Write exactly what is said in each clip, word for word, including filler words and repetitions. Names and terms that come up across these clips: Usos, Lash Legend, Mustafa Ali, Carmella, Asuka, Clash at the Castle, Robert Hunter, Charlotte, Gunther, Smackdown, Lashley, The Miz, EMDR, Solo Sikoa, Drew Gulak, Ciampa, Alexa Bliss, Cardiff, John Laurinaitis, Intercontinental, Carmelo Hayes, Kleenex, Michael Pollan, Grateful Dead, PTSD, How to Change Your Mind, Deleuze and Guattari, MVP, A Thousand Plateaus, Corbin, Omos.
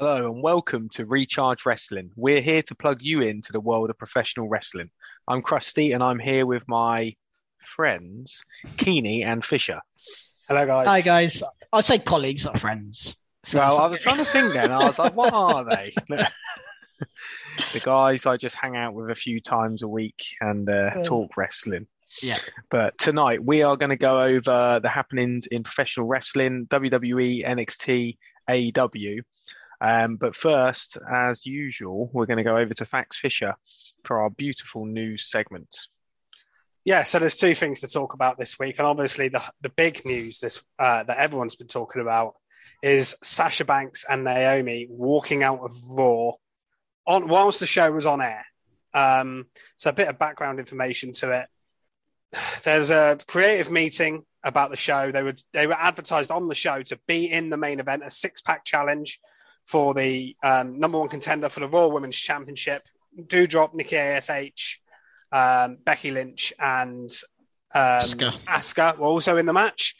Hello and welcome to Recharge Wrestling. We're here to plug you into the world of professional wrestling. I'm Krusty and I'm here with my friends, Keeney and Fisher. Hello, guys. Hi, guys. I say colleagues, not friends. So well, I was trying to think then. I was like, what are they? The guys I just hang out with a few times a week and uh, um, talk wrestling. Yeah. But tonight we are going to go over the happenings in professional wrestling, W W E, N X T, A E W. Um, but first, as usual, we're going to go over to Fax Fisher for our beautiful news segment. Yeah, so there's two things to talk about this week. And obviously the, the big news this uh, that everyone's been talking about is Sasha Banks and Naomi walking out of Raw on whilst the show was on air. Um, so a bit of background information to it. There's a creative meeting about the show. They were, they were advertised on the show to be in the main event, a six-pack challenge for the um, number one contender for the Raw Women's Championship, Doudrop, Nikki A S H, um, Becky Lynch, and um, Asuka. Asuka were also in the match.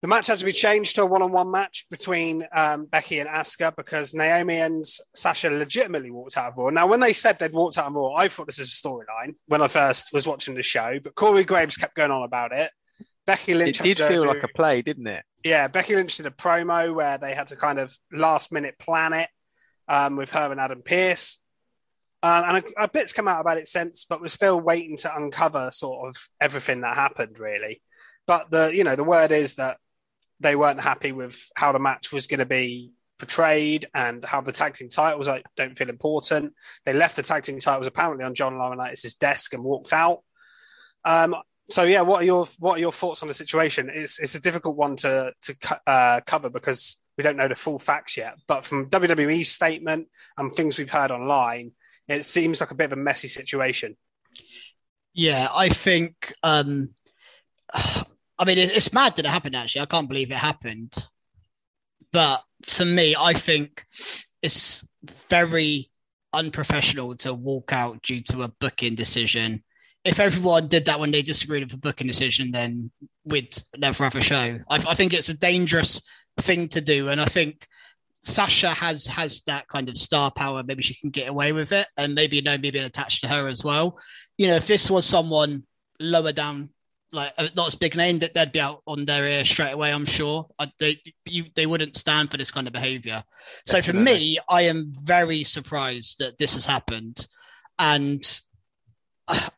The match had to be changed to a one-on-one match between um, Becky and Asuka because Naomi and Sasha legitimately walked out of Raw. Now, when they said they'd walked out of Raw, I thought this was a storyline when I first was watching the show, but Corey Graves kept going on about it. Becky Lynch it did feel do, like a play, didn't it? Yeah, Becky Lynch did a promo where they had to kind of last-minute plan it um, with her and Adam Pearce. Um, and a, a bit's come out about it since, but we're still waiting to uncover sort of everything that happened, really. But the you know the word is that they weren't happy with how the match was going to be portrayed and how the tag team titles I don't feel important. They left the tag team titles apparently on John Laurinaitis' desk and walked out. Um So yeah, what are your what are your thoughts on the situation? It's it's a difficult one to to uh, cover because we don't know the full facts yet. But from W W E's statement and things we've heard online, it seems like a bit of a messy situation. Yeah, I think. Um, I mean, it's mad that it happened. Actually, I can't believe it happened. But for me, I think it's very unprofessional to walk out due to a booking decision. If everyone did that when they disagreed with a booking decision, then we'd never have a show. I, I think it's a dangerous thing to do. And I think Sasha has has that kind of star power. Maybe she can get away with it. And maybe Naomi being attached to her as well. You know, if this was someone lower down, like not as big name, that they'd be out on their ear straight away, I'm sure. I, they you, they wouldn't stand for this kind of behaviour. So for me, I am very surprised that this has happened. And Uh,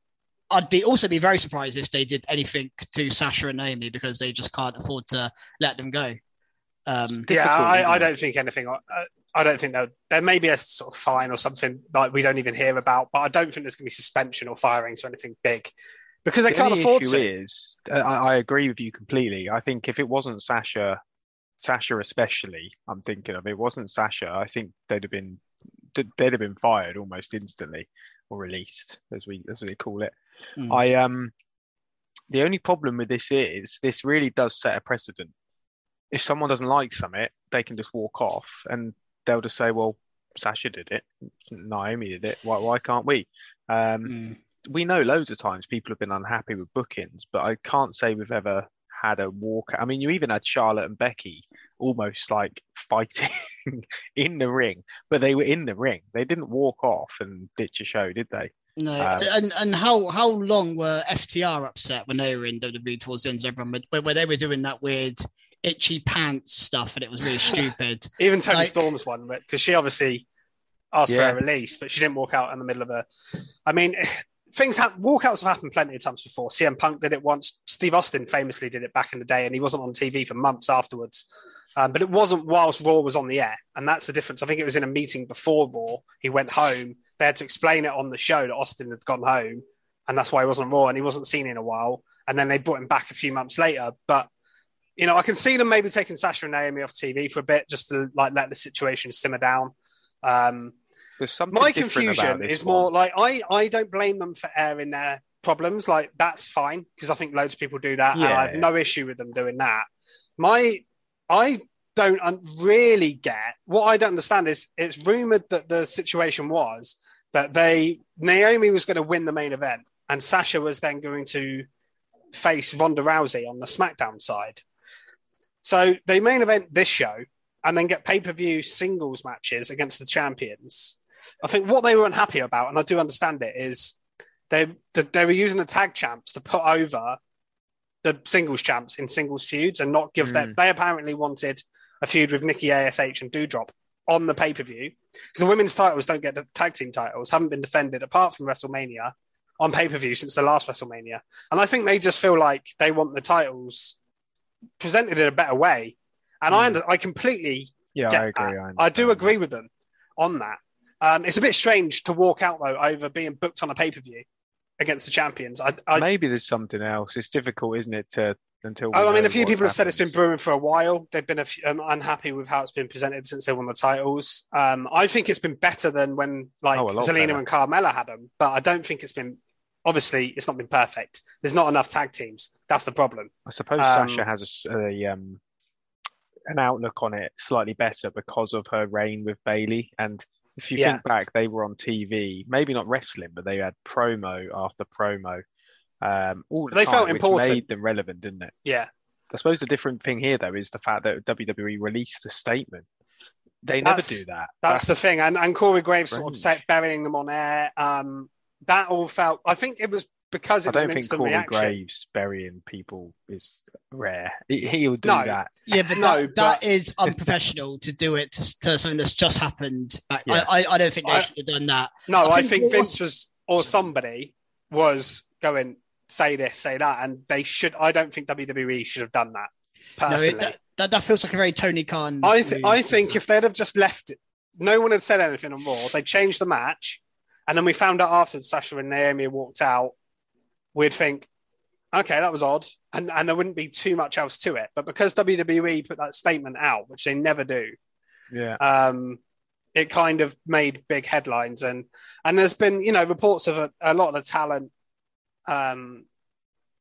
I'd be also be very surprised if they did anything to Sasha and Naomi because they just can't afford to let them go. Um, yeah, I, I don't think anything. I, I don't think there may be a sort of fine or something like we don't even hear about, but I don't think there's going to be suspension or firings or anything big because they the can't afford to. The issue is, I, I agree with you completely. I think if it wasn't Sasha, Sasha especially, I'm thinking of it wasn't Sasha, I think they'd have been they'd have been fired almost instantly or released, as we as we call it. Mm. I um, the only problem with this is this really does set a precedent. If someone doesn't like something, they can just walk off and they'll just say, "Well, Sasha did it, Naomi did it. Why why can't we?" Um, mm. We know loads of times people have been unhappy with bookings, but I can't say we've ever had a walk. I mean, you even had Charlotte and Becky almost like fighting in the ring, but they were in the ring. They didn't walk off and ditch a show, did they? No, um, and and how how long were F T R upset when they were in W W E towards the end of everyone, when, when they were doing that weird itchy pants stuff, and it was really stupid. Even Tony like, Storm's one, because she obviously asked yeah. for a release, but she didn't walk out in the middle of a. I mean, things happen. Walkouts have happened plenty of times before. C M Punk did it once. Steve Austin famously did it back in the day, and he wasn't on T V for months afterwards. Um, but it wasn't whilst Raw was on the air, and that's the difference. I think it was in a meeting before Raw. He went home. They had to explain it on the show that Austin had gone home, and that's why he wasn't Raw, and he wasn't seen in a while. And then they brought him back a few months later. But, you know, I can see them maybe taking Sasha and Naomi off T V for a bit, just to like let the situation simmer down. Um, my confusion is one. more like, I, I don't blame them for airing their problems. Like, that's fine, because I think loads of people do that, yeah, and I have yeah. no issue with them doing that. My... I don't really get what I don't understand is it's rumored that the situation was that they Naomi was going to win the main event, and Sasha was then going to face Ronda Rousey on the SmackDown side. So they main event this show and then get pay-per-view singles matches against the champions. I think what they were unhappy about, and I do understand it, is they they were using the tag champs to put over the singles champs in singles feuds and not give mm. them... They apparently wanted a feud with Nikki A S H and Doudrop on the pay-per-view, because the women's titles don't get the tag team titles, haven't been defended apart from WrestleMania on pay-per-view since the last WrestleMania. And I think they just feel like they want the titles presented in a better way. And mm. I under, I completely yeah, get I agree. I, I do agree with them on that. Um, it's a bit strange to walk out, though, over being booked on a pay-per-view against the champions. I, I, Maybe there's something else. It's difficult, isn't it? To until oh, I mean, a few people happens. have said it's been brewing for a while. They've been a few, um, unhappy with how it's been presented since they won the titles. Um, I think it's been better than when like oh, Zelina better. and Carmella had them, but I don't think it's been. Obviously, it's not been perfect. There's not enough tag teams. That's the problem. I suppose um, Sasha has a, a um, an outlook on it slightly better because of her reign with Bayley. And if you yeah. think back, they were on T V, maybe not wrestling, but they had promo after promo. Um, all the they time, felt important. Made them relevant, didn't it? Yeah. I suppose the different thing here, though, is the fact that W W E released a statement. They that's, never do that. That's, that's the thing. And, and Corey Graves strange. sort of set, burying them on air. Um, that all felt... I think it was because it was an instant reaction. I don't think Corey Graves burying people is rare. He, he'll do no. that. Yeah, but no, that, but... that is unprofessional to do it to, to something that's just happened. Like, yeah. I, I, I don't think they I, should have done that. No, I, I think, think Vince was... or somebody was going, say this, say that, and they should... I don't think W W E should have done that, personally. No, it, that, that feels like a very Tony Khan... I, th- I think if they'd have just left it, no one had said anything on Raw, they changed the match, and then we found out after Sasha and Naomi walked out, we'd think, okay, that was odd, and, and there wouldn't be too much else to it. But because W W E put that statement out, which they never do, yeah, um, it kind of made big headlines. And and there's been, you know, reports of a, a lot of the talent um,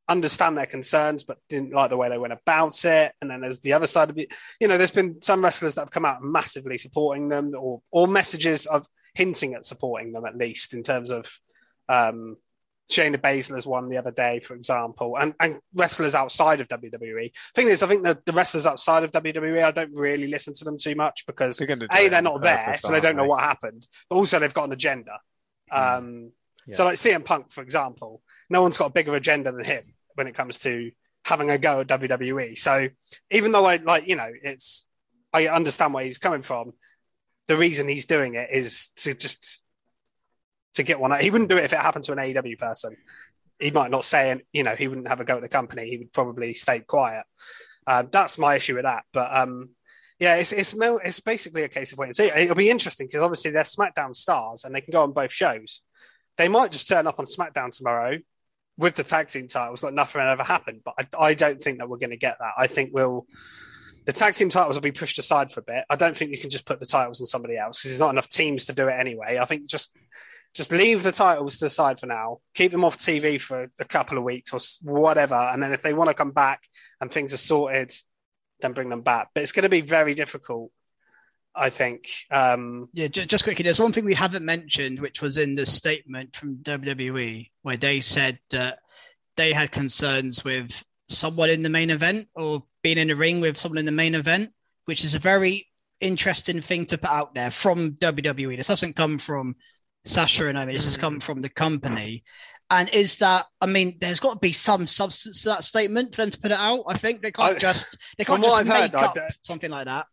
understand their concerns, but didn't like the way they went about it. And then there's the other side of it. You know, there's been some wrestlers that have come out massively supporting them, or or messages of hinting at supporting them, at least in terms of... Um, Shayna Baszler's one the other day, for example, and, and wrestlers outside of W W E. Thing is, I think the, the wrestlers outside of W W E, I don't really listen to them too much because they're A, they're not there, so they don't know what happened, but also they've got an agenda. Mm. Um, yeah. So like C M Punk, for example, no one's got a bigger agenda than him when it comes to having a go at W W E. So even though I like, you know, it's, I understand where he's coming from. The reason he's doing it is to just... to get one. He wouldn't do it if it happened to an A E W person. He might not say, and you know, he wouldn't have a go at the company. He would probably stay quiet. Uh, that's my issue with that. But um, yeah, it's, it's it's basically a case of wait and see. It'll be interesting because obviously they're SmackDown stars and they can go on both shows. They might just turn up on SmackDown tomorrow with the tag team titles like nothing ever happened. But I, I don't think that we're going to get that. I think we'll... the tag team titles will be pushed aside for a bit. I don't think you can just put the titles on somebody else because there's not enough teams to do it anyway. I think just... Just leave the titles to the side for now. Keep them off T V for a couple of weeks or whatever. And then if they want to come back and things are sorted, then bring them back. But it's going to be very difficult, I think. Um, yeah, just, just quickly, there's one thing we haven't mentioned, which was in the statement from W W E, where they said that they had concerns with someone in the main event or being in a ring with someone in the main event, which is a very interesting thing to put out there from W W E. This doesn't come from Sasha and Naomi. This has come from the company. And is that, I mean, there's got to be some substance to that statement for them to put it out. I think they can't I, just, they can't just I've make heard, up something like that.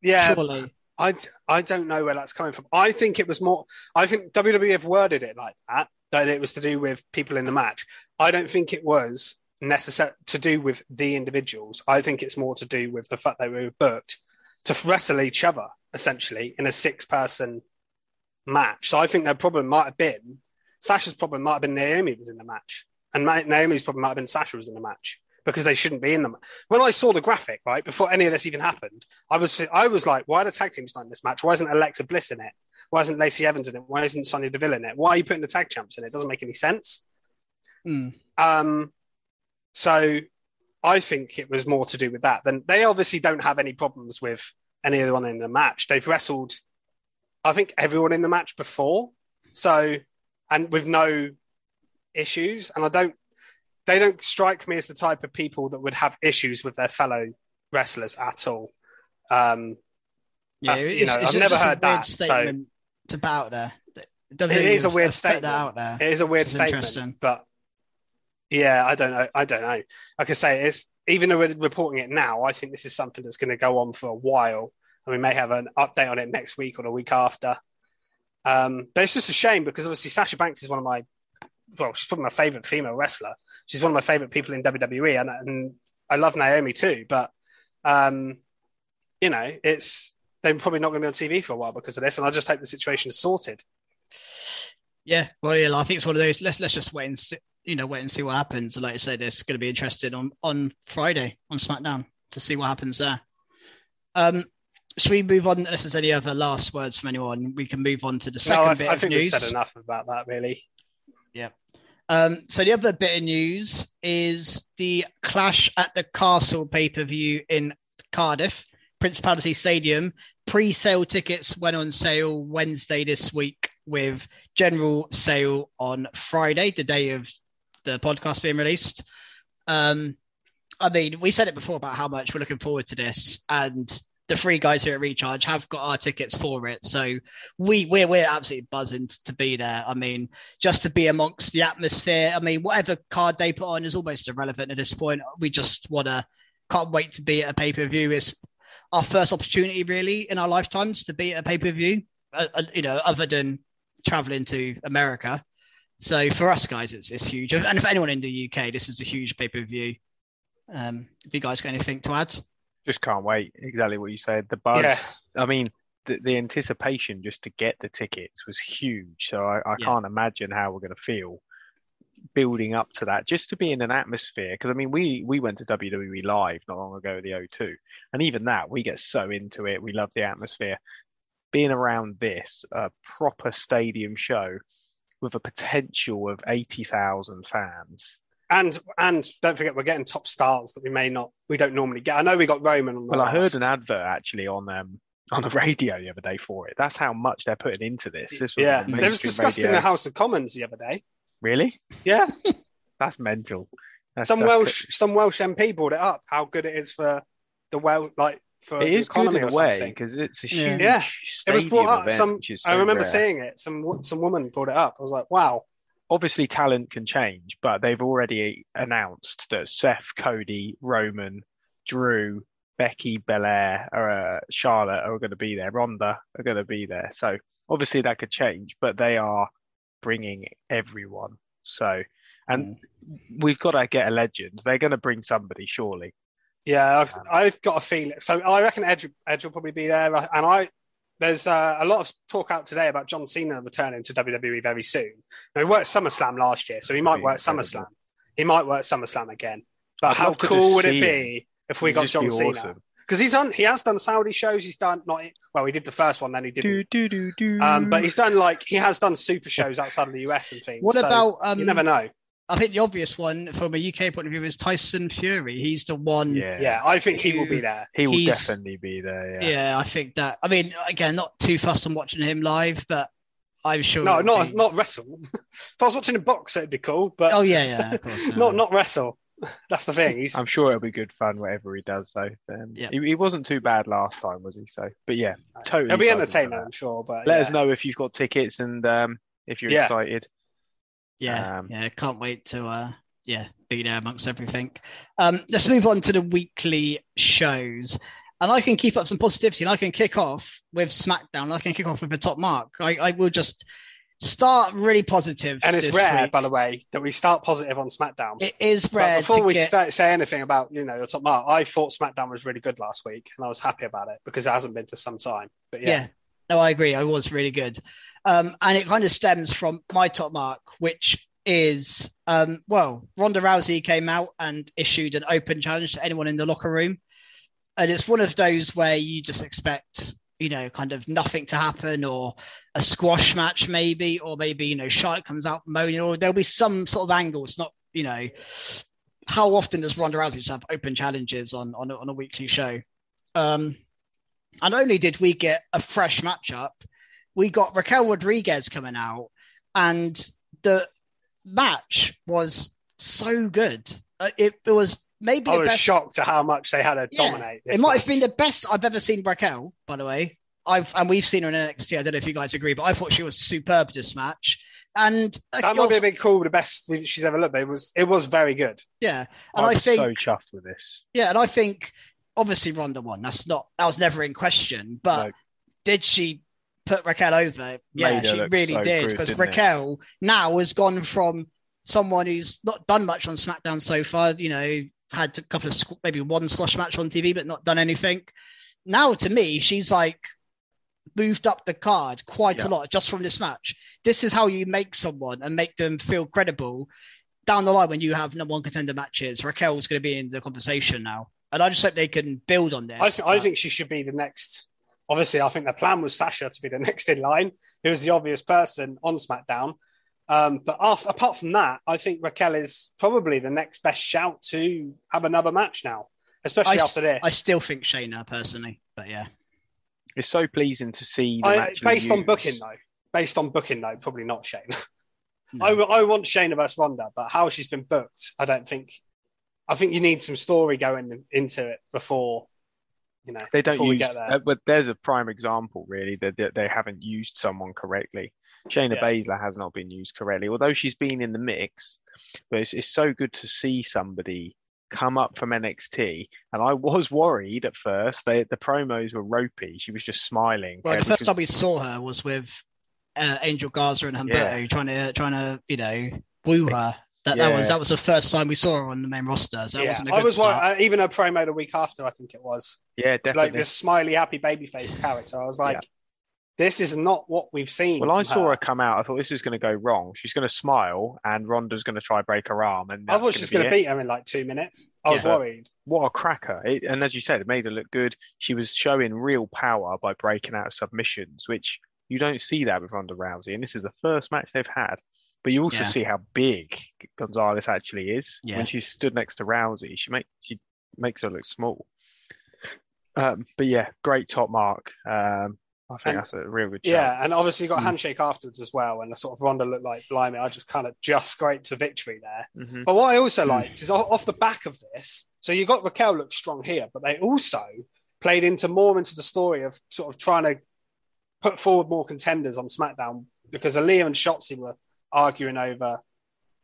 Yeah. Surely. I, I don't know where that's coming from. I think it was more, I think W W E have worded it like that, that it was to do with people in the match. I don't think it was necessary to do with the individuals. I think it's more to do with the fact they were booked to wrestle each other, essentially, in a six-person match. So I think their problem might have been, Sasha's problem might have been Naomi was in the match, and Naomi's problem might have been Sasha was in the match, because they shouldn't be in them. When I saw the graphic, right, before any of this even happened, I was I was like, why are the tag teams not in this match? Why isn't Alexa Bliss in it? Why isn't Lacey Evans in it? Why isn't Sonya Deville in it? Why are you putting the tag champs in it? It doesn't make any sense. Mm. Um, so I think it was more to do with that. Then they obviously don't have any problems with anyone in the match. They've wrestled, I think, everyone in the match before. So, and with no issues. And I don't, they don't strike me as the type of people that would have issues with their fellow wrestlers at all. Um, yeah, uh, you know, I've never heard that. So it's about there. It is a weird statement. Out there. It is a weird statement. But yeah, I don't know. I don't know. Like I say, it's even though we're reporting it now, I think this is something that's going to go on for a while, and we may have an update on it next week or the week after. Um, but it's just a shame because obviously Sasha Banks is one of my, well, she's probably my favorite female wrestler. She's one of my favorite people in W W E, and, and I love Naomi too. But um, you know, it's they're probably not going to be on T V for a while because of this, and I just hope the situation is sorted. Yeah, well, yeah, I think it's one of those. Let's let's just wait and see, you know, wait and see what happens. Like I said, it's going to be interesting on, on Friday on SmackDown to see what happens there. Um, should we move on? Unless there's any other last words from anyone, we can move on to the second no, I, bit I of think news. We've said enough about that, really. Yeah. Um, so the other bit of news is the Clash at the Castle pay-per-view in Cardiff, Principality Stadium. Pre-sale tickets went on sale Wednesday this week with general sale on Friday, the day of the podcast being released. Um, I mean, we said it before about how much we're looking forward to this, and the three guys here at Recharge have got our tickets for it. So we, we're, we're absolutely buzzing to be there. I mean, just to be amongst the atmosphere. I mean, whatever card they put on is almost irrelevant at this point. We just want to, can't wait to be at a pay-per-view. It's our first opportunity really in our lifetimes to be at a pay-per-view, uh, you know, other than traveling to America. So for us guys, it's, it's huge. And if anyone in the U K, this is a huge pay-per-view. Um, if you guys got anything to add? Just can't wait. Exactly what you said. The buzz. Yeah. I mean, the, the anticipation just to get the tickets was huge. So I, I yeah. can't imagine how we're going to feel building up to that. Just to be in an atmosphere, because I mean, we we went to W W E Live not long ago, the O two, and even that we get so into it. We love the atmosphere. Being around this a uh, proper stadium show with a potential of eighty thousand fans. And and don't forget, we're getting top stars that we may not, we don't normally get. I know we got Roman on the Well, last. I heard an advert actually on um, on the radio the other day for it. That's how much they're putting into this. This was yeah, it was discussed radio. In the House of Commons the other day. Really? Yeah. That's mental. That's some Welsh that... some Welsh M P brought it up, how good it is for the Welsh, like for it the is economy good in or a way, something. Because it's a huge yeah. It was brought up. Event, some, so I remember rare. Seeing it. Some some woman brought it up. I was like, wow. Obviously, talent can change, but they've already announced that Seth, Cody, Roman, Drew, Becky, Belair, or, uh, Charlotte are going to be there. Ronda are going to be there. So obviously that could change, but they are bringing everyone. So, and mm. we've got to get a legend. They're going to bring somebody, surely. Yeah, I've, um, I've got a feeling. So I reckon Edge, Edge will probably be there. And I... There's uh, a lot of talk out today about John Cena returning to W W E very soon. Now, he worked SummerSlam last year, so he might work SummerSlam. He might work SummerSlam again. But I'd how cool would it be him. If we It'd got John be Cena? Because he's done, he has done Saudi shows. He's done not well. He did the first one, then he didn't. Do, do, do, do. Um, but he's done like he has done super shows outside of the U S and things. What so about? Um, you never know. I think the obvious one from a U K point of view is Tyson Fury. He's the one. Yeah, yeah I think who, he will be there. He will He's, definitely be there. Yeah. yeah, I think that. I mean, again, not too fussed on watching him live, but I'm sure. No, not be... not wrestle. If I was watching a box, it'd be cool. But oh yeah, yeah, of course, yeah. not not wrestle. That's the thing. He's... I'm sure it'll be good fun whatever he does, though. Um, yeah. he, he wasn't too bad last time, was he? So, but yeah, totally. It'll be entertaining, I'm sure. But let yeah. us know if you've got tickets and um, if you're yeah. excited. Yeah, um, yeah, can't wait to uh, yeah be there amongst everything. Um, let's move on to the weekly shows. And I can keep up some positivity, and I can kick off with SmackDown. I can kick off with a top mark. I, I will just start really positive. And it's rare, week. by the way, that we start positive on SmackDown. It is rare. But before we get... start, say anything about, you know, the top mark, I thought SmackDown was really good last week, and I was happy about it because it hasn't been for some time. But yeah, yeah no, I agree. I was really good, um, and it kind of stems from my top mark, which is um, well, Ronda Rousey came out and issued an open challenge to anyone in the locker room. And it's one of those where you just expect, you know, kind of nothing to happen, or a squash match maybe, or maybe, you know, Charlotte comes out moaning, or there'll be some sort of angle. It's not, you know, how often does Ronda Rousey just have open challenges on, on, on a weekly show? Um, and only did we get a fresh matchup, we got Raquel Rodriguez coming out, and the match was so good. It, it was... Maybe I was best... shocked at how much they had to yeah. dominate. It might match. have been the best I've ever seen Raquel, by the way. I've And we've seen her in N X T. I don't know if you guys agree, but I thought she was superb this match. And That might also... be a bit cool, the best she's ever looked, but it was, it was very good. Yeah. And I, I was think, so chuffed with this. Yeah, and I think, obviously, Ronda won. That's not, that was never in question. But no. did she put Raquel over? Yeah, she really so did. Because Raquel it? now has gone from someone who's not done much on SmackDown so far, you know, had a couple of squ- maybe one squash match on T V, but not done anything. Now, to me, she's like moved up the card quite yeah. a lot just from this match. This is how you make someone and make them feel credible down the line when you have number one contender matches. Raquel's going to be in the conversation now, and I just hope they can build on this. I, th- I think she should be the next. Obviously, I think the plan was Sasha to be the next in line, who was the obvious person on SmackDown. Um, but after, apart from that, I think Raquel is probably the next best shout to have another match now, especially I, after this. I still think Shayna personally, but yeah. It's so pleasing to see. The I, match based on used. booking though, based on booking though, probably not Shayna. No. I, I want Shayna versus Ronda, but how she's been booked, I don't think, I think you need some story going into it before, you know, they don't use, we get there. Uh, but there's a prime example really that they, they haven't used someone correctly. Shayna yeah. Baszler has not been used correctly, although she's been in the mix. But it's, it's so good to see somebody come up from N X T. And I was worried at first. They, the promos were ropey. She was just smiling. Well, the first just... time we saw her was with uh, Angel Garza and Humberto yeah. trying to, trying to, you know, woo her. That, yeah. that was that was the first time we saw her on the main roster. So that yeah. wasn't a good I was start. Like, uh, even her promo the week after, I think it was. Yeah, definitely. Like this smiley, happy babyface character. I was like... Yeah. This is not what we've seen. Well, I saw her. her come out. I thought this is going to go wrong. She's going to smile and Ronda's going to try break her arm. And I thought she was going to beat her in like two minutes. I yeah. was worried. What a cracker. It, and as you said, it made her look good. She was showing real power by breaking out submissions, which you don't see that with Ronda Rousey. And this is the first match they've had. But you also yeah. see how big Gonzalez actually is. Yeah. When she stood next to Rousey, she, make, she makes her look small. Um, but yeah, great top mark. Um, I think and, that's a real good chance. Yeah, and obviously you got a handshake mm. afterwards as well, and the sort of Ronda looked like, blimey, I just kind of just scraped to victory there. Mm-hmm. But what I also liked mm. is off the back of this, so you got Raquel looked strong here, but they also played into more into the story of sort of trying to put forward more contenders on SmackDown, because Aaliyah and Shotzi were arguing over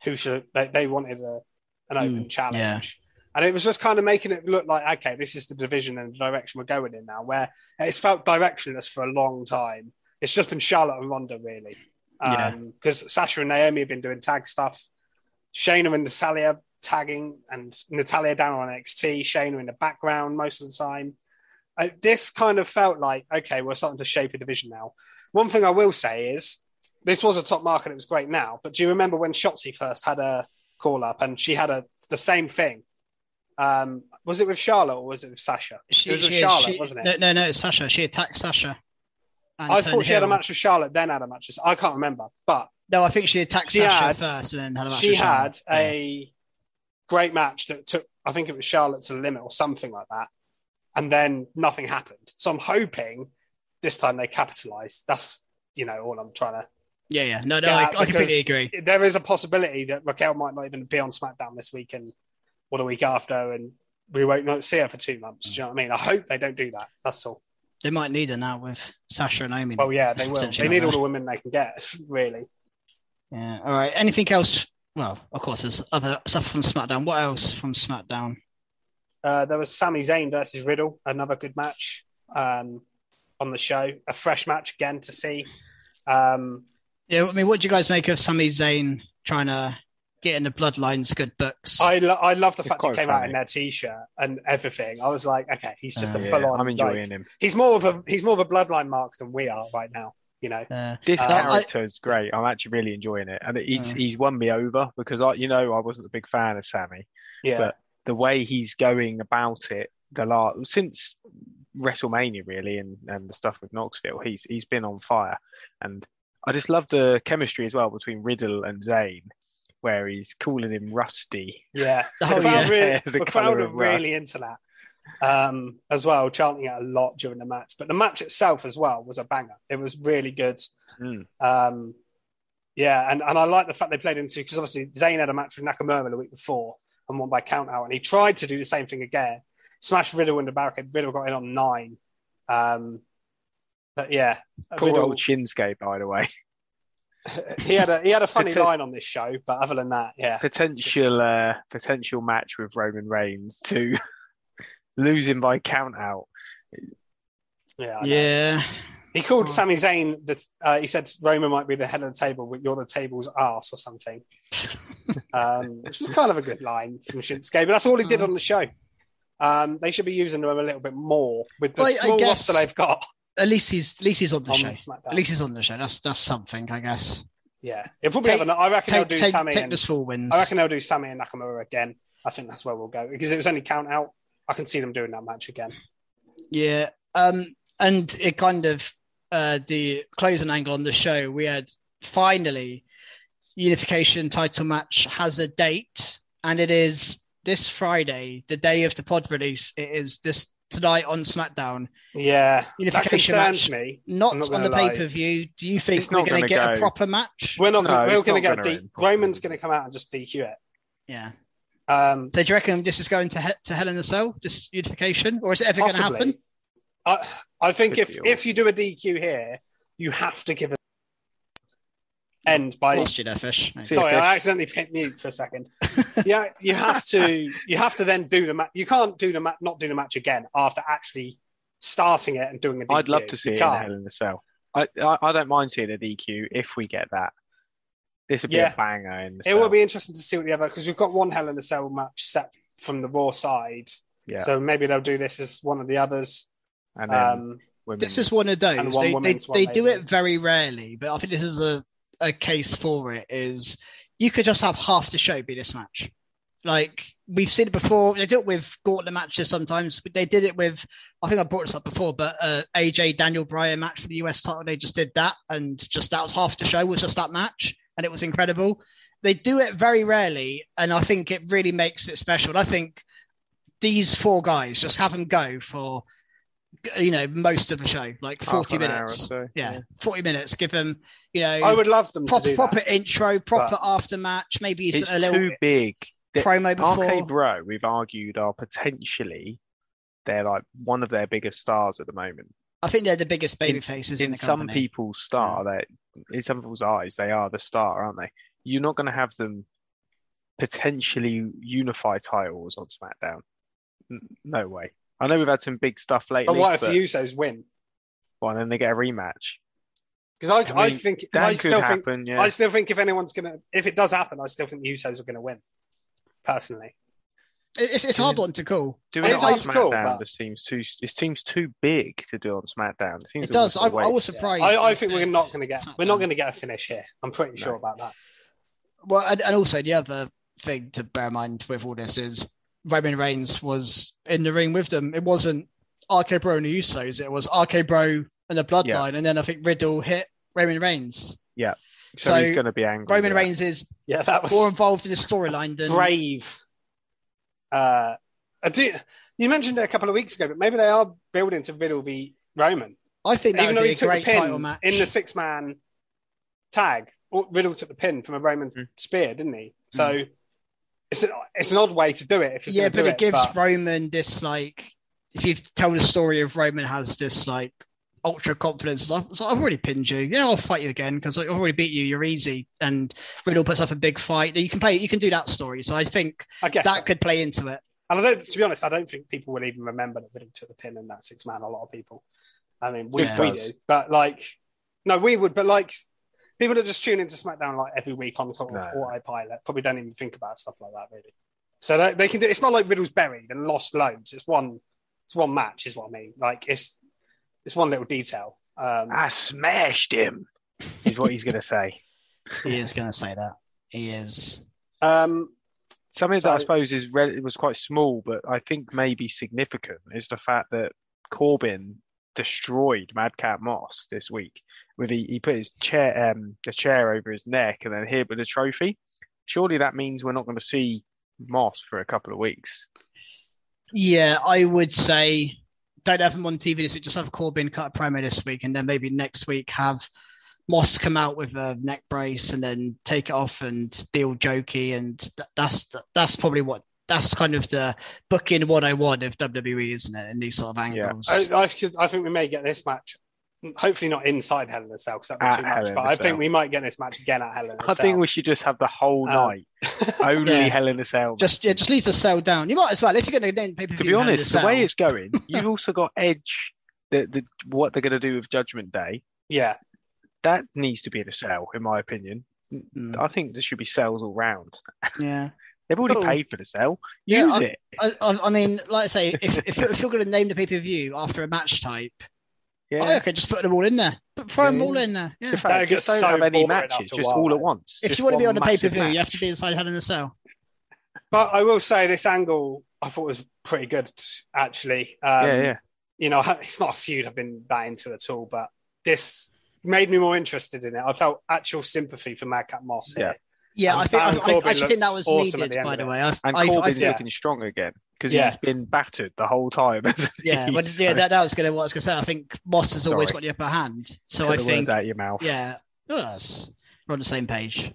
who should, they, they wanted a, an mm. open challenge. Yeah. And it was just kind of making it look like, okay, this is the division and the direction we're going in now, where it's felt directionless for a long time. It's just been Charlotte and Ronda, really. Because um, yeah. Sasha and Naomi have been doing tag stuff. Shayna and Natalia tagging, and Natalia down on N X T, Shayna in the background most of the time. Uh, this kind of felt like, okay, we're starting to shape a division now. One thing I will say is, this was a top mark and it was great now, but do you remember when Shotzi first had a call-up and she had a the same thing? Um, was it with Charlotte or was it with Sasha? She, it was with she, Charlotte, she, wasn't it? No, no, no, it's Sasha. She attacked Sasha. I thought she Hill. had a match with Charlotte, then had a match with... I can't remember, but... No, I think she attacked she Sasha had, first and then had a match She with had a yeah. great match that took... I think it was Charlotte to the limit or something like that. And then nothing happened. So I'm hoping this time they capitalise. That's, you know, all I'm trying to... Yeah, yeah. No, no, I, I completely agree. There is a possibility that Raquel might not even be on SmackDown this weekend. or the week after, and we won't see her for two months. Do you know what I mean? I hope they don't do that. That's all. They might need her now with Sasha and Naomi. Well, yeah, they will. They need all the women they can get, really. Yeah. All right. Anything else? Well, of course, there's other stuff from SmackDown. What else from SmackDown? Uh, there was Sami Zayn versus Riddle, another good match um, on the show. A fresh match again to see. Um, yeah, I mean, what do you guys make of Sami Zayn trying to get in the Bloodline's good books? I lo- I love the it's fact he came funny. out in their t-shirt and everything. I was like, okay, he's just uh, a full-on. Yeah, I'm enjoying like, him. He's more of a he's more of a Bloodline mark than we are right now. You know, uh, this uh, character I, is great. I'm actually really enjoying it, and he's uh, he's won me over because I, you know, I wasn't a big fan of Sammy. Yeah. But the way he's going about it, the last since WrestleMania really, and, and the stuff with Knoxville, he's he's been on fire, and I just love the chemistry as well between Riddle and Zayn, where he's calling him Rusty. Yeah, oh, the crowd, yeah. Really, the the crowd are really into that um as well, chanting it a lot during the match. But the match itself as well was a banger. It was really good. mm. um yeah and, and I like the fact they played into, because obviously Zayn had a match with Nakamura the week before and won by count out, and he tried to do the same thing again, smashed Riddle in the barricade. Riddle got in on nine. Um but yeah, poor Riddle, old Shinsuke, by the way. he had a he had a funny Poten- line on this show, but other than that, yeah, potential uh, potential match with Roman Reigns too. Losing by count out. Yeah. Yeah. He called oh. Sami Zayn, that uh, he said Roman might be the head of the table, but you're the table's arse or something. um, which was kind of a good line from Shinsuke, but that's all he did on the show. Um, they should be using him a little bit more with the well, small roster they've got. At least he's at least he's on the on show. SmackDown. At least he's on the show. That's that's something, I guess. Yeah. It'll probably take, have an, I reckon take, they'll do take, Sammy take and, the small wins. I reckon they'll do Sammy and Nakamura again. I think that's where we'll go, because it was only count out. I can see them doing that match again. Yeah. Um, and it kind of, uh, the closing angle on the show, we had finally unification title match has a date, and it is this Friday, the day of the pod release. It is this tonight on SmackDown. Yeah. Unification that concerns match, me. Not, not on the pay-per-view. Do you think it's we're going to get go. a proper match? We're not going no, to get a D. Roman's going to come out and just D Q it. Yeah. Um, so do you reckon this is going to he- to Hell in a Cell, this unification, or is it ever going to happen? I, I think if, if you do a D Q here, you have to give an end by. Lost you there, Fish. Sorry, Fish. I accidentally hit mute for a second. Yeah, you have to. You have to then do the match. You can't do the ma- not do the match again after actually starting it and doing a D Q. I'd love to see you it can't. in Hell in a Cell. I, I I don't mind seeing a D Q if we get that. This would be yeah. a banger. In the it will be interesting to see what the other, because we've got one Hell in a Cell match set from the Raw side. Yeah. So maybe they'll do this as one of the others. And then um, women, this is one of those. One they they, one they do it very rarely, but I think this is a, a case for it. Is you could just have half the show be this match. Like we've seen it before. They do it with Gauntlet matches sometimes, but they did it with, I think I brought this up before, but uh, A J Daniel Bryan match for the U S title. They just did that, and just that was half the show was just that match. And it was incredible. They do it very rarely, and I think it really makes it special. And I think these four guys, just have them go for, you know, most of the show, like forty minutes. So. Yeah, yeah, forty minutes. Give them, you know, I would love them proper, to do proper that. intro, proper but after match. Maybe it's a little too big promo before. R K Bro, we've argued, are potentially they're like one of their biggest stars at the moment. I think they're the biggest baby faces in, in the company. Some people's star, yeah. That in some people's eyes, they are the star, aren't they? You're not going to have them potentially unify titles on SmackDown. N- no way. I know we've had some big stuff lately. But what if but, the Usos win? Well, then they get a rematch. Because I, I, mean, I think that I still could happen, think yeah. I still think if anyone's going to, if it does happen, I still think the Usos are going to win. Personally. It's it's hard one to call. Doing it, it on SmackDown cool, but it seems too it seems too big to do on SmackDown. It, seems it does. I, I was surprised. Yeah. I, I think we're not going to get we're not going to get a finish here. I'm pretty no. sure about that. Well, and, and also the other thing to bear in mind with all this is Roman Reigns was in the ring with them. It wasn't R K Bro and the Usos. It was R K Bro and the Bloodline, yeah. And then I think Riddle hit Roman Reigns. Yeah, so, so he's going to be angry. Roman Reigns is yeah, that was more involved in the storyline than brave. Uh, I do, you mentioned it a couple of weeks ago, but maybe they are building to Riddle v Roman. I think that even would though be he a took great the pin title match. In the six man tag, Riddle took the pin from a Roman mm. spear, didn't he? So mm. it's an, it's an odd way to do it. If you're yeah, but do it, it gives but... Roman this, like, if you tell the story of Roman has this, like, ultra confidence. I've, so I've already pinned you. Yeah, I'll fight you again because I've already beat you. You're easy. And Riddle puts up a big fight. You can play. You can do that story. So I think I that so. could play into it. And I don't, to be honest, I don't think people will even remember that Riddle took the pin in that six man. A lot of people. I mean, we, yeah, we do, but like, no, we would. But like, people that just tune into SmackDown like every week on sort of no. autopilot probably don't even think about stuff like that really. So they, they can do. It's not like Riddle's buried and lost loads. It's one. It's one match, is what I mean. Like it's. It's one little detail. Um, I smashed him, is what he's going to say. He is going to say that. He is. Um, Something so, that I suppose is re- was quite small, but I think maybe significant, is the fact that Corbin destroyed Madcap Moss this week. With he, he put his chair, um, the chair over his neck and then hit with a trophy. Surely that means we're not going to see Moss for a couple of weeks. Yeah, I would say... Don't have him on T V this week. Just have Corbin cut a promo this week, and then maybe next week have Moss come out with a neck brace, and then take it off and be all jokey. And th- that's th- that's probably what that's kind of the booking what I want of W W E, isn't it? In these sort of angles. Yeah. I, I, I think we may get this match. Hopefully not inside Hell in a Cell because that would be too much. But I think we might get this match again at Hell in a Cell. I think we should just have the whole um, night only yeah. Hell in a Cell. Just yeah, just leave the Cell down. You might as well if you're going to pay per view. To be honest, the way it's going, you've also got Edge. The, the what they're going to do with Judgment Day. Yeah, that needs to be in a Cell, in my opinion. Mm. I think there should be Cells all round. Yeah. They've already cool. paid for the sale. Use yeah, I, it. I, I mean, like I say, if, if, if you're going to name the pay per view after a match type. Yeah, oh, okay, just put them all in there. Put, throw yeah. them all in there. Yeah. Fact, that just don't so have any matches, just while, all at once. If just you want to be on a pay-per-view, match. You have to be inside Hell in a Cell. But I will say this angle I thought was pretty good, actually. Um, yeah, yeah. You know, it's not a feud I've been that into at all, but this made me more interested in it. I felt actual sympathy for Madcap Moss. Yeah, yeah. And, I think I, I, I think that was awesome needed, by the way. I, and I, Corbin's I, yeah. looking strong again. Because yeah. he's been battered the whole time. Yeah, well, yeah, that, that was going to what I was going to say. I think Moss has Sorry. always got the upper hand. So Get I the think words out of your mouth. Yeah, us. We're on the same page.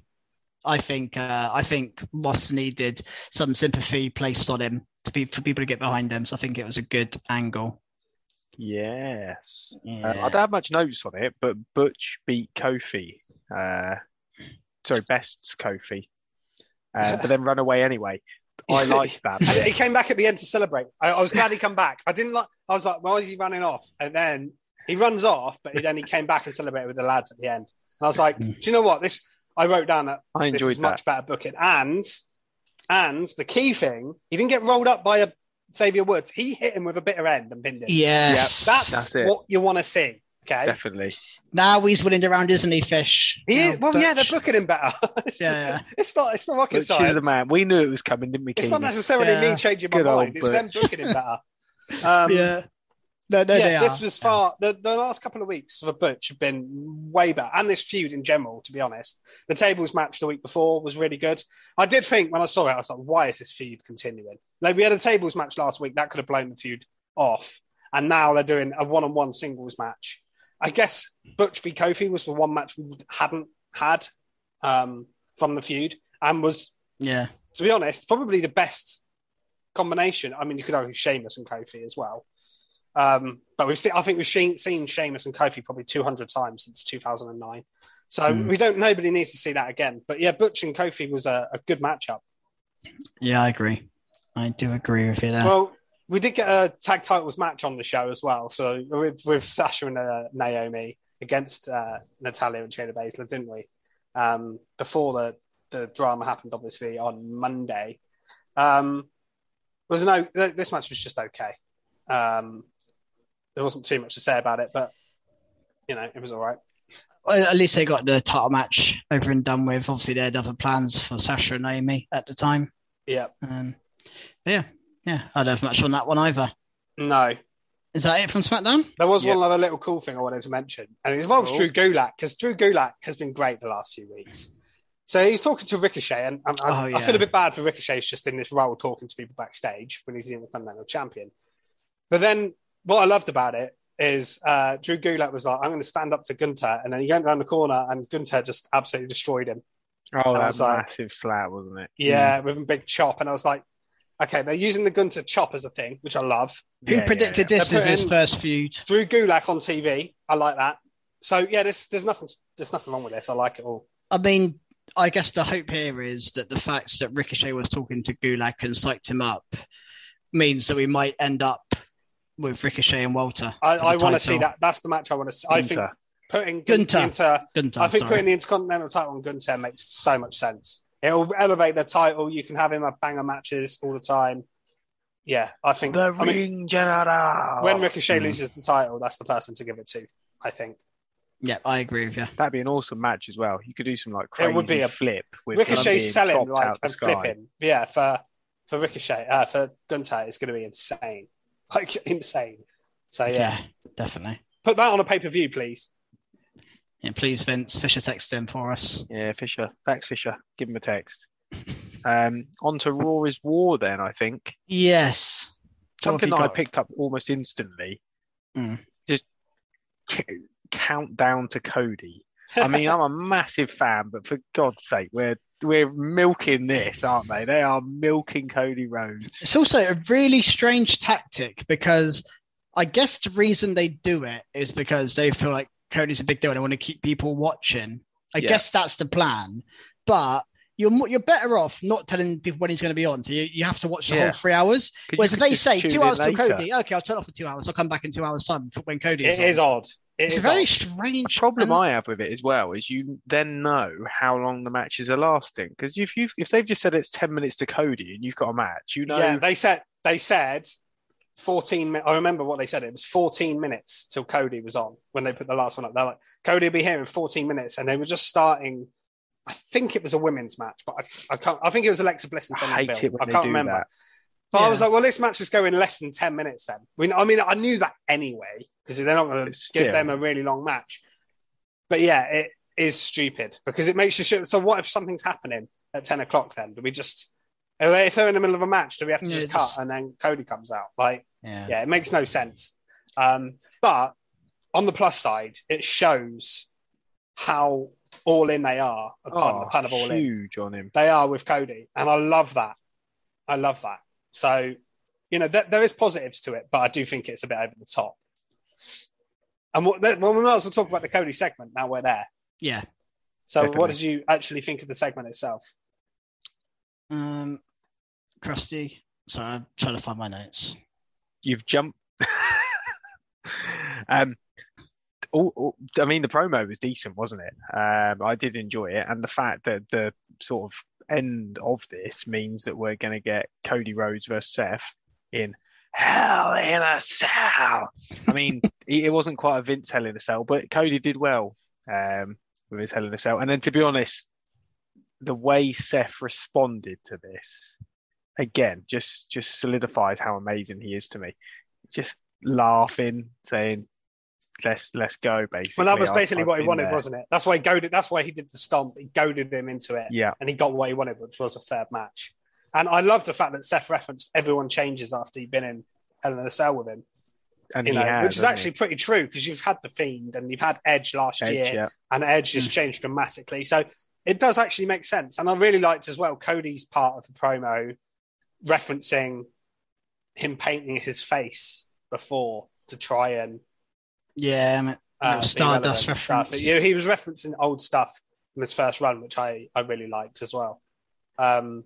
I think uh, I think Moss needed some sympathy placed on him to be for people to get behind him. So I think it was a good angle. Yes, yeah. uh, I don't have much notes on it, but Butch beat Kofi. Uh, sorry, bests Kofi, uh, but then run away anyway. I liked that. He came back at the end to celebrate. I, I was glad he come back. I didn't like. I was like, why is he running off? And then he runs off, but then he came back and celebrated with the lads at the end. And I was like, do you know what? This I wrote down that I enjoyed this is that. Much better booking. And and the key thing, he didn't get rolled up by a Xavier Woods. He hit him with a bitter end and pinned him. Yes, yeah, that's, that's it. What you want to see. Okay, definitely. Now he's winning around, isn't he, Fish? He is. Well, Butch. Yeah, they're booking him better. it's, yeah, it's not. It's not rocket Butch science. The man. We knew it was coming, didn't we? It's not necessarily yeah. me changing my Good mind. It's Butch. Them booking him better. Um, yeah. No, no, yeah. This are. was far. The, the last couple of weeks for Butch have been way better, and this feud in general. To be honest, the tables match the week before was really good. I did think when I saw it, I was like, "Why is this feud continuing?" Like we had a tables match last week that could have blown the feud off, and now they're doing a one-on-one singles match. I guess Butch v Kofi was the one match we hadn't had um, from the feud and was, yeah. to be honest, probably the best combination. I mean, you could argue Sheamus and Kofi as well. Um, but we've seen, I think we've seen, seen Sheamus and Kofi probably two hundred times since two thousand nine. So mm. we don't, nobody needs to see that again. But yeah, Butch and Kofi was a, a good matchup. Yeah, I agree. I do agree with you there. Well, we did get a tag titles match on the show as well. So with, with Sasha and uh, Naomi against uh, Natalia and Shayna Baszler, didn't we? Um, before the, the drama happened, obviously, on Monday. Um, was no, this match was just okay. Um, there wasn't too much to say about it, but, you know, it was all right. Well, at least they got the title match over and done with. Obviously, they had other plans for Sasha and Naomi at the time. Yeah. Um, yeah. Yeah, I don't have much on that one either. No. Is that it from SmackDown? There was yep. one other little cool thing I wanted to mention, and it involves cool. Drew Gulak, because Drew Gulak has been great the last few weeks. So he's talking to Ricochet, and, and, and oh, yeah. I feel a bit bad for Ricochet just in this role talking to people backstage when he's the Intercontinental Champion. But then what I loved about it is uh, Drew Gulak was like, I'm going to stand up to Gunther, and then he went around the corner, and Gunther just absolutely destroyed him. Oh, that was massive like, slap, wasn't it? Yeah, mm. with a big chop. And I was like, okay, they're using the Gunther chop as a thing, which I love. Who yeah, predicted yeah, yeah. this as his first feud? Drew Gulak on T V. I like that. So, yeah, there's, there's, nothing, there's nothing wrong with this. I like it all. I mean, I guess the hope here is that the fact that Ricochet was talking to Gulak and psyched him up means that we might end up with Ricochet and Walter. I, I want to see that. That's the match I want to see. Gunther. I think putting Gunther. Gunther. Gunther I think sorry. putting the Intercontinental title on Gunther makes so much sense. It'll elevate the title. You can have him at banger matches all the time. Yeah, I think. The I mean, ring general. When Ricochet mm. loses the title, that's the person to give it to, I think. Yeah, I agree with you. That'd be an awesome match as well. You could do some like crazy it would be a flip with Ricochet selling like and sky. flipping. Yeah, for for Ricochet, uh, for Gunther, it's going to be insane, like insane. So yeah, yeah definitely put that on a pay per view, please. Yeah, please, Vince. Fisher, text him for us. Yeah, Fisher, thanks, Fisher. Give him a text. um, on to Raw is War. Then I think yes, something that got... I picked up almost instantly. Mm. Just. Countdown to Cody. I mean, I'm a massive fan, but for God's sake, we're we're milking this, aren't they? They are milking Cody Rhodes. It's also a really strange tactic because I guess the reason they do it is because they feel like Cody's a big deal and they want to keep people watching. I yeah. guess that's the plan. But you're you're better off not telling people when he's going to be on. So you, you have to watch the yeah. whole three hours. Whereas if they say two hours till Cody, okay, I'll turn off for two hours. I'll come back in two hours' time when Cody is on. It is odd. It it's a very odd. strange... The problem I have with it as well is you then know how long the matches are lasting. Because if you if they've just said it's ten minutes to Cody and you've got a match, you know... Yeah, they said they said fourteen minutes. I remember what they said. It was fourteen minutes till Cody was on when they put the last one up. They're like, Cody will be here in fourteen minutes. And they were just starting... I think it was a women's match, but I, I can't... I think it was Alexa Bliss and Sonya Deville. I can't remember. That. But yeah. I was like, well, this match is going less than ten minutes then. I mean, I, mean, I knew that anyway, because they're not going to give them a really long match. But yeah, it is stupid, because it makes you sure. So what if something's happening at ten o'clock then? Do we just, if they're in the middle of a match, do we have to yeah, just cut just... and then Cody comes out? Like, yeah, yeah it makes no sense. Um, but on the plus side, it shows how all in they are. A pun, oh, a pun of all in. Huge on him. They are with Cody. And I love that. I love that. So, you know, th- there is positives to it, but I do think it's a bit over the top. And what, th- well, we might as well talk about the Cody segment now we're there. Yeah. So definitely. What did you actually think of the segment itself? Um, Krusty. Sorry, I'm trying to find my notes. You've jumped. um, all, all, I mean, the promo was decent, wasn't it? Um, I did enjoy it. And the fact that the sort of end of this means that we're going to get Cody Rhodes versus Seth in Hell in a Cell. I mean, it wasn't quite a Vince Hell in a Cell, but Cody did well um, with his Hell in a Cell. And then, to be honest, the way Seth responded to this, again, just, just solidifies how amazing he is to me. Just laughing, saying, let's let's go, basically. Well, that was basically I've, what I've he wanted, there. wasn't it? That's why he goaded, that's why he did the stomp. He goaded him into it. Yeah. And he got what he wanted, which was a third match. And I love the fact that Seth referenced everyone changes after you've been in Hell in a Cell with him. And you he know, has, which is actually he? pretty true, because you've had The Fiend and you've had Edge last Edge, year yeah. and Edge has changed dramatically. So it does actually make sense. And I really liked as well Cody's part of the promo referencing him painting his face before to try and Yeah, I mean, uh, Stardust reference. You know, he was referencing old stuff in his first run, which I, I really liked as well. Um,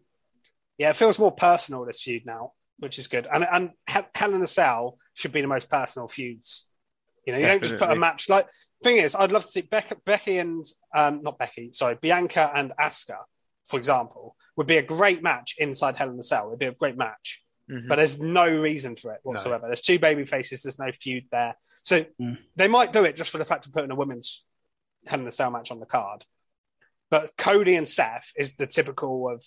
yeah, it feels more personal, this feud now, which is good. And and Hell in a Cell should be the most personal feuds. You know, you Definitely. don't just put a match like. Thing is, I'd love to see Becky, Becky and um, not Becky, sorry, Bianca and Asuka, for example, would be a great match inside Hell in a Cell. It'd be a great match. Mm-hmm. But there's no reason for it whatsoever. No. There's two baby faces. There's no feud there. So mm. they might do it just for the fact of putting a women's Hell in a Cell match on the card. But Cody and Seth is the typical of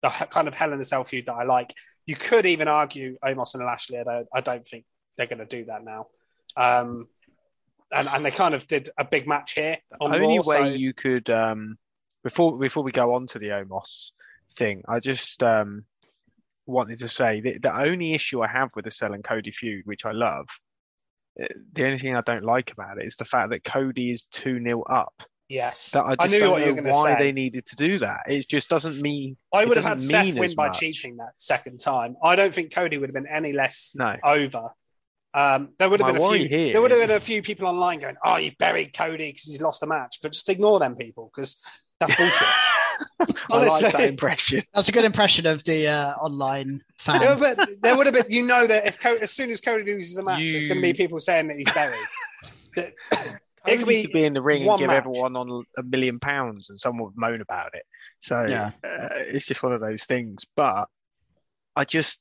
the kind of Hell in a Cell feud that I like. You could even argue Omos and Lashley, although I don't think they're going to do that now. Um, and, and they kind of did a big match here. On the only Raw, way so... you could... Um, before, before we go on to the Omos thing, I just... Um... wanted to say that the only issue I have with the Cell and Cody feud, which I love, the only thing I don't like about it is the fact that Cody is two nil up Yes. That I, just I knew don't what know you were going to say. Why they needed to do that? It just doesn't mean. I would have had Seth win by much. cheating that second time. I don't think Cody would have been any less no. over. Um, there would have My been a few. Here there would have been a few people online going, "Oh, you've buried Cody because he's lost the match," but just ignore them people because that's bullshit. Honestly, I like that impression. That's a good impression of the uh, online fan. No, but there would have been, you know, that if Cody, as soon as Cody loses the match, you... there's going to be people saying that he's buried. That, it could be, be in the ring and give match. everyone on a million pounds, and someone would moan about it. So yeah. uh, it's just one of those things. But I just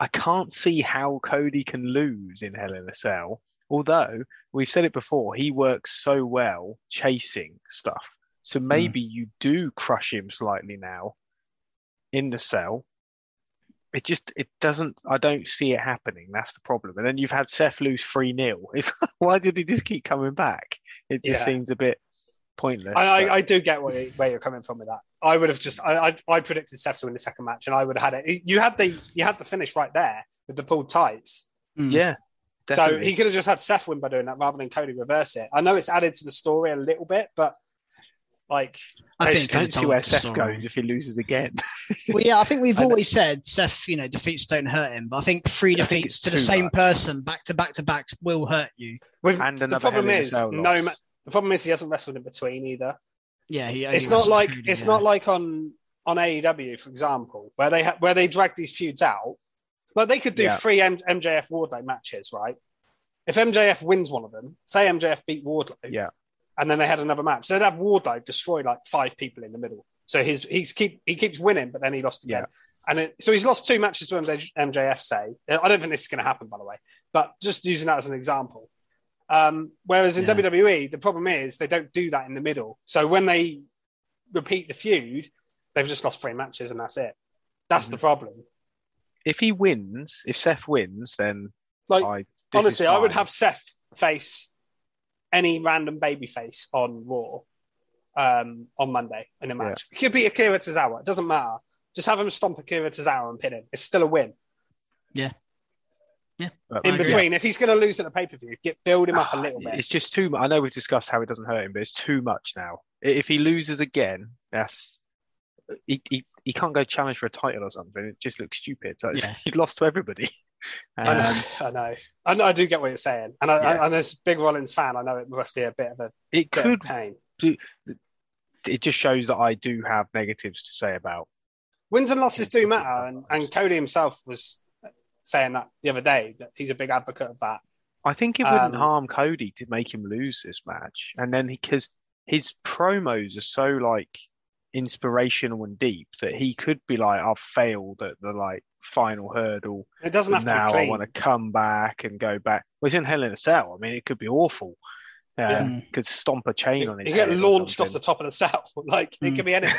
I can't see how Cody can lose in Hell in a Cell. Although we've said it before, he works so well chasing stuff. So maybe mm. you do crush him slightly now in the cell. It just, it doesn't, I don't see it happening. That's the problem. And then you've had Seth lose three nil. It's like, why did he just keep coming back? It just yeah. seems a bit pointless. I, I, I do get where, you, where you're coming from with that. I would have just, I, I I predicted Seth to win the second match and I would have had it. You had the, you had the finish right there with the pulled tights. Mm. Yeah. Definitely. So he could have just had Seth win by doing that rather than Cody reverse it. I know it's added to the story a little bit, but Like, I think don't see where Seth goes if he loses again. Well, yeah, I think we've always said Seth, you know, defeats don't hurt him, but I think three I defeats think to the same much. person back to back to back will hurt you. With, and the problem is, no, the problem is he hasn't wrestled in between either. Yeah, he it's not like Cody, it's yeah. not like on on A E W, for example, where they ha- where they drag these feuds out. Like they could do yeah. three M- MJF Wardlow matches, right? If M J F wins one of them, say M J F beat Wardlow, yeah. and then they had another match. So they'd have Wardlow destroy like five people in the middle. So his he's keep he keeps winning, but then he lost again. Yeah. And it, so he's lost two matches to M J F, say. I don't think this is going to happen, by the way. But just using that as an example. Um, whereas in yeah. W W E, the problem is they don't do that in the middle. So when they repeat the feud, they've just lost three matches and that's it. That's mm-hmm. the problem. If he wins, if Seth wins, then... like I, Honestly, I would have Seth face... any random babyface on Raw um, on Monday in a match. Yeah. It could be Akira Tozawa. It doesn't matter. Just have him stomp Akira Tozawa and pin him. It's still a win. Yeah. Yeah. In between, yeah. if he's going to lose at a pay-per-view, get, build him up uh, a little bit. It's just too much. I know we've discussed how it doesn't hurt him, but it's too much now. If he loses again, that's... He, he, he can't go challenge for a title or something. It just looks stupid. So yeah. He'd lost to everybody. Um, I, know, I know, I know, I do get what you're saying, and I, yeah. I, and as big Rollins fan, I know it must be a bit of a it bit could of pain. Do, it just shows that I do have negatives to say about wins and losses do matter, and, and Cody himself was saying that the other day that he's a big advocate of that. I think it wouldn't um, harm Cody to make him lose this match, and then because his promos are so like inspirational and deep that he could be like, I've failed at the like. final hurdle. It doesn't have to now be clean. I want to come back and go back. Well, it's in Hell in a Cell. I mean, it could be awful. Uh, yeah. Could stomp a chain it, on his You get launched off the top of the cell. Like, mm. it could be anything.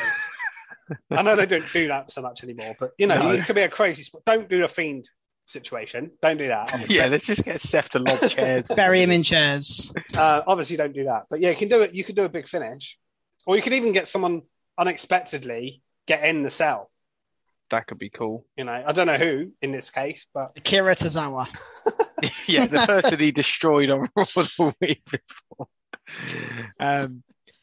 I know they don't do that so much anymore, but, you know, no. it could be a crazy spot. Don't do a Fiend situation. Don't do that. Obviously. Yeah, let's just get Seth to lob chairs. Bury him in chairs. Uh, obviously, don't do that. But, yeah, you can do it. You could do a big finish. Or you could even get someone unexpectedly get in the cell. That could be cool. You know, I don't know who in this case, but... Akira Tozawa. Yeah, the person he destroyed on Raw the week before. Um,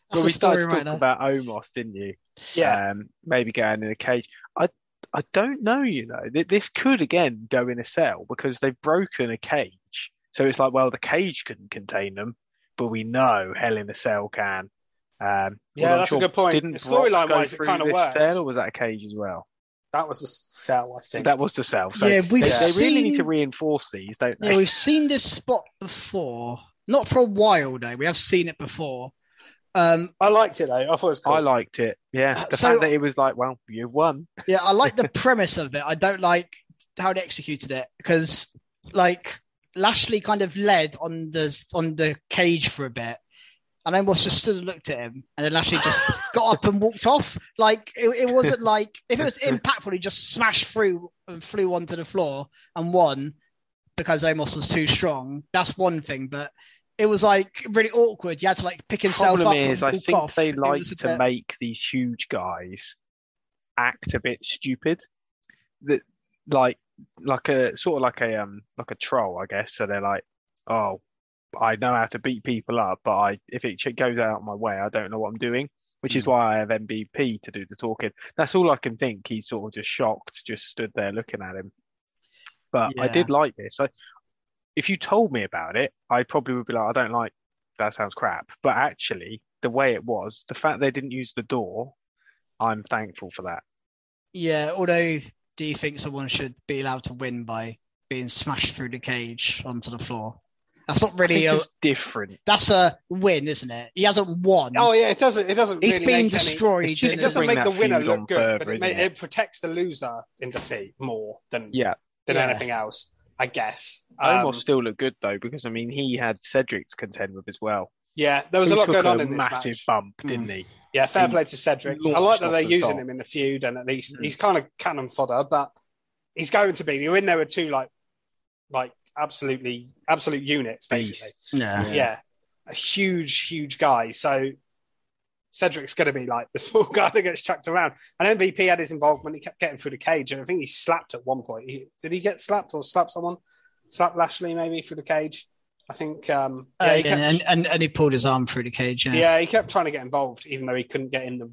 but we started talking right about Omos, didn't you? Yeah. Um, maybe going in a cage. I I don't know, you know. This could, again, go in a cell because they've broken a cage. So it's like, well, the cage couldn't contain them, but we know Hell in a Cell can. Um, yeah, that's sure a good point. Storyline-wise, it kind of works. Cell, or was that a cage as well? That was the cell, I think. That was the cell. So yeah, we've they, seen... they really need to reinforce these, don't they? Yeah, we've seen this spot before. Not for a while, though. We have seen it before. Um, I liked it, though. I thought it was cool. I liked it, yeah. The so, fact that it was like, well, you won. Yeah, I like the premise of it. I don't like how they executed it because, like, Lashley kind of led on the on the cage for a bit. And then Omos just stood and looked at him, and then Lashley just got up and walked off. Like, it, it wasn't like, if it was impactful, he just smashed through and flew onto the floor and won because Omos was too strong. That's one thing, but it was like really awkward. You had to like pick himself Problem up. Problem is, and I think off. they like to bit... make these huge guys act a bit stupid. That like, like a sort of like a um, like a troll, I guess. So they're like, oh, I know how to beat people up, but I, if it goes out of my way, I don't know what I'm doing, which mm. is why I have M V P to do the talking. That's all I can think. He's sort of just shocked, just stood there looking at him. But yeah. I did like this. I, if you told me about it, I probably would be like, I don't like, that sounds crap. But actually, the way it was, the fact they didn't use the door, I'm thankful for that. Yeah, although do you think someone should be allowed to win by being smashed through the cage onto the floor? That's not really a, different. That's a win, isn't it? He hasn't won. Oh yeah, it doesn't. It doesn't. He's really been make destroyed. Any, it, just, it doesn't make the winner look good, further, but it, may, it? it protects the loser in defeat more than yeah. than yeah. anything else, I guess. Omos um, still look good though, because I mean he had Cedric to contend with as well. Yeah, there was he a lot going on in this match. Massive bump, didn't mm. he? Yeah, fair he play to Cedric. I like that they're using the him in the feud, and at least mm. he's kind of cannon fodder, but he's going to be. You're in there with two like like. Absolutely, absolute units, basically. Yeah. yeah, a huge, huge guy. So Cedric's going to be like the small guy that gets chucked around. And M V P had his involvement. He kept getting through the cage, and I think he slapped at one point. He, did he get slapped or slap someone? Slap Lashley maybe through the cage. I think. Um, yeah, uh, he kept, and, and and he pulled his arm through the cage. Yeah. yeah, he kept trying to get involved, even though he couldn't get in the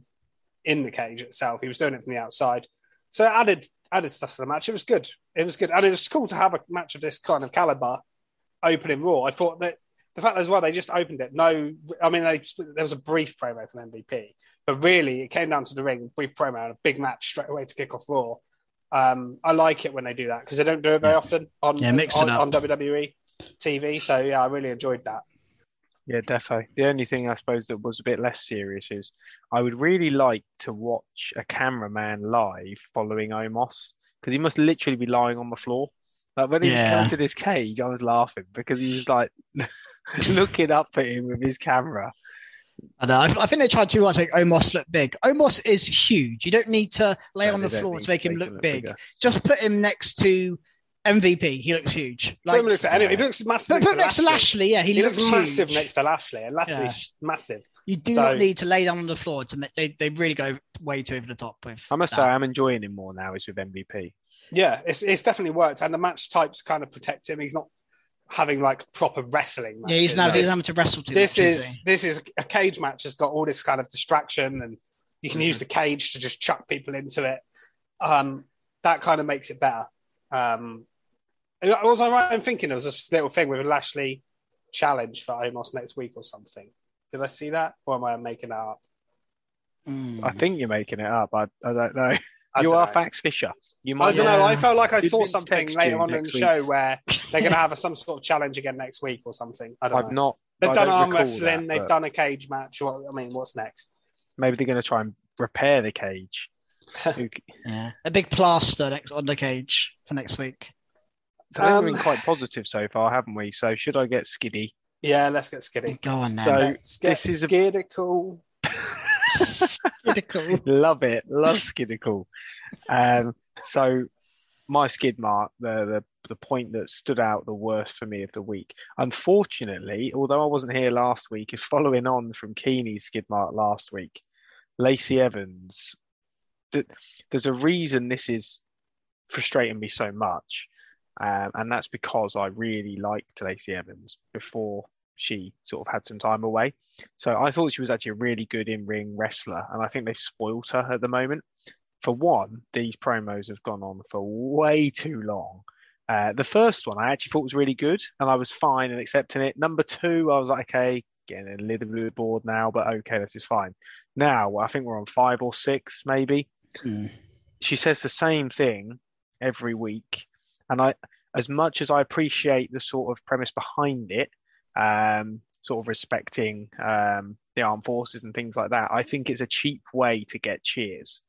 in the cage itself. He was doing it from the outside. So it added. Added stuff to the match. It was good. It was good. And it was cool to have a match of this kind of caliber opening Raw. I thought that the fact as well, they just opened it. No, I mean, they, there was a brief promo from M V P, but really it came down to the ring, brief promo and a big match straight away to kick off Raw. Um, I like it when they do that because they don't do it very often on, yeah, mix it up. on, on W W E T V. So yeah, I really enjoyed that. Yeah, defo. The only thing I suppose that was a bit less serious is I would really like to watch a cameraman live following Omos because he must literally be lying on the floor. Like when he yeah. was counted his cage, I was laughing because he was like looking up at him with his camera. I know. I think they tried too hard to make Omos look big. Omos is huge. You don't need to lay no, on the floor to make him look, look big. Bigger. Just put him next to M V P, he looks huge. Like, looks at, anyway, he looks massive. Put next to Lashley, yeah, he, he looks, looks massive next to Lashley, and Lashley's yeah. massive. You do so, not need to lay down on the floor to make. They, they really go way too over the top with. I must that. say, I'm enjoying him more now. Is with M V P. Yeah, it's it's definitely worked, and the match types kind of protect him. He's not having like proper wrestling. Matches. Yeah, he's now he's having to wrestle. Too this much, is, is this is a cage match. Has got all this kind of distraction, and you can mm-hmm. use the cage to just chuck people into it. Um, that kind of makes it better. Um, was I right in thinking there was this little thing with a Lashley challenge for Omos next week or something? Did I see that, or am I making that up? Mm. I think you're making it up. I, I don't know. I you don't are know. Fax Fisher. You might. I don't know. know. I felt like I saw something later on in the week. show where they're going to have a, some sort of challenge again next week or something. I don't I've know. not. They've I done arm wrestling. That, they've but... done a cage match. What, I mean, what's next? Maybe they're going to try and repair the cage. yeah. A big plaster next on the cage for next week. So um, we've been quite positive so far, haven't we? So should I get skiddy? Yeah, let's get skiddy. Go on then. So let's this is skidical. A... skidical. Love it. Love skidical. Um, so my skid mark, the, the the point that stood out the worst for me of the week, unfortunately, although I wasn't here last week, is following on from Keeney's skid mark last week. Lacey Evans. There's a reason this is frustrating me so much, um, and that's because I really liked Lacey Evans before she sort of had some time away. So I thought she was actually a really good in-ring wrestler, and I think they've spoiled her at the moment. For one, these promos have gone on for way too long. Uh, the first one I actually thought was really good, and I was fine in accepting it. Number two, I was like, okay, getting a little bit bored now, but okay, this is fine. Now, I think we're on five or six, maybe. Mm. She says the same thing every week, and I, as much as I appreciate the sort of premise behind it, um, sort of respecting um, the armed forces and things like that, I think it's a cheap way to get cheers.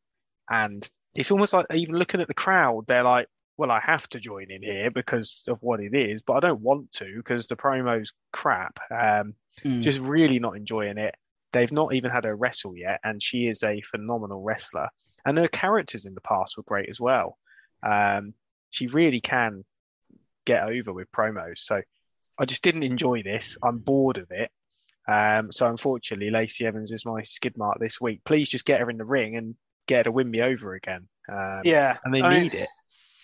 And it's almost like, even looking at the crowd, they're like, well, I have to join in here because of what it is, but I don't want to because the promo's crap. Um, mm. Just really not enjoying it. They've not even had her wrestle yet, and she is a phenomenal wrestler. And her characters in the past were great as well. Um, she really can get over with promos. So I just didn't enjoy this. I'm bored of it. Um, so unfortunately, Lacey Evans is my skid mark this week. Please just get her in the ring and get her to win me over again. Um, yeah. And they I need mean, it.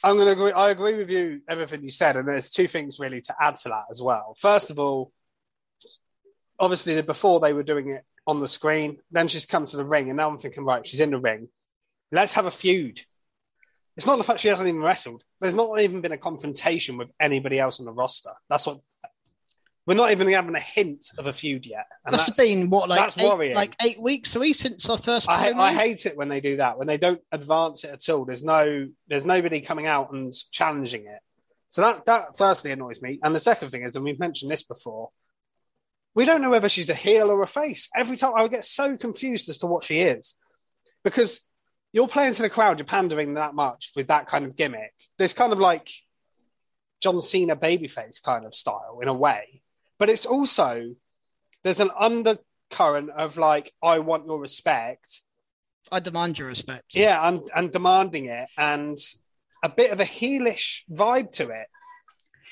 I'm going to agree. I agree with you, everything you said. And there's two things really to add to that as well. First of all, obviously before they were doing it on the screen. Then she's come to the ring, and now I'm thinking, right, she's in the ring. Let's have a feud. It's not the fact she hasn't even wrestled. There's not even been a confrontation with anybody else on the roster. That's what we're not even having a hint of a feud yet. And that's, that's been what like that's eight, worrying. Like eight weeks away since our first. I, I hate it when they do that. When they don't advance it at all. There's no. There's nobody coming out and challenging it. So that that firstly annoys me. And the second thing is, and we've mentioned this before, we don't know whether she's a heel or a face. Every time I would get so confused as to what she is, because you're playing to the crowd, you're pandering that much with that kind of gimmick. There's kind of like John Cena babyface kind of style in a way. But it's also, there's an undercurrent of like, I want your respect. I demand your respect. Yeah, and, and demanding it, and a bit of a heelish vibe to it.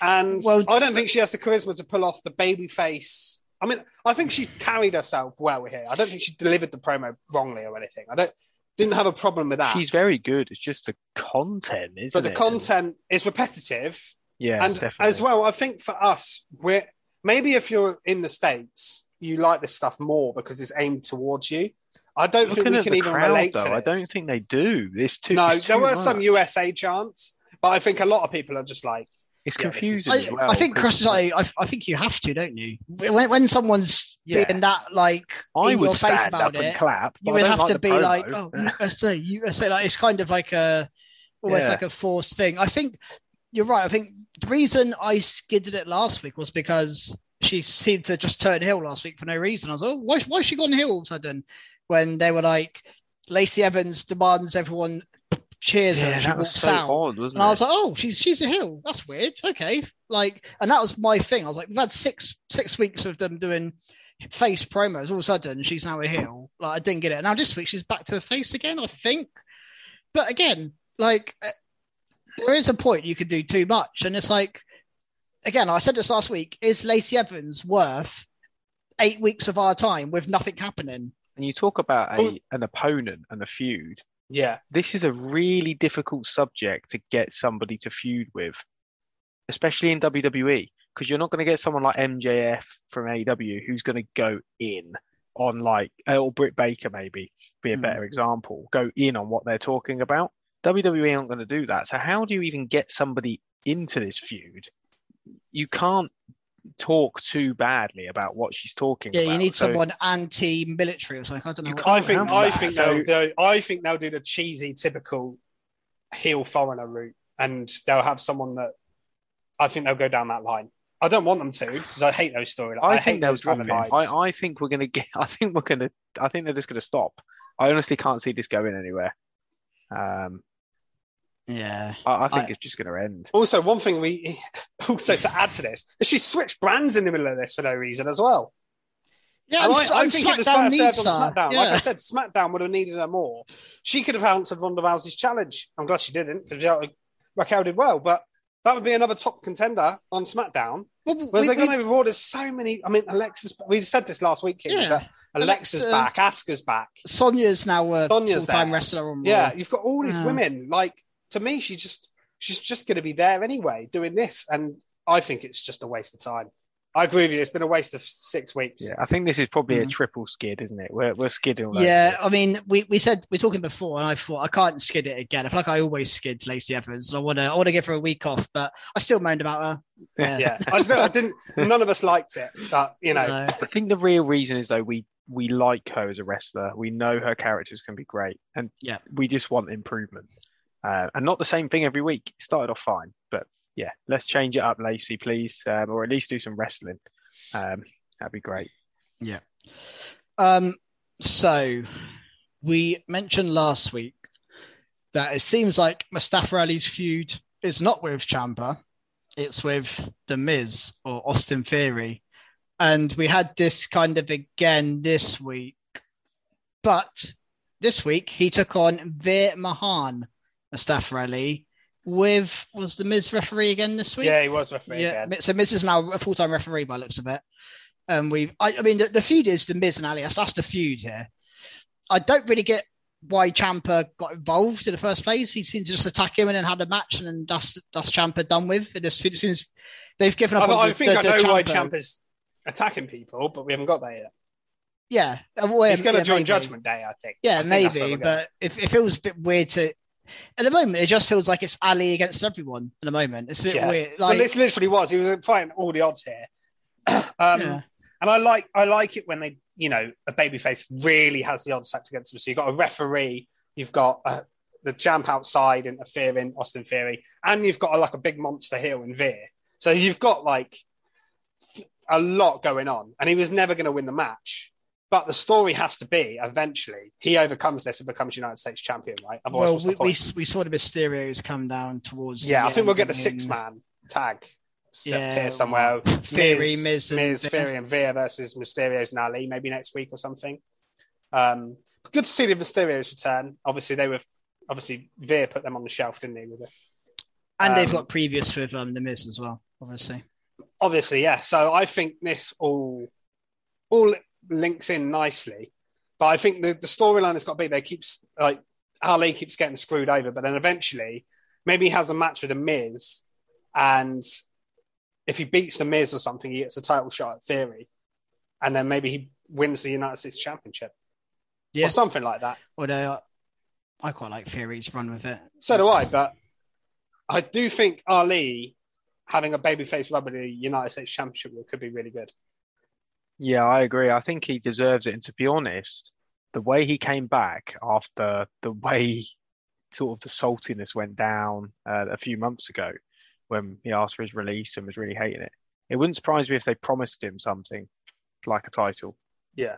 And well, I don't think she has the charisma to pull off the babyface. I mean, I think she carried herself well here. I don't think she delivered the promo wrongly or anything. I don't... Didn't have a problem with that. She's very good. It's just the content, isn't it? But the content is repetitive. Yeah, and definitely. As well, I think for us, we're maybe if you're in the States, you like this stuff more because it's aimed towards you. I don't Looking think we can even crowd, relate though, to this. I don't think they do. It's too No, it's there too were much. Some U S A chants, but I think a lot of people are just like, it's yeah, confusing. I, as well. I think, Chris, I, I think you have to, don't you? When, when someone's yeah. being that, like, I in would your face about it, clap, you would have like to be promo. like, oh, U S A, U S A. Like, it's kind of like a, almost yeah. like a forced thing. I think you're right. I think the reason I skidded it last week was because she seemed to just turn hill last week for no reason. I was like, oh, why, why has she gone hill all of a sudden? When they were like, Lacey Evans demands everyone... cheers yeah, and she walks so out. Odd, wasn't and it? I was like, oh, she's she's a heel. That's weird. Okay. Like, and that was my thing. I was like, we've had six six weeks of them doing face promos. All of a sudden, she's now a heel. Like, I didn't get it. Now this week she's back to her face again, I think. But again, like there is a point you could do too much. And it's like, again, I said this last week, is Lacey Evans worth eight weeks of our time with nothing happening? And you talk about a, an opponent and a feud. Yeah, this is a really difficult subject to get somebody to feud with, especially in W W E, because you're not going to get someone like M J F from A E W who's going to go in on like, or Britt Baker maybe, be a better mm. example, go in on what they're talking about. W W E aren't going to do that. So how do you even get somebody into this feud? You can't talk too badly about what she's talking yeah, about. Yeah, you need so, someone anti-military or something. I don't know. What I think I think they'll do, I think they'll do the cheesy, typical heel foreigner route, and they'll have someone that I think they'll go down that line. I don't want them to because I hate those storylines. I, I think hate those kind of lines. I, I think we're going to get. I think we're going to. I think they're just going to stop. I honestly can't see this going anywhere. Um. Yeah, I, I think I, it's just going to end. Also, one thing we also to add to this is she switched brands in the middle of this for no reason as well. Yeah, and and I, I think Smackdown it was better served on SmackDown. Yeah. Like I said, SmackDown would have needed her more. She could have answered Ronda Rousey's challenge. I'm glad she didn't because Raquel did well, but that would be another top contender on SmackDown. Well, whereas they've gone over Raw. There's so many. I mean, Alexa's. We said this last week. Here, yeah. Alexa's Alexa, back. Asuka's back. Sonya's now a Sonya's full-time there. wrestler on Raw. Yeah, you've got all these yeah. women like. To me, she just she's just going to be there anyway, doing this, and I think it's just a waste of time. I agree with you; it's been a waste of six weeks. Yeah, I think this is probably mm. a triple skid, isn't it? We're we're skidding. All yeah, over. I mean, we, we said we're talking before, and I thought I can't skid it again. I feel like I always skid Lacey Evans. I want to I want to give her a week off, but I still moaned about her. Yeah, yeah. I, just, I didn't. None of us liked it, but you know, no. I think the real reason is though we we like her as a wrestler. We know her characters can be great, and yeah. we just want improvement. Uh, and not the same thing every week. It started off fine, but yeah, let's change it up, Lacey, please, um, or at least do some wrestling. Um, that'd be great. Yeah. Um, so we mentioned last week that it seems like Mustafa Ali's feud is not with Ciampa; it's with The Miz or Austin Theory, and we had this kind of again this week. But this week he took on Veer Mahan. Mustafa Ali with, was the Miz referee again this week? Yeah, he was referee yeah. again. So Miz is now a full-time referee by the looks of it. And we've, I, I mean, the, the feud is the Miz and Ali. That's, that's the feud here. I don't really get why Ciampa got involved in the first place. He seemed to just attack him and then had a match and then that's, that's Ciampa done with. And as soon as they've given up I, on I the, think the, I know the Ciampa. why Ciampa's attacking people, but we haven't got that yet. Yeah. Well, he's going to yeah, join maybe. Judgment Day, I think. Yeah, I think maybe, but it, it feels a bit weird to... At the moment, it just feels like it's Ali against everyone at the moment. It's a bit yeah. weird. Like... Well, this literally was. He was fighting all the odds here. um, yeah. And I like I like it when they, you know, a babyface really has the odds stacked against them. So you've got a referee, you've got uh, the champ outside interfering, Austin Theory, and you've got a, like a big monster heel in Veer. So you've got like a lot going on. And he was never going to win the match. But the story has to be, eventually, he overcomes this and becomes United States champion, right? Otherwise, well, what's the point? we we saw the Mysterios come down towards... Yeah, I think we'll get the six-man tag yeah, here somewhere. Well, Theory, Miz, and Miz, Theory and Veer versus Mysterios and Ali, maybe next week or something. Um, good to see the Mysterios return. Obviously, they were... Obviously, Veer put them on the shelf, didn't he? With it? And um, they've got previous with um, the Miz as well, obviously. Obviously, yeah. So I think this all... all links in nicely, but I think the, the storyline has got to be, they keeps like Ali keeps getting screwed over, but then eventually maybe he has a match with the Miz, and if he beats the Miz or something, he gets a title shot at Theory, and then maybe he wins the United States Championship yeah. or something like that. Although I quite like Theory's run with it. So do I, but I do think Ali having a babyface rub with the United States Championship could be really good. Yeah, I agree. I think he deserves it. And to be honest, the way he came back after the way sort of the saltiness went down uh, a few months ago when he asked for his release and was really hating it, it wouldn't surprise me if they promised him something like a title. Yeah.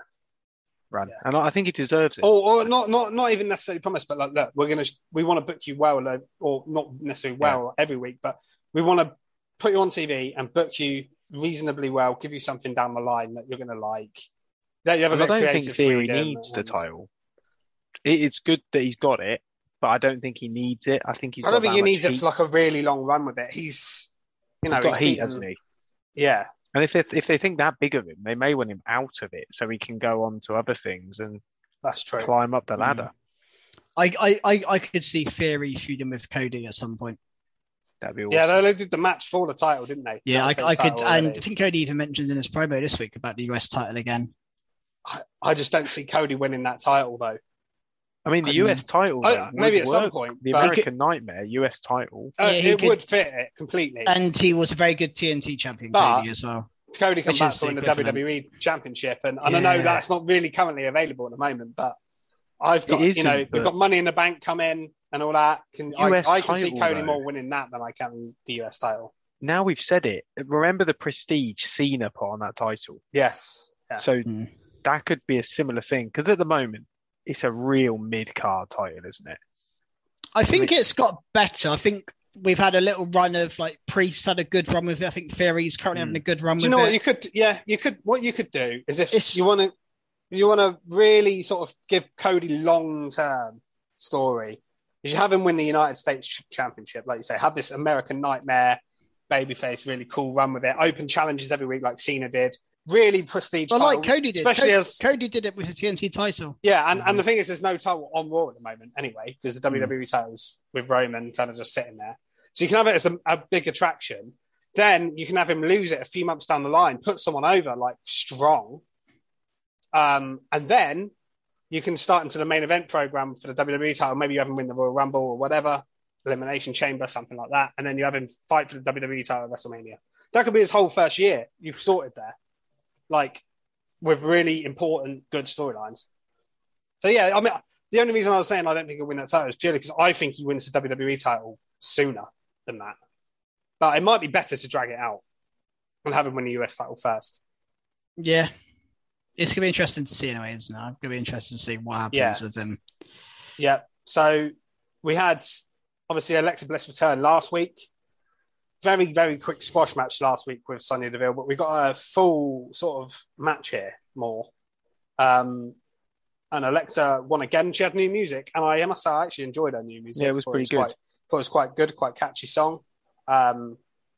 Run. Yeah. And I think he deserves it. Or, or not, not not even necessarily promised, but like, look, we're going to, we want to book you well, or not necessarily well yeah. every week, but we want to put you on T V and book you reasonably well, give you something down the line that you're going to like. That you have a bit I don't think Theory needs the title. It's good that he's got it, but I don't think he needs it. I think he's. I don't think he needs heat. it for like a really long run with it. He's, you know, he's got he's heat, beaten. hasn't he? Yeah. And if they if they think that big of him, they may want him out of it so he can go on to other things and that's true. Climb up the ladder. Mm. I, I I could see Theory feuding with Cody at some point. That'd be awesome. Yeah, they did the match for the title, didn't they? Yeah, I, I could. And I think Cody even mentioned in his promo this week about the U S title again. I, I just don't see Cody winning that title, though. I mean, the I U S mean, title. I, maybe at work. some point. The American could, Nightmare, U S title. Uh, yeah, it could, would fit it completely. And he was a very good T N T champion, but Cody, as well. Cody comes back to win the W W E championship. And, and yeah. I know that's not really currently available at the moment, but I've got, you know, we've got Money in the Bank come in. And all that. Can, I, I can title, see Cody though. more winning that than I can the U S title. Now we've said it. Remember the prestige Cena put on that title. Yes. Yeah. So mm. that could be a similar thing, because at the moment it's a real mid-card title, isn't it? I think it's got better. I think we've had a little run of like Priest had a good run with it. I think Theory's currently mm. having a good run. Do with it. You know it. what you could? Yeah, you could. What you could do is if it's, you want to, you want to really sort of give Cody long-term story. You should have him win the United States Championship, like you say. Have this American Nightmare, babyface, really cool run with it. Open challenges every week, like Cena did. Really prestige. Well, title, like Cody did. Especially Cody, as Cody did it with the T N T title. Yeah, and, mm-hmm. and the thing is, there's no title on Raw at the moment, anyway, because the W W E mm. title's with Roman kind of just sitting there. So you can have it as a, a big attraction. Then you can have him lose it a few months down the line, put someone over like strong, um, and then. You can start into the main event program for the W W E title. Maybe you have him win the Royal Rumble or whatever, Elimination Chamber, something like that. And then you have him fight for the W W E title at WrestleMania. That could be his whole first year. You've sorted there. Like, with really important, good storylines. So, yeah, I mean, the only reason I was saying I don't think he'll win that title is purely because I think he wins the W W E title sooner than that. But it might be better to drag it out and have him win the U S title first. Yeah. It's going to be interesting to see anyway, isn't it? I'm going to be interested to see what happens yeah. with him. Yeah. So we had, obviously, Alexa Bliss return last week. Very, very quick squash match last week with Sonya Deville, but we got a full sort of match here more. Um, and Alexa won again. She had new music, and I must say I actually enjoyed her new music. Yeah, it was pretty good. Quite, thought it was quite good, quite catchy song. Um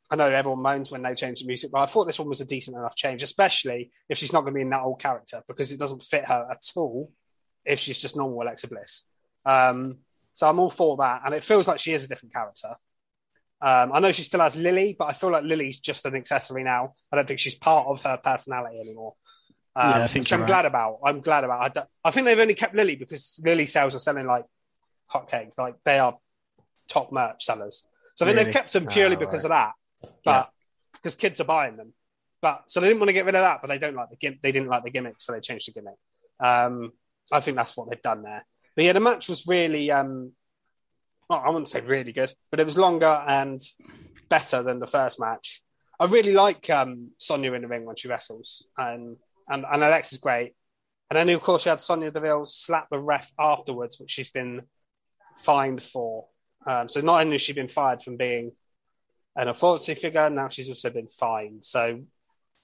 I know everyone moans when they change the music, but I thought this one was a decent enough change, especially if she's not going to be in that old character, because it doesn't fit her at all if she's just normal Alexa Bliss. Um, so I'm all for that. And it feels like she is a different character. Um, I know she still has Lily, but I feel like Lily's just an accessory now. I don't think she's part of her personality anymore. Um, yeah, I think which I'm right. glad about. I'm glad about. I, I think they've only kept Lily because Lily sales are selling like hotcakes. Like they are top merch sellers. So I think really? they've kept them purely oh, because right. of that. But because yeah. kids are buying them. But so they didn't want to get rid of that. But they don't like the gim- They didn't like the gimmick, so they changed the gimmick. Um, I think that's what they've done there. But yeah, the match was really. Um, Well, I wouldn't say really good, but it was longer and better than the first match. I really like um, Sonya in the ring when she wrestles, and and, and Alexa's great. And then, of course, you had Sonya Deville slap the ref afterwards, which she's been fined for. Um, so not only has she been fired from being an authority figure, now she's also been fined. So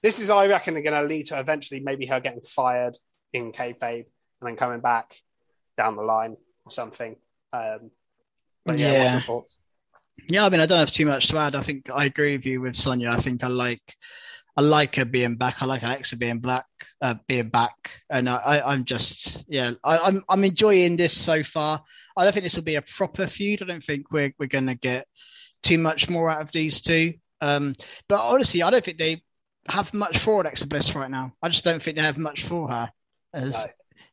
this is, I reckon, going to lead to eventually maybe her getting fired in kayfabe and then coming back down the line or something. Um, But yeah, yeah. What's your thoughts? Yeah, I mean, I don't have too much to add. I think I agree with you with Sonya. I think I like, I like her being back. I like Alexa being black, uh, being back, and I, I'm just, yeah, I, I'm, I'm enjoying this so far. I don't think this will be a proper feud. I don't think we're, we're going to get too much more out of these two. Um, but honestly, I don't think they have much for Alexa Bliss right now. I just don't think they have much for her. As, no.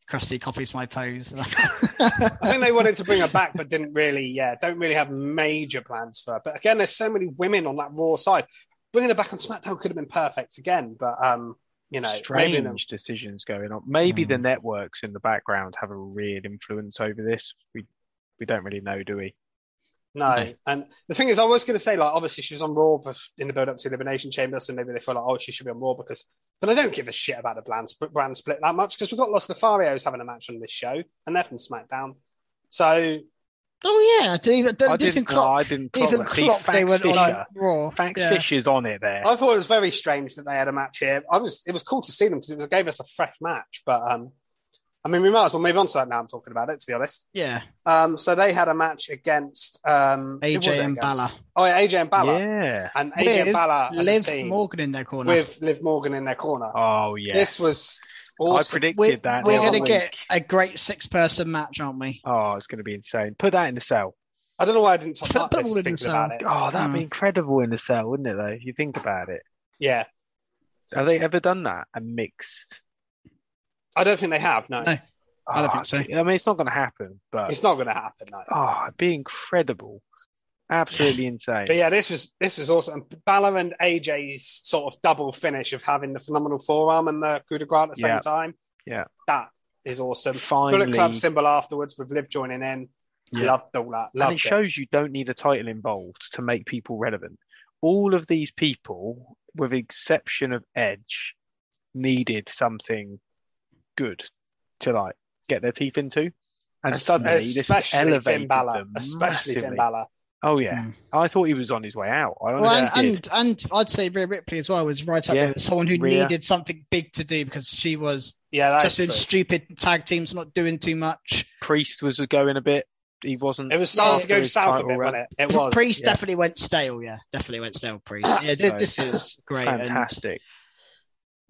Krusty copies my pose. I think they wanted to bring her back, but didn't really, yeah, don't really have major plans for her. But again, there's so many women on that Raw side. Bringing her back on SmackDown could have been perfect again, but, um, you know. Strange maybe the, decisions going on. Maybe mm. the networks in the background have a real influence over this. We we don't really know, do we? No. no. And the thing is, I was going to say, like, obviously she was on Raw in the build-up to Elimination Chamber, so maybe they feel like, oh, she should be on Raw because... But I don't give a shit about the brand, brand split that much because we've got Los Lotharios having a match on this show and they're from SmackDown. So... Oh, yeah. I didn't even, didn't, I didn't, even clock, no, I didn't clock even clock they went Fisher. on Raw. Fax yeah. Fisher's on it there. I thought it was very strange that they had a match here. I was. It was cool to see them because it, was, it gave us a fresh match. But, um, I mean, we might as well move on to that now I'm talking about it, to be honest. Yeah. Um, so they had a match against... Um, A J and Balor. Oh, yeah, A J and Balor. Yeah. And A J with and Balor as Liv a team Morgan in their corner. With Liv Morgan in their corner. Oh, yeah. This was awesome. I predicted we're, that. We're going to get a great six-person match, aren't we? Oh, it's going to be insane. Put that in the cell. I don't know why I didn't talk about this thinking about it. Oh, that would mm. be incredible in the cell, wouldn't it, though? If you think about it. Yeah. Have they ever done that? A mixed... I don't think they have, no. no I don't oh, think so. I mean, it's not going to happen, but... It's not going to happen, no. Oh, it'd be incredible. Absolutely insane. But yeah, this was this was awesome. Balor and A J's sort of double finish of having the phenomenal forearm and the coup de grace at the same yeah. time. Yeah. That is awesome. Finally. Bullet Club symbol afterwards with Liv joining in. Yeah. Loved all that. Loved and it, it shows you don't need a title involved to make people relevant. All of these people, with the exception of Edge, needed something... good to like get their teeth into, and suddenly this elevated them, especially Finn Balor. Oh yeah, mm. I thought he was on his way out. I well, and, and and I'd say Rhea Ripley as well was right up yeah. there, someone who Rhea. needed something big to do because she was yeah just in stupid tag teams, not doing too much. Priest was going a bit. He wasn't. It was starting yeah. to go south a bit, wasn't it? It was. Priest yeah. definitely went stale. Yeah, definitely went stale. Priest. Yeah, this, no. this is great. Fantastic. And,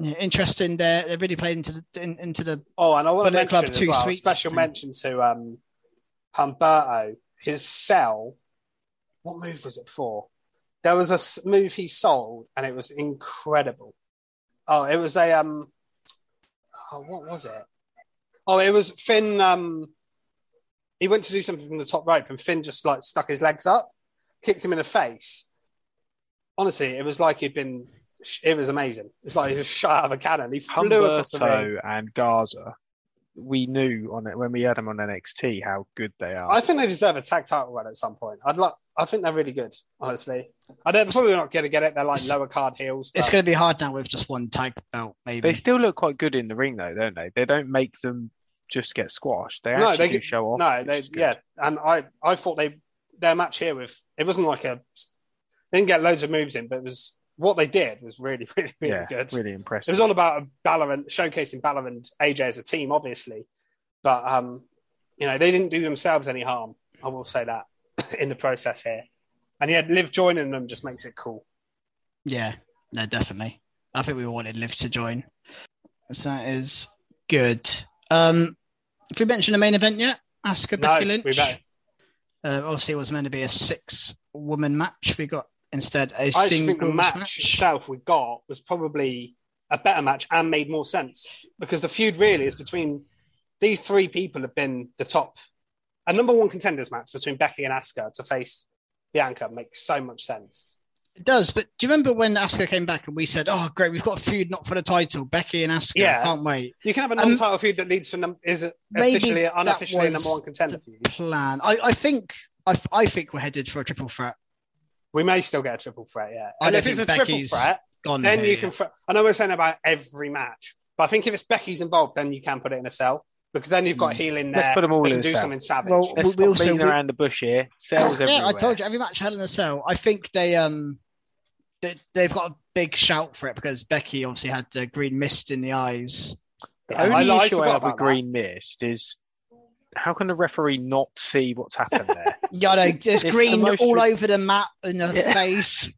Yeah, interesting. There, they really played into the in, into the. Oh, and I want to mention as well, special mention to um, Humberto. His sell. What move was it for? There was a move he sold, and it was incredible. Oh, it was a um. Oh, what was it? Oh, it was Finn. Um, he went to do something from the top rope, and Finn just like stuck his legs up, kicked him in the face. Honestly, it was like he'd been. It was amazing. It's like he was shot out of a cannon. He flew Humberto across the ring. And Garza, we knew on it when we had them on N X T how good they are. I think they deserve a tag title run at some point. I'd like. I think they're really good. Honestly, I don't. They're probably not going to get it. They're like lower card heels. But... It's going to be hard now with just one tag belt. Maybe they still look quite good in the ring, though, don't they? They don't make them just get squashed. They actually no, they do get, show off. No, they, yeah. And I, I thought they their match here with it wasn't like a. They didn't get loads of moves in, but it was. What they did was really, really, really yeah, good. Really impressive. It was all about Balor and showcasing Balor and A J as a team, obviously. But, um, you know, they didn't do themselves any harm. I will say that in the process here. And yeah, Liv joining them just makes it cool. Yeah, no, definitely. I think we wanted Liv to join. So that is good. Um, have we mentioned the main event yet? Asuka, no, Becky Lynch? We better. Uh, obviously, it was meant to be a six-woman match. We got instead a I singles think the match, match itself we got was probably a better match and made more sense, because the feud really is between these three people have been the top. A number one contenders match between Becky and Asuka to face Bianca makes so much sense. It does, but do you remember when Asuka came back and we said, oh, great, we've got a feud not for the title, Becky and Asuka, yeah. Can't wait. You can have a non-title um, feud that leads to, num- is it officially, unofficially number one contender feud. Plan. I, I think I, I think we're headed for a triple threat. We may still get a triple threat, yeah. And if it's a Becky's triple threat, gone then here, you can... Yeah. Fr- I know we're saying about every match, but I think if it's Becky's involved, then you can put it in a cell. Because then you've got heel in there. Let's put them all in. Can do something savage. Well, Let's we, we also beating we, around the bush here. Cells yeah, everywhere. I told you every match Hell in a Cell. I think they um they they've got a big shout for it because Becky obviously had the green mist in the eyes. The yeah, only I, issue I, I have with green mist is how can the referee not see what's happened there? yeah, I know. There's it's green the all ri- over the mat and her yeah. face.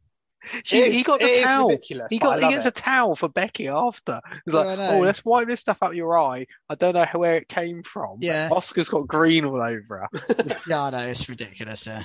She, he got the towel. He got he gets it. a towel for Becky after. He's like, oh, let's wipe this stuff out your eye. I don't know where it came from. Yeah, Oscar's got green all over her. yeah, I know it's ridiculous. Yeah,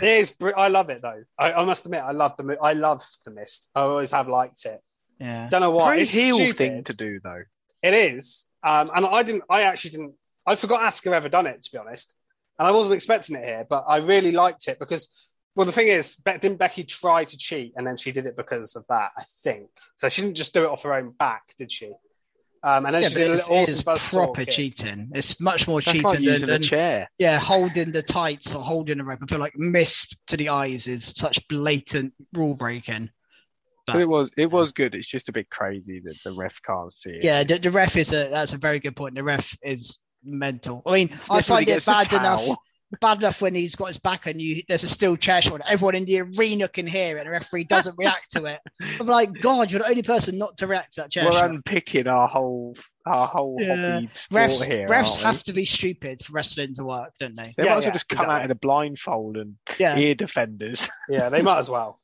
it is. I love it though. I, I must admit, I love the. I love the mist. I always have liked it. Yeah, don't know why. It's a heel thing to do though. It is, um, and I didn't. I actually didn't. I forgot Asuka ever done it, to be honest, and I wasn't expecting it here, but I really liked it because. Well, the thing is, didn't Becky try to cheat and then she did it because of that, I think. So she didn't just do it off her own back, did she? Um, and then yeah, she did a little awesome buzz saw proper cheating. Kick. It's much more That's cheating than, than chair. Yeah, holding the tights or holding the rope. I feel like mist to the eyes is such blatant rule breaking. But, but it was it was good. It's just a bit crazy that the ref can't see it. Yeah, the, the ref is a that's a very good point. The ref is mental. I mean, Especially I find it bad enough. Bad enough when he's got his back on you, there's a still chair shot. Everyone in the arena can hear it, and the referee doesn't react to it. I'm like, God, you're the only person not to react to that chair We're shot. We're unpicking our whole, our whole yeah. hobby sport refs, here. Refs have to be stupid for wrestling to work, don't they? They yeah, might as well yeah, just come exactly. out in a blindfold and yeah. ear defenders. Yeah, they might as well.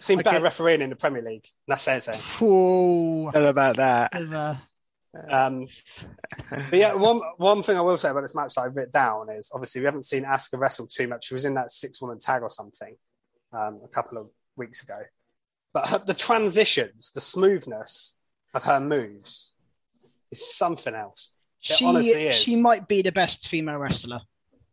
Seems okay. better refereeing in the Premier League. That's it. Whoa. Not about that. Never. Um, but yeah, one one thing I will say about this match that I've written down is obviously we haven't seen Asuka wrestle too much. She was in that six woman tag or something um, a couple of weeks ago, but her, the transitions, the smoothness of her moves is something else. It she honestly is. She might be the best female wrestler.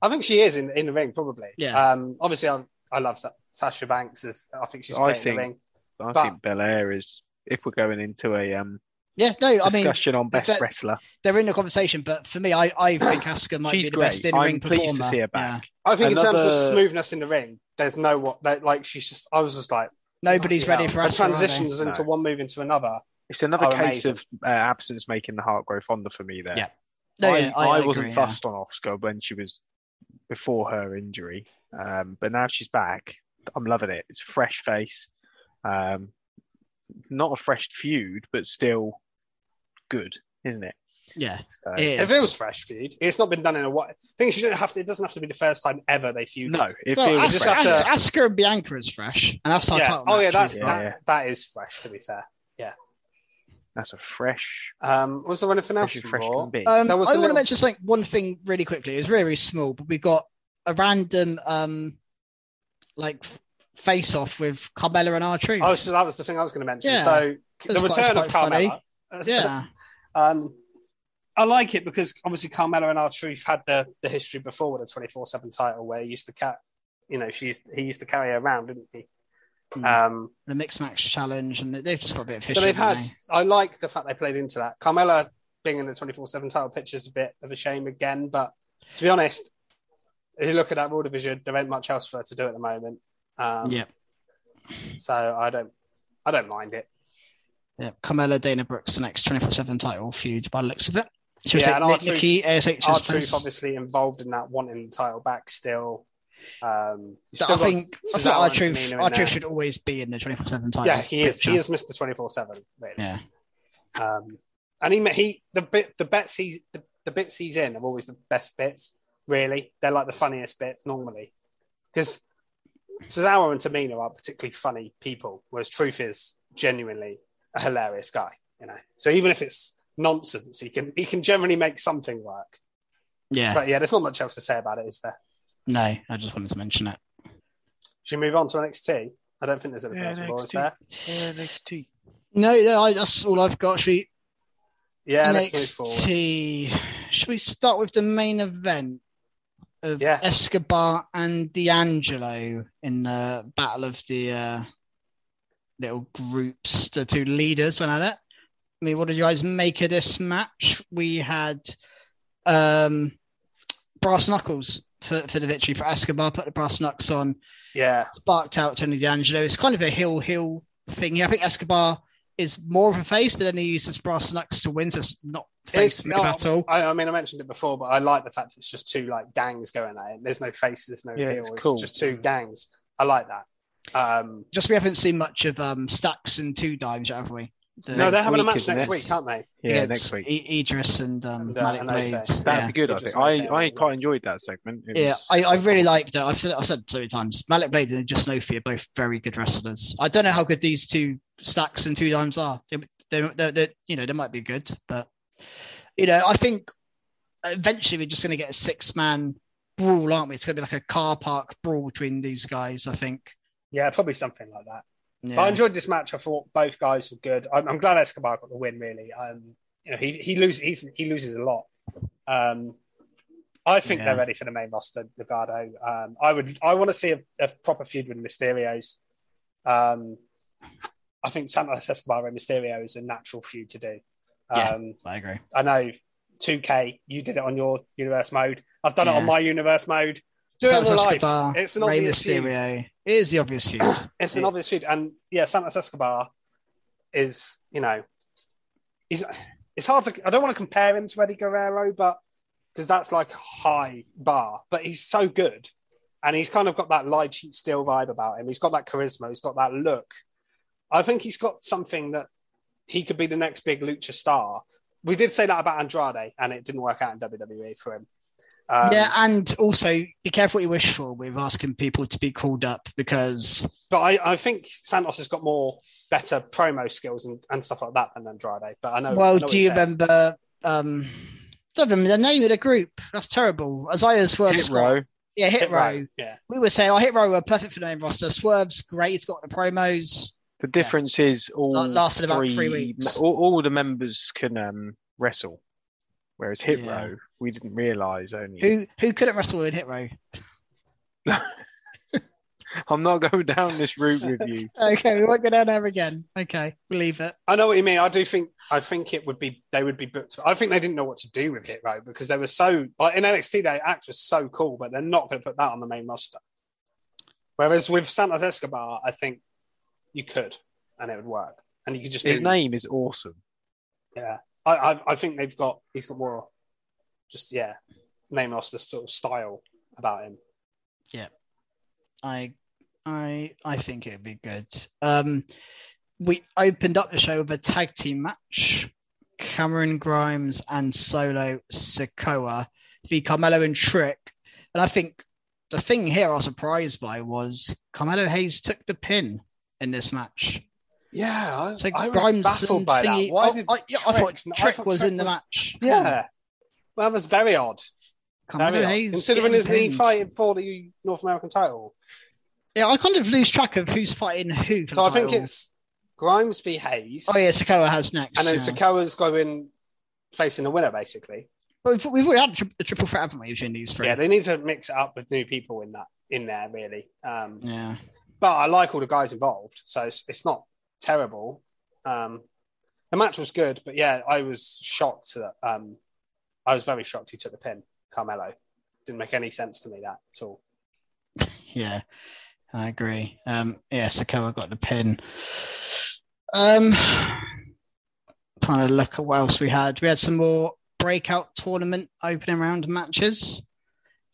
I think she is in, in the ring probably. Yeah. Um, obviously, I, I love Sasha Banks. Is I think she's great I think, in the ring. I but, think Belair is. If we're going into a um. Yeah, no, I mean... Discussion on best they're, wrestler. They're in the conversation, but for me, I, I think Asuka might She's be the great. best in the ring performer. I'm pleased to see her back. Yeah. I think Another... in terms of smoothness in the ring, there's no... what like she's just. I was just like... Nobody's ready for Asuka. The transitions into no. one move into another. It's another case amazing. of uh, absence making the heart grow fonder for me there. Yeah, no, I, yeah, I, I, I wasn't agree, fussed yeah. on Asuka when she was... Before her injury. Um, but now she's back. I'm loving it. It's a fresh face. Um, not a fresh feud, but still... good, isn't it? Yeah, so, it, it feels fresh feud. It's not been done in a while. Things you don't have to. It doesn't have to be the first time ever they feud. No, it well, feels. As, fresh. As, Asuka and Bianca is fresh, and that's our yeah. title. Oh match, yeah, that's that, yeah. that is fresh. To be fair, yeah, that's a fresh. Um, was there anything else? Fresh um, I little... want to mention something. One thing really quickly. It's very, very small, but we got a random um, like face off with Carmella and R-Truth. Oh, so that was the thing I was going to mention. Yeah. So the return of Carmella. Funny. Yeah, um, I like it because obviously Carmella and R-Truth had the, the history before with a twenty four seven title where he used to cat, you know, she used, he used to carry her around, didn't he? Mm. Um, the mixed match challenge, and they've just got a bit of history. So they've had. They? I like the fact they played into that. Carmella being in the twenty four seven title picture is a bit of a shame again, but to be honest, if you look at that Raw division, there ain't much else for her to do at the moment. Um, yeah. So I don't, I don't mind it. Yeah, Carmella, Dana Brooks, next twenty-four seven title feud by the looks of it. She yeah, was and Nikki, R-Truth obviously involved in that, wanting the title back still. Um, still I think R-Truth R-Truth should always be in the twenty-four seven title. Yeah, he is. Picture. He has missed the twenty-four seven. Really. Yeah. Um, and he he the bit the bets he's the, the bits he's in are always the best bits. Really, they're like the funniest bits normally because Cesaro and Tamina are particularly funny people, whereas Truth is genuinely. A hilarious guy, you know. So even if it's nonsense, he can he can generally make something work. Yeah. But yeah, there's not much else to say about it, is there? No, I just wanted to mention it. Should we move on to N X T? I don't think there's anything yeah, else N X T. Is there? Yeah, N X T. No, no I, that's all I've got. Should we... Yeah, N X T. Let's move forward. Should we start with the main event of yeah. Escobar and D'Angelo in the battle of the uh, little groups, the two leaders went at it? I mean, what did you guys make of this match? We had um, brass knuckles for, for the victory for Escobar, put the brass knucks on, yeah, sparked out Tony D'Angelo. It's kind of a heel heel thing. I think Escobar is more of a face, but then he uses brass knucks to win, so it's not face in the battle. I, I mean, I mentioned it before, but I like the fact it's just two like gangs going at it. There's no face, there's no yeah, heel. It's, it's cool. Just two gangs. I like that. Um, just we haven't seen much of um, Stacks and Two Dimes, have we? The no, they're having a match next week, aren't they? Yeah, next week. I- Idris and um, and, uh, Malik Blades. That'd yeah. be good, Idris I think. I, I quite enjoyed that segment. It yeah, was... I, I really liked it. I've said I've said it so many times. Malik Blades and Just Nofi are both very good wrestlers. I don't know how good these two Stacks and Two Dimes are. They, they, they, they, you know, they might be good, but you know, I think eventually we're just going to get a six-man brawl, aren't we? It's going to be like a car park brawl between these guys, I think. Yeah, probably something like that. Yeah. But I enjoyed this match. I thought both guys were good. I'm, I'm glad Escobar got the win. Really, um, you know, he he loses he's, he loses a lot. Um, I think yeah. they're ready for the main roster. Legado. Um, I would. I want to see a, a proper feud with Mysterios. Um, I think Santos Escobar and Mysterio is a natural feud to do. Um, yeah, I agree. I know. two K, you did it on your universe mode. I've done yeah. it on my universe mode. Do Santa it in Escobar, life. It's an Rey obvious Mysterio. Feud. It is the obvious feud. It's an obvious feud. And yeah, Santos Escobar is, you know, he's, it's hard to, I don't want to compare him to Eddie Guerrero, but because that's like a high bar, but he's so good. And he's kind of got that live cheat steel vibe about him. He's got that charisma. He's got that look. I think he's got something that he could be the next big lucha star. We did say that about Andrade and it didn't work out in W W E for him. Um, yeah, and also be careful what you wish for with asking people to be called up because... But I, I think Santos has got more better promo skills and, and stuff like that than Andrade. But I know... Well, I know do you remember... Um, I don't remember the name of the group. That's terrible. Isaiah Swerve. Hit Row. Yeah, Hit, Hit Row. Row. Yeah. We were saying, oh, Hit Row were perfect for the main roster. Swerve's great. He's got the promos. The difference yeah. is all... Lasted about three, three weeks. All, all the members can um, wrestle. Whereas Hit yeah. Row, we didn't realise only... Who who couldn't wrestle in Hit Row? I'm not going down this route with you. Okay, we won't go down there again. Okay, we'll leave it. I know what you mean. I do think I think it would be... They would be booked... I think they didn't know what to do with Hit Row because they were so... Like in N X T, their act was so cool, but they're not going to put that on the main roster. Whereas with Santos Escobar, I think you could, and it would work. And you could just His do... His name is awesome. Yeah. I, I I think they've got he's got more just yeah name loss the sort of style about him. Yeah, I I I think it'd be good. Um, we opened up the show with a tag team match: Cameron Grimes and Solo Sikoa v Carmelo and Trick. And I think the thing here I was surprised by was Carmelo Hayes took the pin in this match. Yeah, I, so I was baffled by thingy. that. Why oh, did I, yeah, Trick, I thought Trick I thought was Trick in the was, match. Yeah. Well, that was very odd. Very odd. Considering his knee fighting for the North American title. Yeah, I kind of lose track of who's fighting who for so the title. So I think it's Grimes v Hayes. Oh, yeah, Sikoa has next. And then yeah. Sakoa's going facing the winner, basically. But we've, we've already had a triple threat, haven't we, between these three? Yeah, they need to mix it up with new people in, that, in there, really. Um, yeah. But I like all the guys involved, so it's, it's not... terrible. Um, the match was good, but yeah, I was shocked that um, I was very shocked he took the pin. Carmelo didn't make any sense to me that at all. Yeah, I agree. Um, yeah, Sikoa got the pin. Um, trying to look at what else we had. We had some more breakout tournament opening round matches.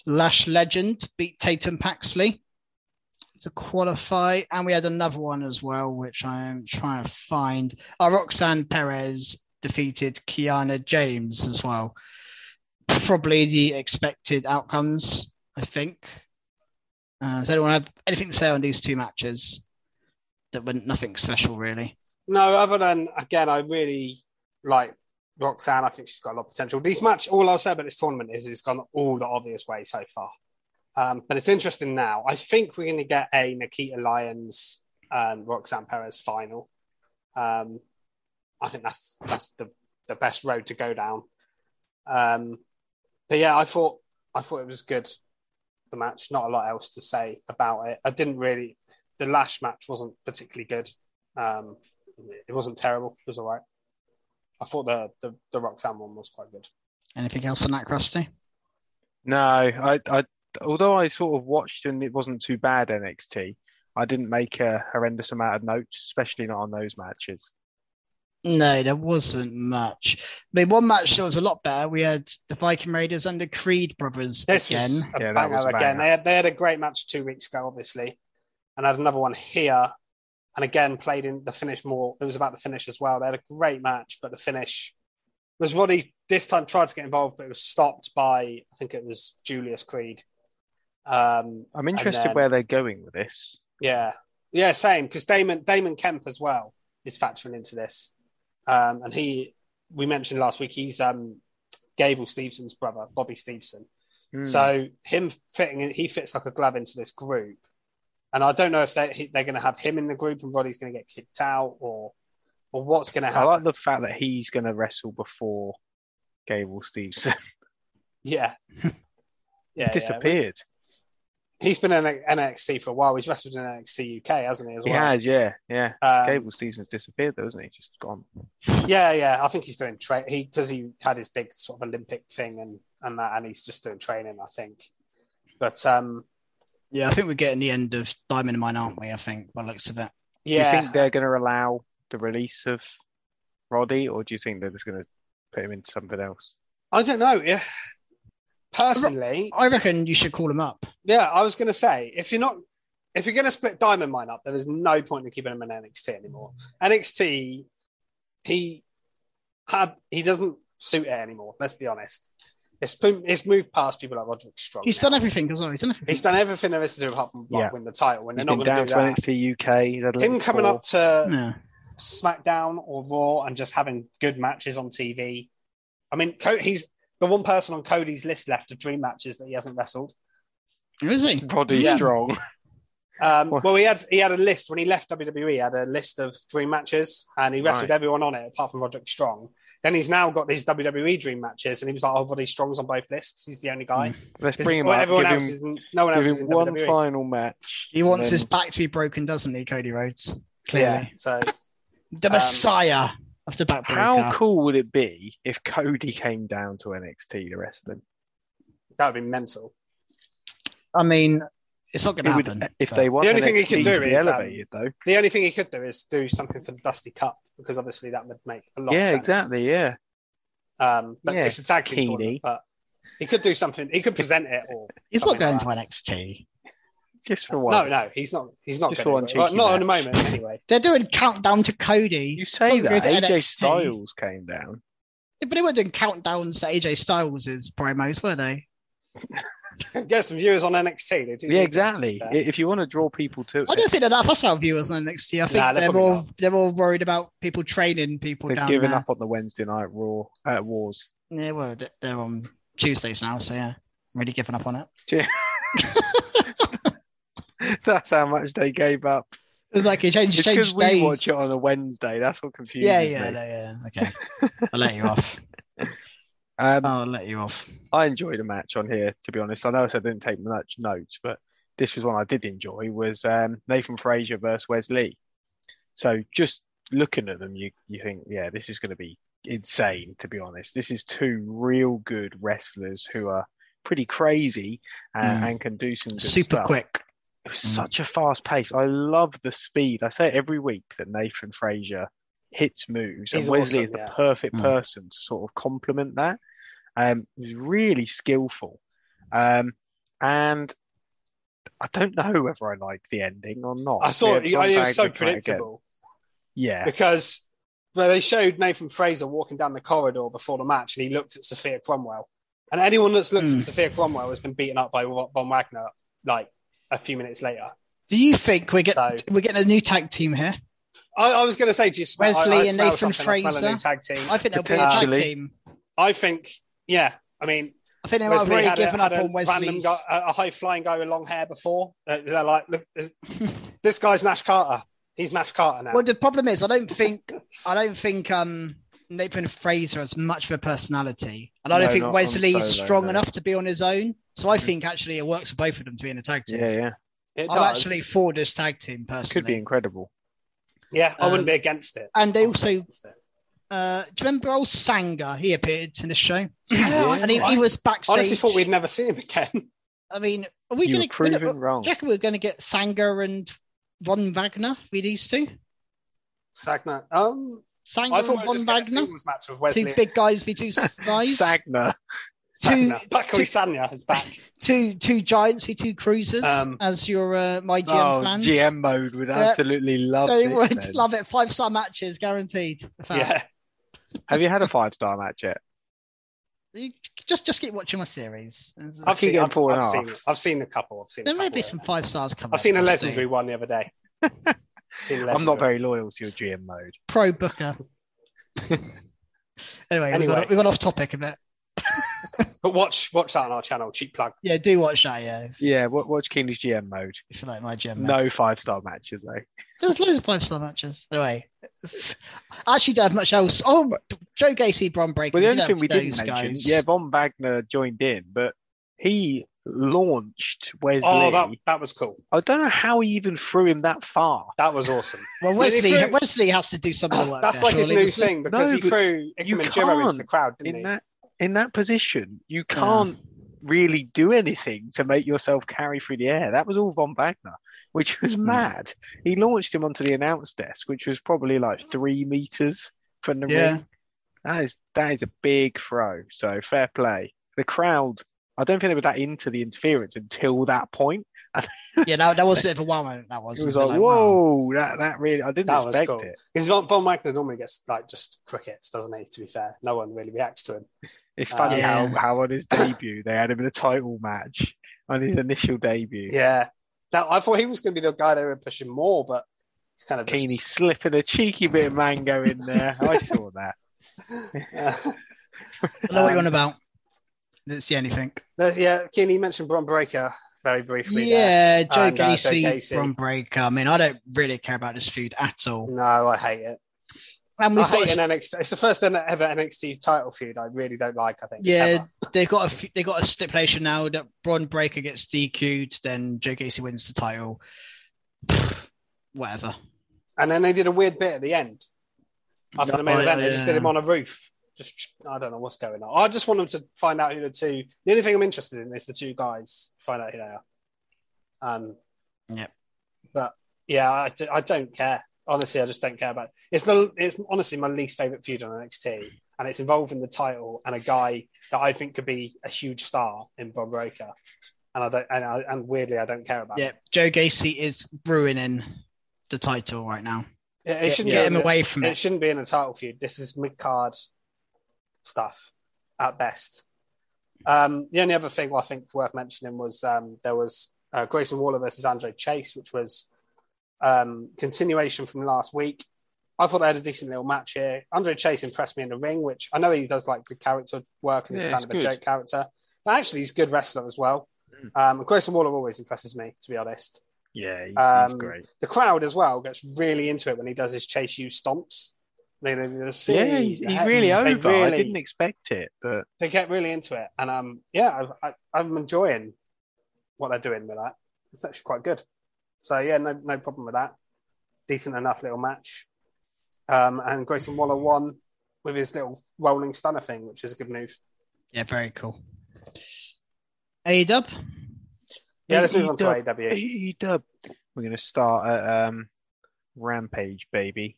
Lash Legend beat Tatum Paxley to qualify, and we had another one as well, which I am trying to find. Uh, Roxanne Perez defeated Kiana James as well. Probably the expected outcomes, I think. Uh, does anyone have anything to say on these two matches that were nothing special, really? No, other than, again, I really like Roxanne. I think she's got a lot of potential. These match, all I'll say about this tournament is it's gone all the obvious way so far. Um, but it's interesting now. I think we're going to get a Nikita Lyons and Roxanne Perez final. Um, I think that's that's the, the best road to go down. Um, but yeah, I thought I thought it was good, the match. Not a lot else to say about it. I didn't really... The Lash match wasn't particularly good. Um, it wasn't terrible. It was all right. I thought the, the, the Roxanne one was quite good. Anything else on that, Krusty? No, I, I although I sort of watched and it wasn't too bad N X T, I didn't make a horrendous amount of notes, especially not on those matches. No, there wasn't much. I mean, one match that was a lot better. We had the Viking Raiders and the Creed Brothers this again. Was a yeah, banger was a banger. again. They had, they had a great match two weeks ago, obviously. And I had another one here. And again, played in the finish more. It was about the finish as well. They had a great match, but the finish was Roddy this time tried to get involved, but it was stopped by, I think it was Julius Creed. Um, I'm interested then, where they're going with this. Yeah. Yeah, same. Because Damon, Damon Kemp as well is factoring into this. Um, and he, we mentioned last week, he's um, Gable Stevenson's brother, Bobby Stevenson. Mm. So him fitting in, he fits like a glove into this group. And I don't know if they, they're going to have him in the group and Roddy's going to get kicked out or or what's going to happen. I like the fact that he's going to wrestle before Gable Stevenson. Yeah. yeah he's disappeared. Yeah. He's been in N X T for a while. He's wrestled in N X T U K, hasn't he, as well? He has, yeah. yeah. Um, Gable Stevenson's disappeared, though, hasn't he? Just gone. Yeah, yeah. I think he's doing training. Because he, he had his big sort of Olympic thing and, and that, and he's just doing training, I think. But... um. Yeah, I think we're getting the end of Diamond and Mine, aren't we? I think, by the looks of it. Yeah. Do you think they're going to allow the release of Roddy, or do you think they're just going to put him into something else? I don't know. Yeah. Personally, I reckon you should call him up. Yeah, I was going to say, if you're not, if you're going to split Diamond Mine up, there is no point in keeping him in N X T anymore. N X T, he had, he doesn't suit it anymore. Let's be honest. It's, it's moved past people like Roderick Strong. He's now. done everything, hasn't he? He's done everything. He's done everything there is to do apart from yeah. win the title. And they're not going to do that. N X T U K. He's had Him coming up to no. Smackdown or Raw and just having good matches on T V. I mean, he's the one person on Cody's list left of dream matches that he hasn't wrestled. Is he? Roddy yeah. Strong. um, well, he had he had a list when he left W W E. He had a list of dream matches, and he wrestled right. everyone on it apart from Roderick Strong. Then he's now got these W W E dream matches, and he was like, "Oh, Roddy Strong's on both lists. He's the only guy." Let's bring him well, up. Everyone give else him, isn't. No one else is in one W W E. Final match. He wants then... his back to be broken, doesn't he, Cody Rhodes? Clearly, yeah, so the um, Messiah of the back breaker. How cool would it be if Cody came down to N X T to wrestle him? That would be mental. I mean, it's not going to happen would, if they want. The only N X T thing he can do is elevated, um, though. The only thing he could do is do something for the Dusty Cup. Because obviously that would make a lot yeah, of sense. Exactly, yeah, um, but yeah, it's a tag team tournament, but he could do something. He could present it. Or he's not going like to N X T just for one. No, no, he's not. He's not just going. To well, not at the moment, anyway. They're doing Countdown to Cody. You say that A J Styles came down, yeah, but they weren't doing countdowns to A J Styles' promos, were they? Get some viewers on N X T. They do yeah, exactly. If you want to draw people to it, I don't think they're that fussed about viewers on N X T. I think nah, they're more not. they're more worried about people training people. They've down given there. up on the Wednesday night Raw uh, wars. Yeah, well, they're on Tuesdays now, so yeah, I'm really giving up on it. Yeah. That's how much they gave up. It's like it changed. Because we watch it on a Wednesday, that's what confuses yeah, yeah, me. Yeah, yeah, yeah. Okay, I'll let you off. Um, I'll let you off. I enjoyed a match on here, to be honest. I know I said I didn't take much notes, but this was one I did enjoy, was um, Nathan Frazier versus Wes Lee. So just looking at them, you, you think, yeah, this is going to be insane, to be honest. This is two real good wrestlers who are pretty crazy uh, mm. and can do some good Super stuff. quick. It was mm. such a fast pace. I love the speed. I say it every week that Nathan Frazier hits moves, He's and Wesley awesome, is the yeah. perfect person mm. to sort of complement that. Um, he was really skillful, um, and I don't know whether I like the ending or not. I saw it. It was so predictable. Yeah, because well, they showed Nathan Fraser walking down the corridor before the match, and he looked at Sophia Cromwell. And anyone that's looked mm. at Sophia Cromwell has been beaten up by Von Wagner like a few minutes later. Do you think we get so, we're getting a new tag team here? I, I was going to say, do you smell, Wesley I, I and Nathan Fraser? I, I think they'll be a tag team. I think. Yeah, I mean, I think they were already given up on Wesley's. Guy, a high-flying guy with long hair before. Uh, they're like, look, this, this guy's Nash Carter. He's Nash Carter now. Well, the problem is, I don't think, I don't think um, Nathan Fraser has much of a personality, and I don't no, think Wesley is so strong no. enough to be on his own. So I think actually it works for both of them to be in a tag team. Yeah, yeah. It I'm does. actually for this tag team personally. Could be incredible. Yeah, I um, wouldn't be against it. And they also. Uh, do you remember old Sanga? He appeared in the show. Yeah, and he, he was backstage. I honestly thought we'd never see him again. I mean, are we going to... Do you reckon we're going to get Sanga and Von Wagner with these two? Sagna. Um, Sanga I and Von just Wagner? Match with Wesley. Two big guys with two guys. Sagna. Sagna. Bakary Sagna is back. Two two giants with two cruisers um, as your uh, My G M oh, fans. G M mode would absolutely yeah. love it. They would then. love it. Five-star matches, guaranteed. Yeah. Have you had a five-star match yet? You just, just keep watching my series. I've seen, I've, four I've, seen, I've seen a couple. I've seen there a may couple, be some five stars coming. I've seen a legendary one the other day. I'm not very loyal to your G M mode. Pro Booker. anyway, anyway. We, got, we got off topic a bit. But watch watch that on our channel. Cheap plug. Yeah, do watch that, yeah. Yeah, watch Keeney's G M mode. If you like my G M mode. No five-star matches, though. There's loads of five-star matches. Anyway, I actually don't have much else. Oh, Joe Gacy, Bron Breaker. Well, the only thing we didn't mention, guys. yeah, Von Wagner joined in, but he launched Wesley. Oh, that, that was cool. I don't know how he even threw him that far. That was awesome. Well, Wesley threw... Wesley has to do some of the work. That's there, like surely. his new thing, because no, he threw him and Jiro into the crowd, didn't in he? That... In that position, you can't yeah. really do anything to make yourself carry through the air. That was all Von Wagner, which was mad. He launched him onto the announce desk, which was probably like three meters from the yeah. ring. That is that is a big throw. So fair play. The crowd, I don't think they were that into the interference until that point. yeah, that, that was a bit of a wow moment. That was. It was like, like whoa, wow. that that really, I didn't that expect cool. it. Because Von Wagner normally gets like just crickets, doesn't he? To be fair, no one really reacts to him. It's funny uh, yeah. how, how on his debut they had him in a title match on his initial debut. Yeah, now I thought he was going to be the guy they were pushing more, but it's kind of just... Keeney slipping a cheeky bit of mango in there. I saw that. Yeah. I don't know um, what you're on about. Didn't see anything. Yeah, Keeney mentioned Bron Breaker very briefly. Yeah, there. Joe and, Gacy, uh, Joe Gacy. Bron Breaker. I mean, I don't really care about this feud at all. No, I hate it. And I hate an N X T. It's the first ever N X T title feud. I really don't like. I think. Yeah, they got a few, they got a stipulation now that Bron Breaker gets D Q'd, then Joe Gacy wins the title. Whatever. And then they did a weird bit at the end. After the main event, they just did him on a roof. Just I don't know what's going on. I just want them to find out who the two. The only thing I'm interested in is the two guys. Find out who they are. Um. Yep. But yeah, I, I don't care. Honestly, I just don't care about it. It's the it's honestly my least favorite feud on N X T, and it's involving the title and a guy that I think could be a huge star in Bron Breaker, and I don't and, I, and weirdly I don't care about. Yeah, it. Joe Gacy is ruining the title right now. Yeah, it, it shouldn't yeah, get him it, away from it. It shouldn't be in a title feud. This is mid card stuff at best. Um, the only other thing I think worth mentioning was um, there was uh, Grayson Waller versus Andre Chase, which was. Um, continuation from last week. I thought they had a decent little match here. Andre Chase impressed me in the ring, which I know he does like good character work and yeah, is kind of good. a joke character. But actually, he's a good wrestler as well. Um, and Grayson Waller always impresses me, to be honest. Yeah, he's, um, he's great. The crowd as well gets really into it when he does his Chase U stomps. They, they, they see, yeah, he's, he's really they, over. They really, I didn't expect it, but they get really into it. And um, yeah, I, I, I'm enjoying what they're doing with that. It's actually quite good. So, yeah, no no problem with that. Decent enough little match. Um, and Grayson Waller won with his little rolling stunner thing, which is a good move. Yeah, very cool. A E W? Yeah, let's move on to A E W. A E W. We're going to start at um, Rampage, baby.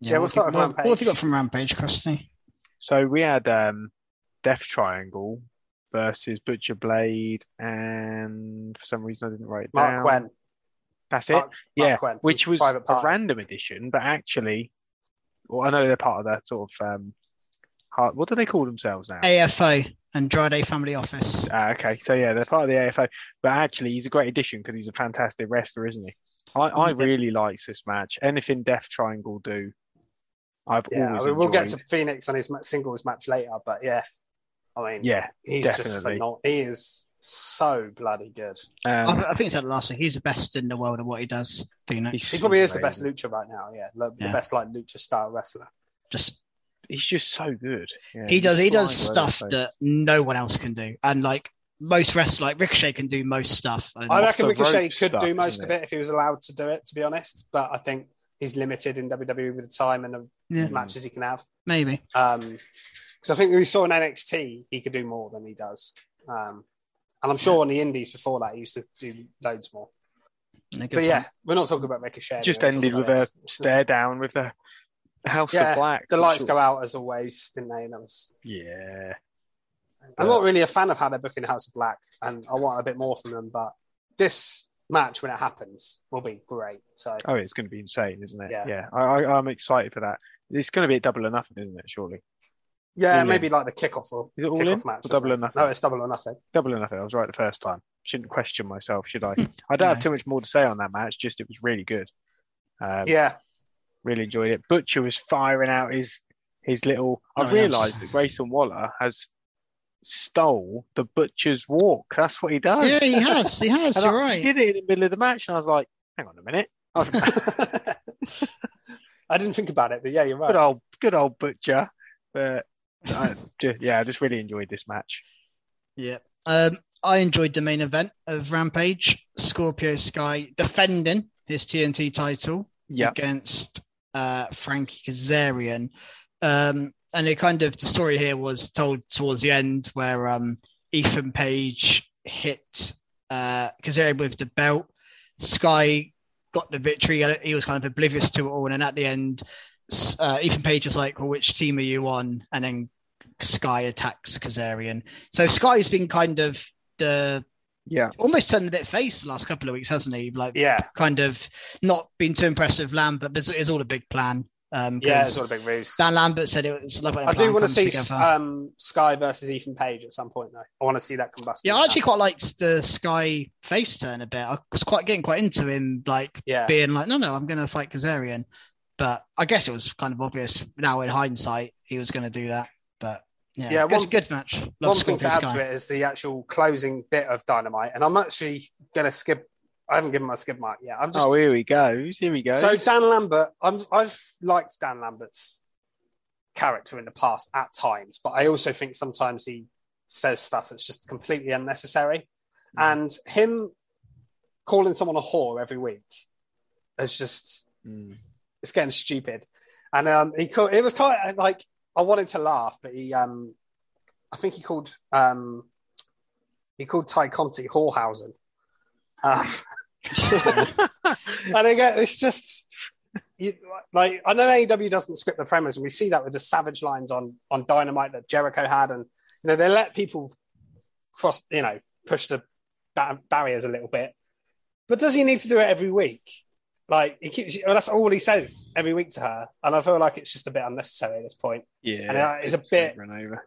Yeah, yeah we'll start at Rampage. What have you got from Rampage, Krusty? So we had um, Death Triangle versus Butcher Blade and, for some reason, I didn't write it down. Mark Quinn. That's it. Mark, yeah, Mark which was a random edition, but actually, well, I know they're part of that sort of, um, hard, what do they call themselves now? A F O and Dry Day Family Office. Uh, okay, so yeah, they're part of the A F O, but actually he's a great addition because he's a fantastic wrestler, isn't he? I, I really like this match. Anything Death Triangle do, I've yeah, always I mean, we'll enjoyed. Get to Phoenix on his singles match later, but yeah. I mean, yeah, he's definitely. just phenomenal. He is so bloody good. Um, I, I think he said last week, he's the best in the world at what he does. Phoenix. He probably is the best lucha right now. Yeah, the, yeah. the best like lucha style wrestler. Just. He's just so good. Yeah, he does. He does stuff that no one else can do, and like most wrestlers, like Ricochet can do most stuff. And I reckon Ricochet could stuff, do most of it if he was allowed to do it, to be honest. But I think he's limited in W W E with the time and the yeah. matches he can have. Maybe because um, I think we saw in N X T he could do more than he does, um, and I'm sure yeah. on the Indies before that he used to do loads more. But fun. yeah, we're not talking about Ricochet. Just ended with a stare down with the. House yeah, of Black. The lights sure. go out as always, didn't they? And that was... Yeah. I'm yeah. not really a fan of how they're booking House of Black, and I want a bit more from them, but this match, when it happens, will be great. So, oh, it's going to be insane, isn't it? Yeah. yeah. I, I, I'm excited for that. It's going to be a double or nothing, isn't it, surely? Yeah, yeah. maybe like the kickoff or Is it all in? match. Or double or nothing? No, it's double or nothing. Double or nothing. I was right the first time. Shouldn't question myself, should I? I don't no. have too much more to say on that match, just it was really good. Um, yeah. Really enjoyed it. Butcher was firing out his his little. Oh, I've realised yes. that Grayson Waller has stole the Butcher's walk. That's what he does. Yeah, he has. He has. You're I, right. He did it in the middle of the match, and I was like, "Hang on a minute." I didn't think about it, but yeah, you're right. Good old, good old Butcher. But I, yeah, I just really enjoyed this match. Yeah, um, I enjoyed the main event of Rampage. Scorpio Sky defending his T N T title yep. against. Uh, Frankie Kazarian, um, and it kind of the story here was told towards the end where um, Ethan Page hit uh, Kazarian with the belt. Sky got the victory, and he was kind of oblivious to it all. And then at the end, uh, Ethan Page was like, "Well, which team are you on?" And then Sky attacks Kazarian. So Sky's been kind of the Yeah, almost turned a bit face the last couple of weeks, hasn't he? Like, yeah. kind of not been too impressed with Lambert, but it's all a big plan. Um, yeah, it's all a big ruse. Dan Lambert said it was. Like I do want to see um, Sky versus Ethan Page at some point, though. I want to see that combust. Yeah, I actually quite liked the Sky face turn a bit. I was quite getting quite into him, like yeah. being like, no, no, I'm going to fight Kazarian. But I guess it was kind of obvious now in hindsight he was going to do that. But. Yeah, yeah, good, one, good match. Love one thing to add guy. to it is the actual closing bit of Dynamite, and I'm actually going to skip. I haven't given my skip mark yet. I'm just, oh, here we go. Here we go. So Dan Lambert, I'm, I've liked Dan Lambert's character in the past at times, but I also think sometimes he says stuff that's just completely unnecessary. Mm. And him calling someone a whore every week is just, mm. it's getting stupid. And um, he called, it was kind of like, I wanted to laugh, but he, um, I think he called, um, he called Ty Conti Horhausen. Um, and again, it's just you, like, I know A E W doesn't script the premise, and we see that with the savage lines on, on Dynamite that Jericho had. And, you know, they let people cross, you know, push the ba- barriers a little bit, but does he need to do it every week? Like, he keeps, well, that's all he says every week to her. And I feel like it's just a bit unnecessary at this point. Yeah. And uh, it's a bit, over.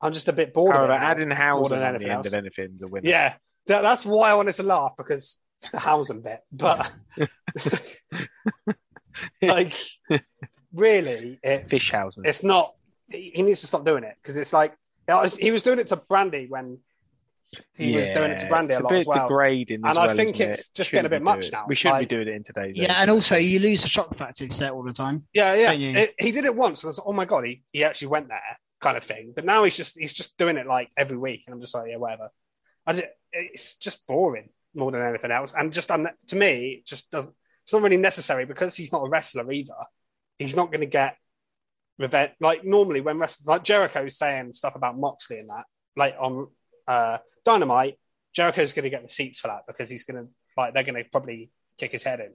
I'm just a bit bored However, of it. Adding Housen at the end of anything is a winner. Yeah. That, that's why I wanted to laugh, because the Housen bit. But, like, really, it's, Fish Housen. It's not, he needs to stop doing it. Because it's like, you know, he was doing it to Brandy when, He yeah, was doing it to Brandy a lot as well, and well, I think it's it? just shouldn't getting a bit much it? now. We shouldn't like, be doing it in today's. Yeah, age. And also you lose the shock factor if you say it all the time. Yeah, yeah. It, he did it once, and I was like, "Oh my god, he, he actually went there," kind of thing. But now he's just he's just doing it like every week, and I'm just like, yeah, whatever. I just, it's just boring more than anything else, and just um, to me, it just doesn't. It's not really necessary because he's not a wrestler either. He's not going to get revenge. Like normally, when wrestlers like Jericho's saying stuff about Moxley and that, like on. Uh, Dynamite, Jericho's going to get receipts for that because he's going to like they're going to probably kick his head in.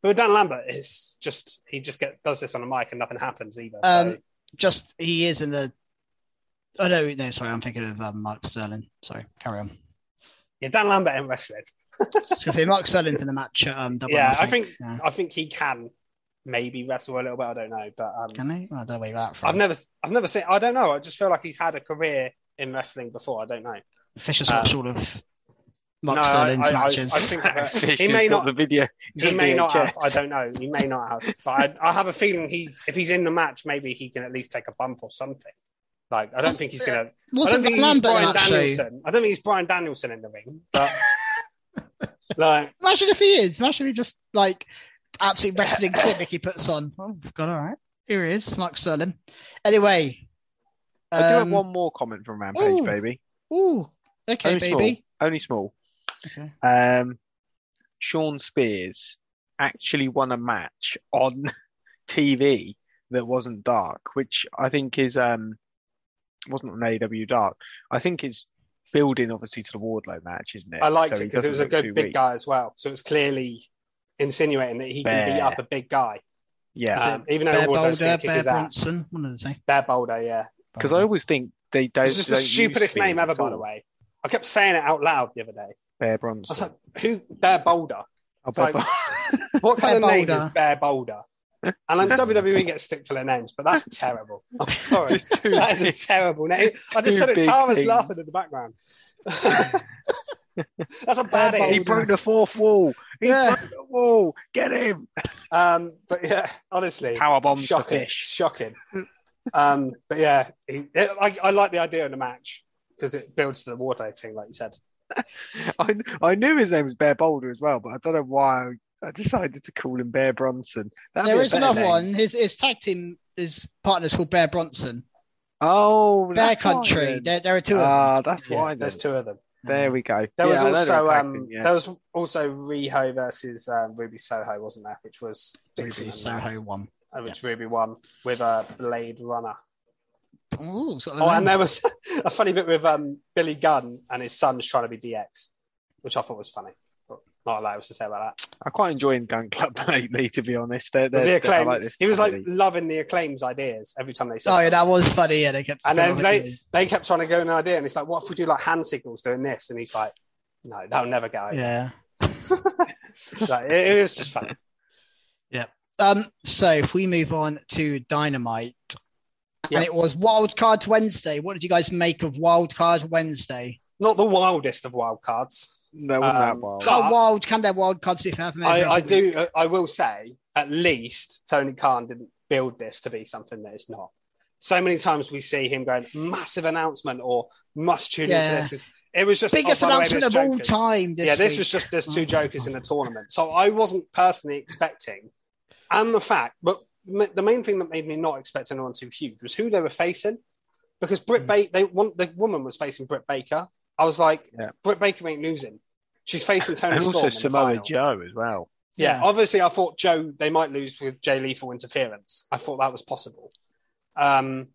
But with Dan Lambert, it's just he just get, does this on a mic and nothing happens either. Um, so. Just he is in the. Oh no, no, sorry, I'm thinking of um, Mark Sterling. Sorry, carry on. Yeah, Dan Lambert in wrestling. So Mark Sterling's in the match. Um, double yeah, I think yeah. I think he can maybe wrestle a little bit. I don't know, but um, can he? Well, I don't know that. From. I've never, I've never seen. I don't know. I just feel like he's had a career in wrestling before. I don't know. Fisher's watched um, all of Mark no, Sterling's I, I, matches. I, I think that, he may not the video. He may not have. I don't know. He may not have. But I, I have a feeling he's if he's in the match, maybe he can at least take a bump or something. Like, I don't think he's gonna. What's I don't think he's Brian Danielson. I don't think he's Brian Danielson in the ring. But like, imagine if he is. Imagine if he just like absolute wrestling clinic he puts on. Oh God! All right, here he is, Mark Sterling. Anyway, I um, do have one more comment from Rampage, ooh, baby. Ooh, okay, only baby. Small, only small. Okay. Um, Sean Spears actually won a match on T V that wasn't dark, which I think is um. wasn't an A E W dark. I think it's building obviously to the Wardlow match, isn't it? I liked so it because it was a good big weak. guy as well. So it's clearly insinuating that he Bear. can beat up a big guy. Yeah. Um, even though Bear Wardlow's going to kick his ass. One of the things. Bear Boulder, yeah. Because I always think they don't. This is the stupidest name ever, by the way. I kept saying it out loud the other day. Bear Bronson. I was like, who? Bear Boulder. Oh, Bear like, what kind Bear of name is Bear Boulder? And then W W E gets stick full of names, but that's terrible. I'm sorry. That is a terrible name. I just said it. Tara's thing. laughing in the background. That's a bad name. He broke the fourth wall. He yeah. broke the wall. Get him. Um, but yeah, honestly. Powerbomb. Shocking. Fish. Shocking. Um, but yeah, he, it, I, I like the idea of the match because it builds to the water thing, like you said. I, I knew his name was Bear Boulder as well, but I don't know why. I, I decided to call him Bear Bronson. That'd there is another name. one. His, his tag team, his partner's called Bear Bronson. Oh, Bear Country. There, there are two of them. Ah, uh, that's yeah, why. There's two of them. There we go. There yeah, was also um, team, yeah. there was also Riho versus um, Ruby Soho, wasn't there? Which was Dixie Ruby Soho won. Uh, which yeah. Ruby won with a Blade Runner. Ooh, sort of oh, and there was a funny bit with um, Billy Gunn and his son's trying to be D X, which I thought was funny. Not a lot else to say about that. I'm quite enjoying Gun Club lately, to be honest. They're, they're, the acclaim, like he was like loving the Acclaim's ideas every time they said. Oh, yeah, that was funny. Yeah, they kept. And then they, the they kept trying to go an idea, and it's like, what if we do like hand signals doing this? And he's like, no, that'll never go. Yeah, like, it, it was just funny. Yeah. Um. So if we move on to Dynamite, yep. and it was Wild Cards Wednesday. What did you guys make of Wild Cards Wednesday? Not the wildest of wild cards. No, um, that wild. How wild can their wild cards be? For I, I do. I will say, at least Tony Khan didn't build this to be something that it's not. So many times we see him going massive announcement or must tune yeah. into this. It was just biggest oh, announcement way, of jokers. all time. This yeah, week. This was just there's two jokers in the tournament. So I wasn't personally expecting, and the fact, but the main thing that made me not expect anyone too huge was who they were facing, because Britt mm. Baker, they want the woman was facing Britt Baker. I was like, yeah. Britt Baker ain't losing. She's facing Tony and Storm. And also Samoa Joe as well. Yeah, yeah, obviously I thought Joe, they might lose with Jay Lethal interference. I thought that was possible. Um,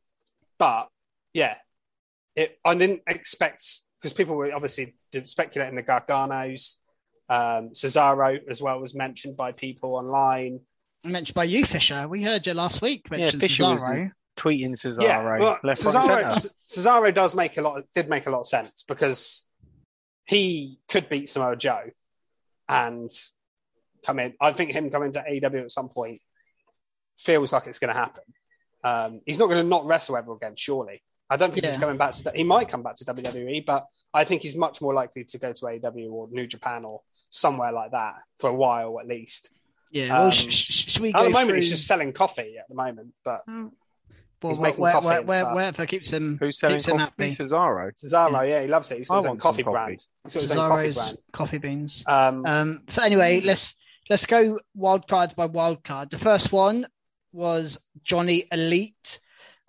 but, yeah, it, I didn't expect, because people were obviously speculating the Garganos. Um, Cesaro as well was mentioned by people online. Mentioned by you, Fisher. We heard you last week mention yeah, Cesaro. Tweeting Cesaro. Yeah, well, Cesaro, Cesaro does make a lot. Of, did make a lot of sense because he could beat Samoa Joe and come in. I think him coming to A E W at some point feels like it's going to happen. Um, he's not going to not wrestle ever again, surely. I don't think yeah. he's coming back to. He might come back to W W E, but I think he's much more likely to go to A E W or New Japan or somewhere like that for a while at least. Yeah. Well, um, sh- sh- should we? At go the moment, through... he's just selling coffee at the moment, but. Mm. Well, where, where, where, where, wherever keeps him, Who's keeps him happy. Cesaro. Cesaro, yeah. yeah, he loves it. He's got his own coffee, coffee brand. He's got his own coffee brand. Coffee beans. Um, um, so anyway, let's let's go wild card by wild card. The first one was Johnny Elite.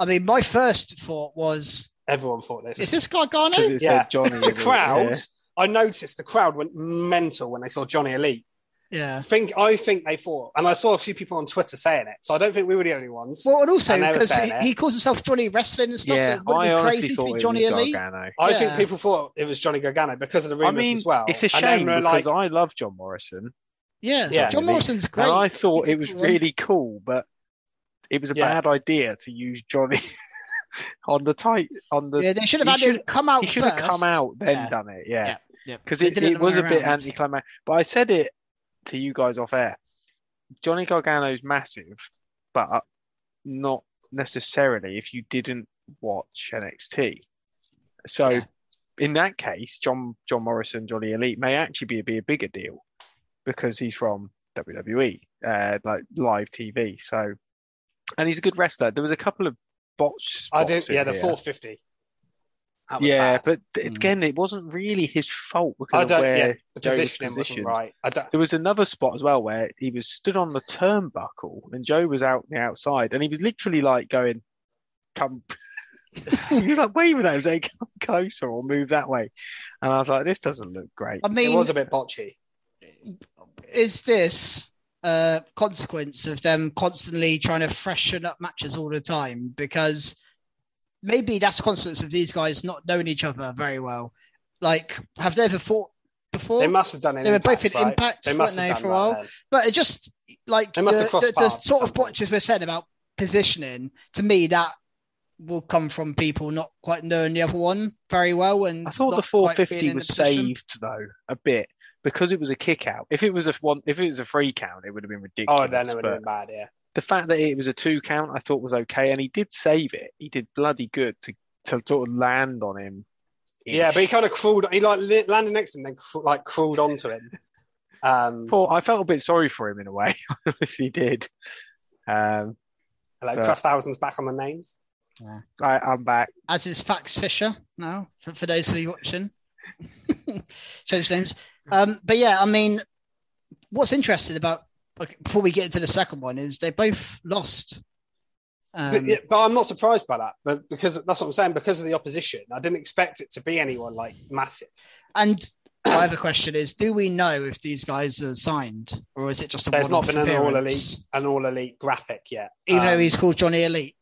I mean, my first thought was everyone thought this. Is this Gargano? Yeah, Johnny. The crowd. Yeah. I noticed the crowd went mental when they saw Johnny Elite. Yeah, think I think they thought, and I saw a few people on Twitter saying it, so I don't think we were the only ones. Well, and also because he, he calls himself Johnny Wrestling and stuff, yeah, so it would be crazy to be Johnny Elite. I yeah. think people thought it was Johnny Gargano because of the rumours I mean, as well. It's a shame because like, I love John Morrison. Yeah, yeah. John Morrison's great. And I thought it was really cool, but it was a yeah. bad idea to use Johnny on the tight on the. Yeah, they should have had should, him come out. He should have come out then yeah. done it. Yeah, yeah, because yeah. it, it, it was a bit anticlimactic. But I said it. To you guys off air, Johnny Gargano's massive, but not necessarily if you didn't watch N X T. So, yeah. in that case, John John Morrison, Johnny Elite may actually be, be a bigger deal because he's from W W E, uh, like live T V. So, and he's a good wrestler. There was a couple of botched. I do, yeah, the four fifty. Yeah, bad. But again, mm. it wasn't really his fault because I don't, where yeah, the positioning wasn't right. I don't... There was another spot as well where he was stood on the turnbuckle and Joe was out the outside and he was literally like going, "Come." He was like waving at him, saying, "Come closer or move that way." And I was like, "This doesn't look great." I mean, it was a bit botchy. Is this a consequence of them constantly trying to freshen up matches all the time? Because maybe that's a consequence of these guys not knowing each other very well. Like, have they ever fought before? They must have done it. They were both in right? Impact, they must weren't have they, done for a while? Then. But it just, like, they must the, have crossed the, the sort of botches we're saying about positioning, to me, that will come from people not quite knowing the other one very well. And I thought the four fifty was saved, though, a bit. Because it was a kick out. If it was a one, if it was a three count, it would have been ridiculous. Oh, then it would have been bad. Yeah. The fact that it was a two count, I thought was okay, and he did save it. He did bloody good to, to sort of land on him. Yeah, but he kind of crawled. He like landed next to him, then like crawled onto him. Um, Poor. I felt a bit sorry for him in a way. He did. Um, Hello, but... Crusthousen's back on the names. Yeah. Right, I'm back. As is Fax Fisher now. For, for those of you watching. Change names. Um, but yeah, I mean, what's interesting about okay, before we get into the second one is they both lost. Um, but, yeah, but I'm not surprised by that, but because that's what I'm saying. Because of the opposition, I didn't expect it to be anyone like massive. And my other question is: do we know if these guys are signed, or is it just a there's not been an all elite an all elite graphic yet? Even um, though he's called Johnny Elite.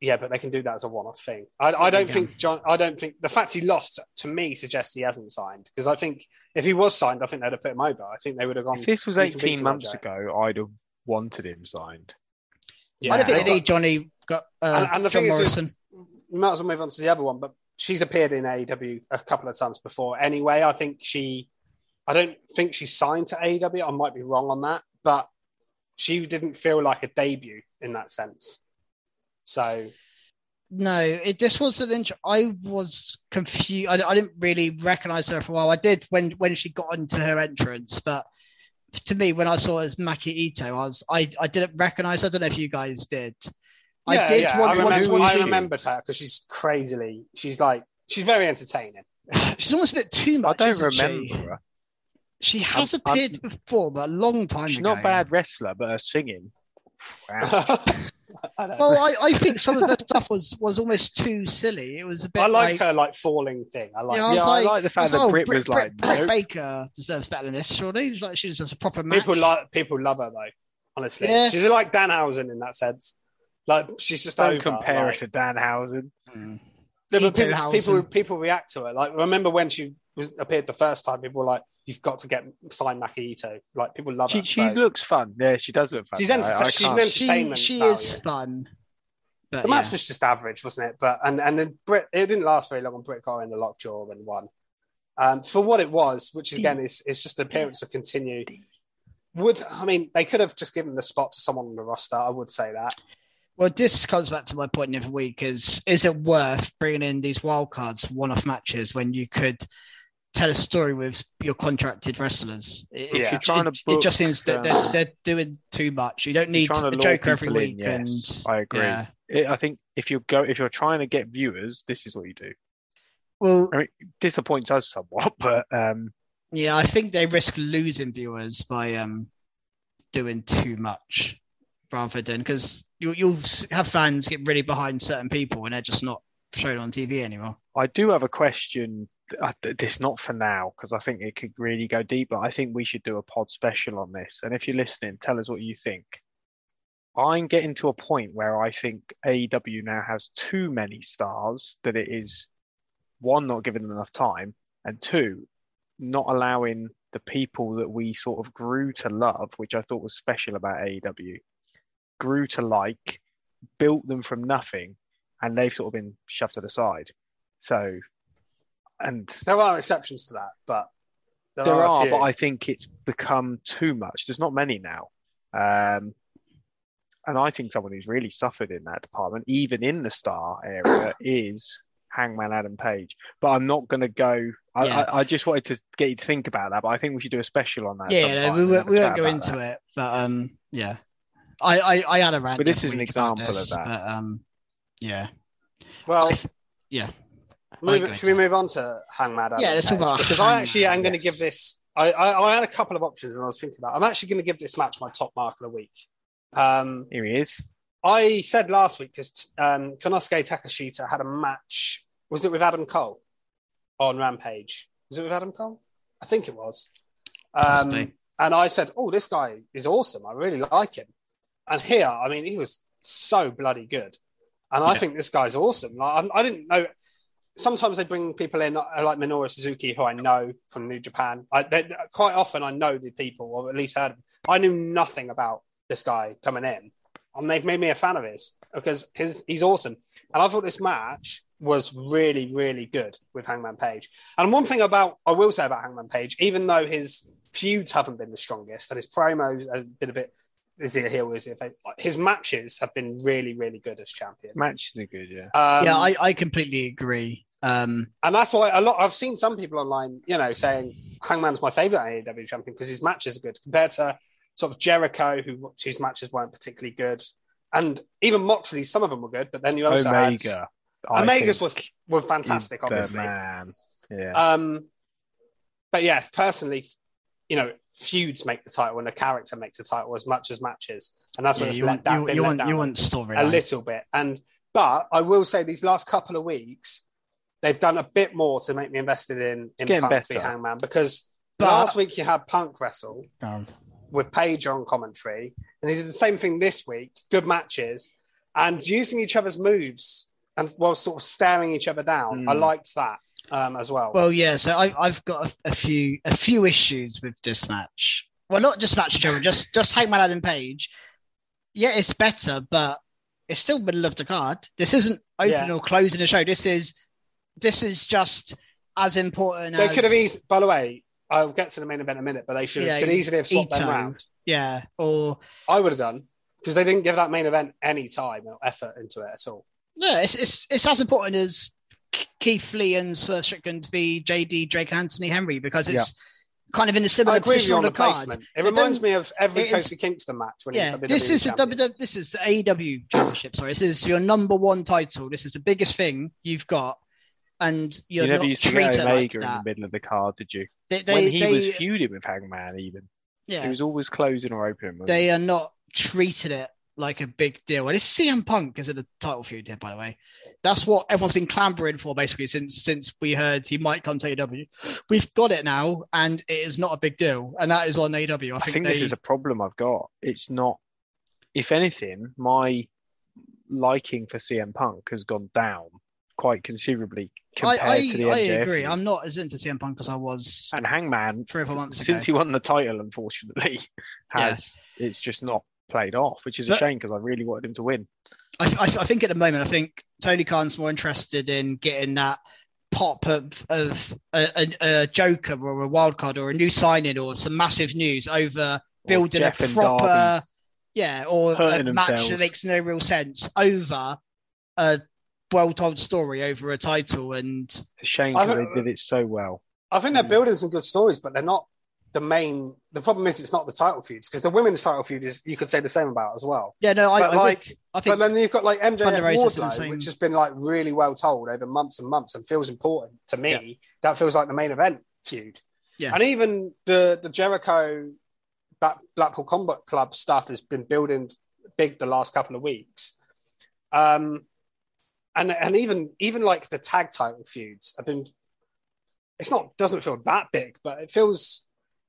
Yeah, but they can do that as a one-off thing. I, I don't think John. I don't think the fact he lost to me suggests he hasn't signed, because I think if he was signed, I think they'd have put him over. I think they would have gone. If this was eighteen months ago, I'd have wanted him signed. Yeah, I don't think they need Johnny. Got uh, and, and the John thing Morrison. Is, we might as well move on to the other one. But she's appeared in A E W a couple of times before. Anyway, I think she. I don't think she's signed to A E W. I might be wrong on that, but she didn't feel like a debut in that sense. So, no, it this was an int- I was confused. I, I didn't really recognize her for a while. I did when, when she got into her entrance, but to me, when I saw her as Maki Ito, I was I, I didn't recognize her. I don't know if you guys did. Yeah, I did. Yeah. Once, I, remember, once, once, I remembered her because she's crazily. She's like she's very entertaining. She's almost a bit too much. I don't remember she? her. She has I'm, appeared I'm, before, but a long time she's ago. She's not a bad wrestler, but her singing. Wow. I well, I, I think some of the stuff was, was almost too silly. It was a bit. I liked like, her like falling thing. I liked. Yeah, I, yeah, like, I like the fact that oh, Britt, Britt was Britt, like Britt, Britt Baker deserves better than this. Surely, she was, she was just a proper match. People like people love her though. Honestly, yeah. She's like Danhausen in that sense. Like she's just don't over, compare like, her to Danhausen. Mm. No, but people, people people react to her. Like remember when she was appeared the first time, people were like, "You've got to get signed Maki Ito." Like people love her. She, she so. looks fun. Yeah, she does look fun. She's, enter- she's an entertainment. She, she is fun. But the yeah. match was just average, wasn't it? But and and then Brit, it didn't last very long. And Brit got in the lockjaw and won. Um, for what it was, which again is is just the appearance to continue. Would I mean they could have just given the spot to someone on the roster? I would say that. Well, this comes back to my point every week is, is it worth bringing in these wildcards, one-off matches, when you could tell a story with your contracted wrestlers? It, yeah. it, trying it, to book, it just seems that they're, um, they're doing too much. You don't need the Joker every week. In, yes, and, I agree. Yeah. It, I think if you're, go, if you're trying to get viewers, this is what you do. Well, I mean, it disappoints us somewhat, but... Um, yeah, I think they risk losing viewers by um, doing too much rather than... because. You'll, you'll have fans get really behind certain people and they're just not shown on T V anymore. I do have a question. It's not for now because I think it could really go deep, but I think we should do a pod special on this. And if you're listening, tell us what you think. I'm getting to a point where I think A E W now has too many stars that it is, one, not giving them enough time, and two, not allowing the people that we sort of grew to love, which I thought was special about A E W. Grew to like, built them from nothing, and they've sort of been shoved to the side. So, and there are exceptions to that, but there, there are, are but I think it's become too much. There's not many now. Um, and I think someone who's really suffered in that department, even in the star area, is Hangman Adam Page. But I'm not going to go... I, yeah. I, I just wanted to get you to think about that, but I think we should do a special on that. Yeah, no, we, we, we won't go into that. it, but um, yeah. I, I, I had a rant, but this is an example this, of that. But, um, Yeah. Well, th- yeah. Move, should we move on to Hangman Adam? Yeah, let's move on. Because I actually am going to give this. I, I I had a couple of options, and I was thinking about. I'm actually going to give this match my top mark of the week. Um, Here he is. I said last week because um, Konosuke Takeshita had a match. Was it with Adam Cole on Rampage? Was it with Adam Cole? I think it was. Um, and I said, "Oh, this guy is awesome. I really like him." And here, I mean, he was so bloody good. And yeah. I think this guy's awesome. Like, I, I didn't know. Sometimes they bring people in like Minoru Suzuki, who I know from New Japan. I, they, quite often I know the people, or at least heard of them. I knew nothing about this guy coming in. And they've made me a fan of his because his, he's awesome. And I thought this match was really, really good with Hangman Page. And one thing about I will say about Hangman Page, even though his feuds haven't been the strongest and his promos have been a bit, is he a heel? Is he a face? His matches have been really, really good as champion. Matches are good, yeah. Um, yeah, I, I completely agree. Um, and that's why a lot I've seen some people online, you know, saying Hangman's my favorite A E W champion because his matches are good compared to sort of Jericho, who whose matches weren't particularly good, and even Moxley. Some of them were good, but then you also Omega. Had Omega's were were fantastic, obviously. Man. Yeah. Um, but yeah, personally, you know, feuds make the title, and a character makes the title as much as matches, and that's what yeah, it's let down. You, you want down you want story a little bit, and but I will say these last couple of weeks. They've done a bit more to make me invested in, in Punk v Hangman because but, last week you had Punk wrestle um, with Page on commentary, and he did the same thing this week. Good matches and using each other's moves and while well, sort of staring each other down. Mm. I liked that um, as well. Well, yeah. So I, I've got a, a few a few issues with this match. Well, not just match, Joe, just just Hangman Adam Page. Yeah, it's better, but it's still middle of the card. This isn't opening yeah. or closing the show. This is. This is just as important they as... They could have easily... By the way, I'll get to the main event in a minute, but they should yeah, could easily have swapped them round. Yeah, or... I would have done, because they didn't give that main event any time or effort into it at all. No, it's it's, it's as important as Keith Lee and Swerve Strickland v J D, Drake and Anthony Henry, because it's yeah. kind of in a similar... I agree with you on the placement. Card. It reminds then, me of every Kofi is, Kingston match when yeah, he was this is a W W E, this is the A E W championship, sorry. This is your number one title. This is the biggest thing you've got. And you're you never not used to get Omega like in the middle of the card, did you? They, they, when he they, was feuding with Hangman, even yeah, he was always closing or opening. They it? Are not treating it like a big deal. And it's C M Punk is at the title feud here, by the way. That's what everyone's been clambering for basically since since we heard he might come to A E W. We've got it now, and it is not a big deal. And that is on A E W. I, I think, think they... this is a problem I've got. It's not. If anything, my liking for C M Punk has gone down. Quite considerably compared I, I, to the N J F. I agree. I'm not as into C M Punk as I was. And Hangman, three or four months since ago. He won the title, unfortunately, has yeah. it's just not played off, which is a but, shame because I really wanted him to win. I, I, I think at the moment, I think Tony Khan's more interested in getting that pop of, of a, a, a Joker or a wildcard or a new signing or some massive news over building a proper, Darby yeah, or a match themselves. That makes no real sense over a. well-told story over a title, and shame because they did it so well. I think they're yeah. building some good stories, but they're not the main. The problem is it's not the title feuds because the women's title feud is you could say the same about as well. Yeah, no, I, I like. Think, I think but then you've got like M J F Wardlow, which has been like really well told over months and months, and feels important to me. Yeah. That feels like the main event feud. Yeah, and even the the Jericho Blackpool Combat Club stuff has been building big the last couple of weeks. Um. And and even even like the tag title feuds have been, it's not doesn't feel that big, but it feels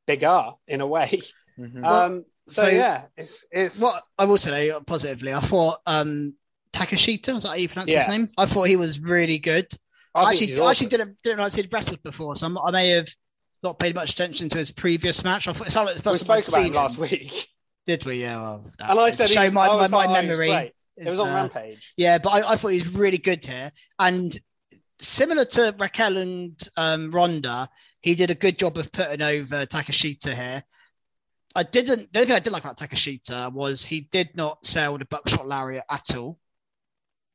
bigger in a way. Mm-hmm. Um, so, so yeah, it's it's. What I will say positively, I thought um, Takeshita was that how you pronounce yeah. his name? I thought he was really good. I, I actually awesome. I actually didn't didn't like he'd wrestled before, so I'm, I may have not paid much attention to his previous match. I thought it sounded like the first we spoke about him last week, did we? Yeah, well, and I said show my my, my like, memory. Oh, it was on uh, Rampage. Yeah, but I, I thought he was really good here. And similar to Raquel and um, Ronda, he did a good job of putting over Takeshita here. I didn't, the only thing I didn't like about Takeshita was he did not sell the Buckshot Lariat at all.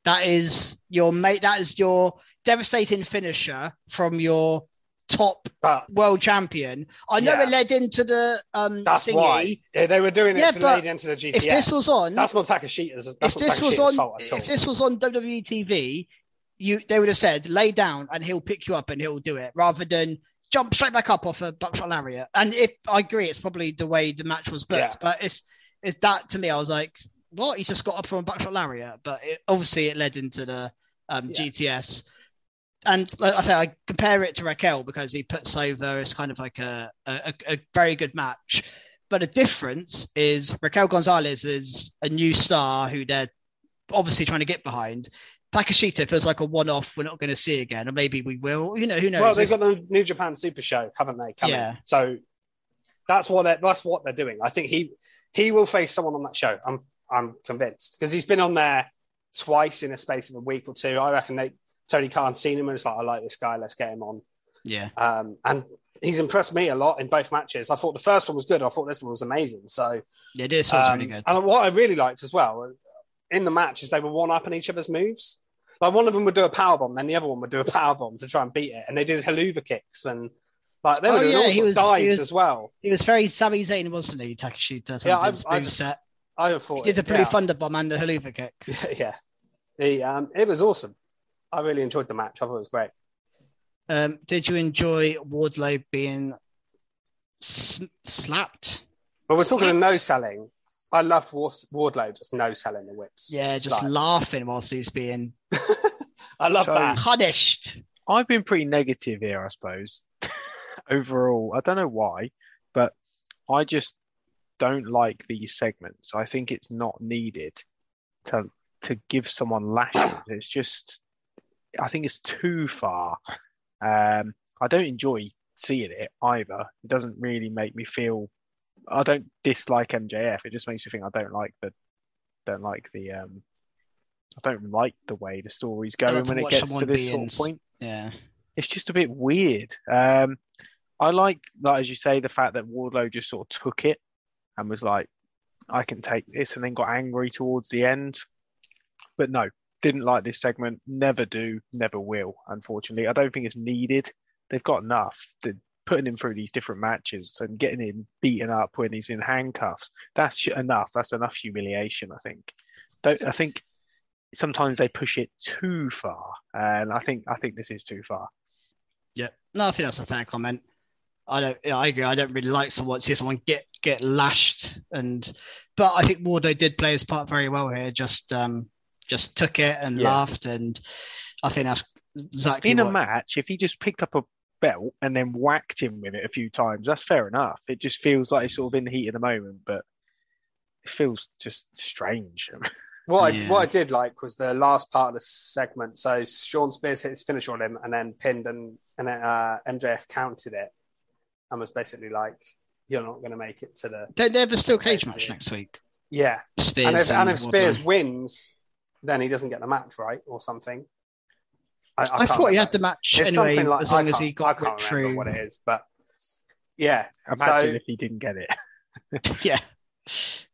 That is your mate. That is your devastating finisher from your top but, world champion. I know yeah. it led into the um that's thingy. Why yeah, they were doing it yeah, to lead into the G T S. If this was on, that's not Takashita's that's if not this Takashita's was on, fault at all. If this was on W W E T V, you they would have said lay down and he'll pick you up and he'll do it, rather than jump straight back up off a buckshot lariat. And if I agree, it's probably the way the match was booked, yeah. but it's it's that to me. I was like, what? He just got up from a buckshot lariat, but it, obviously it led into the um, yeah. G T S. And like I say, I compare it to Raquel because he puts over as kind of like a, a, a very good match. But the difference is Raquel Gonzalez is a new star who they're obviously trying to get behind. Takeshita feels like a one-off we're not going to see again, or maybe we will. You know, who knows? Well, they've got the New Japan Super Show, haven't they? Coming. Yeah. So that's what they're, that's what they're doing. I think he he will face someone on that show. I'm I'm convinced because he's been on there twice in a space of a week or two. I reckon they. Tony Khan's seen him and it's like, I like this guy, let's get him on. Yeah. Um, and he's impressed me a lot in both matches. I thought the first one was good. I thought this one was amazing. So yeah, this one's um, really good. And what I really liked as well in the match is they were one up in each other's moves. Like one of them would do a powerbomb, then the other one would do a powerbomb to try and beat it. And they did haluva kicks and like they were oh, doing yeah, all sorts of dives as well. He was very Sami Zayn, wasn't he? Takeshita. Yeah, I, I just, set. I thought he did the blue yeah. thunderbomb and the haluva kick. yeah, he, um, it was awesome. I really enjoyed the match. I thought it was great. Um, did you enjoy Wardlow being s- slapped? Well, we're slapped. Talking of no-selling. I loved Wardlow just no-selling the whips. Yeah, just slapped. Laughing whilst he's being... I love so that. Punished. I've been pretty negative here, I suppose. Overall, I don't know why, but I just don't like these segments. I think it's not needed to to give someone lashes. It's just... I think it's too far. Um, I don't enjoy seeing it either. It doesn't really make me feel. I don't dislike M J F. It just makes me think I don't like the. Don't like the. Um, I don't like the way the story's going like when it gets to this beings. sort of point. Yeah, it's just a bit weird. Um, I like, like as you say, the fact that Wardlow just sort of took it and was like, "I can take this," and then got angry towards the end. But no. Didn't like this segment. Never do. Never will. Unfortunately, I don't think it's needed. They've got enough. They're putting him through these different matches and getting him beaten up when he's in handcuffs. That's enough. That's enough humiliation. I think. Don't, I think sometimes they push it too far, and I think I think this is too far. Yeah. No, I think that's a fair comment. I don't. Yeah, I agree. I don't really like someone see someone get get lashed, and but I think Wardlow did play his part very well here. Just. um Just took it and yeah. laughed, and I think that's exactly in what... a match. If he just picked up a belt and then whacked him with it a few times, that's fair enough. It just feels like it's sort of in the heat of the moment, but it feels just strange. what yeah. I what I did like was the last part of the segment. So Sean Spears hit his finish on him and then pinned, and and then, uh, M J F counted it and was basically like, "You're not going to make it to the." They have a steel cage match next week. Yeah, Spears and if, and and if Spears wins. Then he doesn't get the match right or something. I, I, I thought he had the match it's anyway, like, as long as he got through. I can't remember through. What it is, but yeah. Imagine so, if he didn't get it. yeah.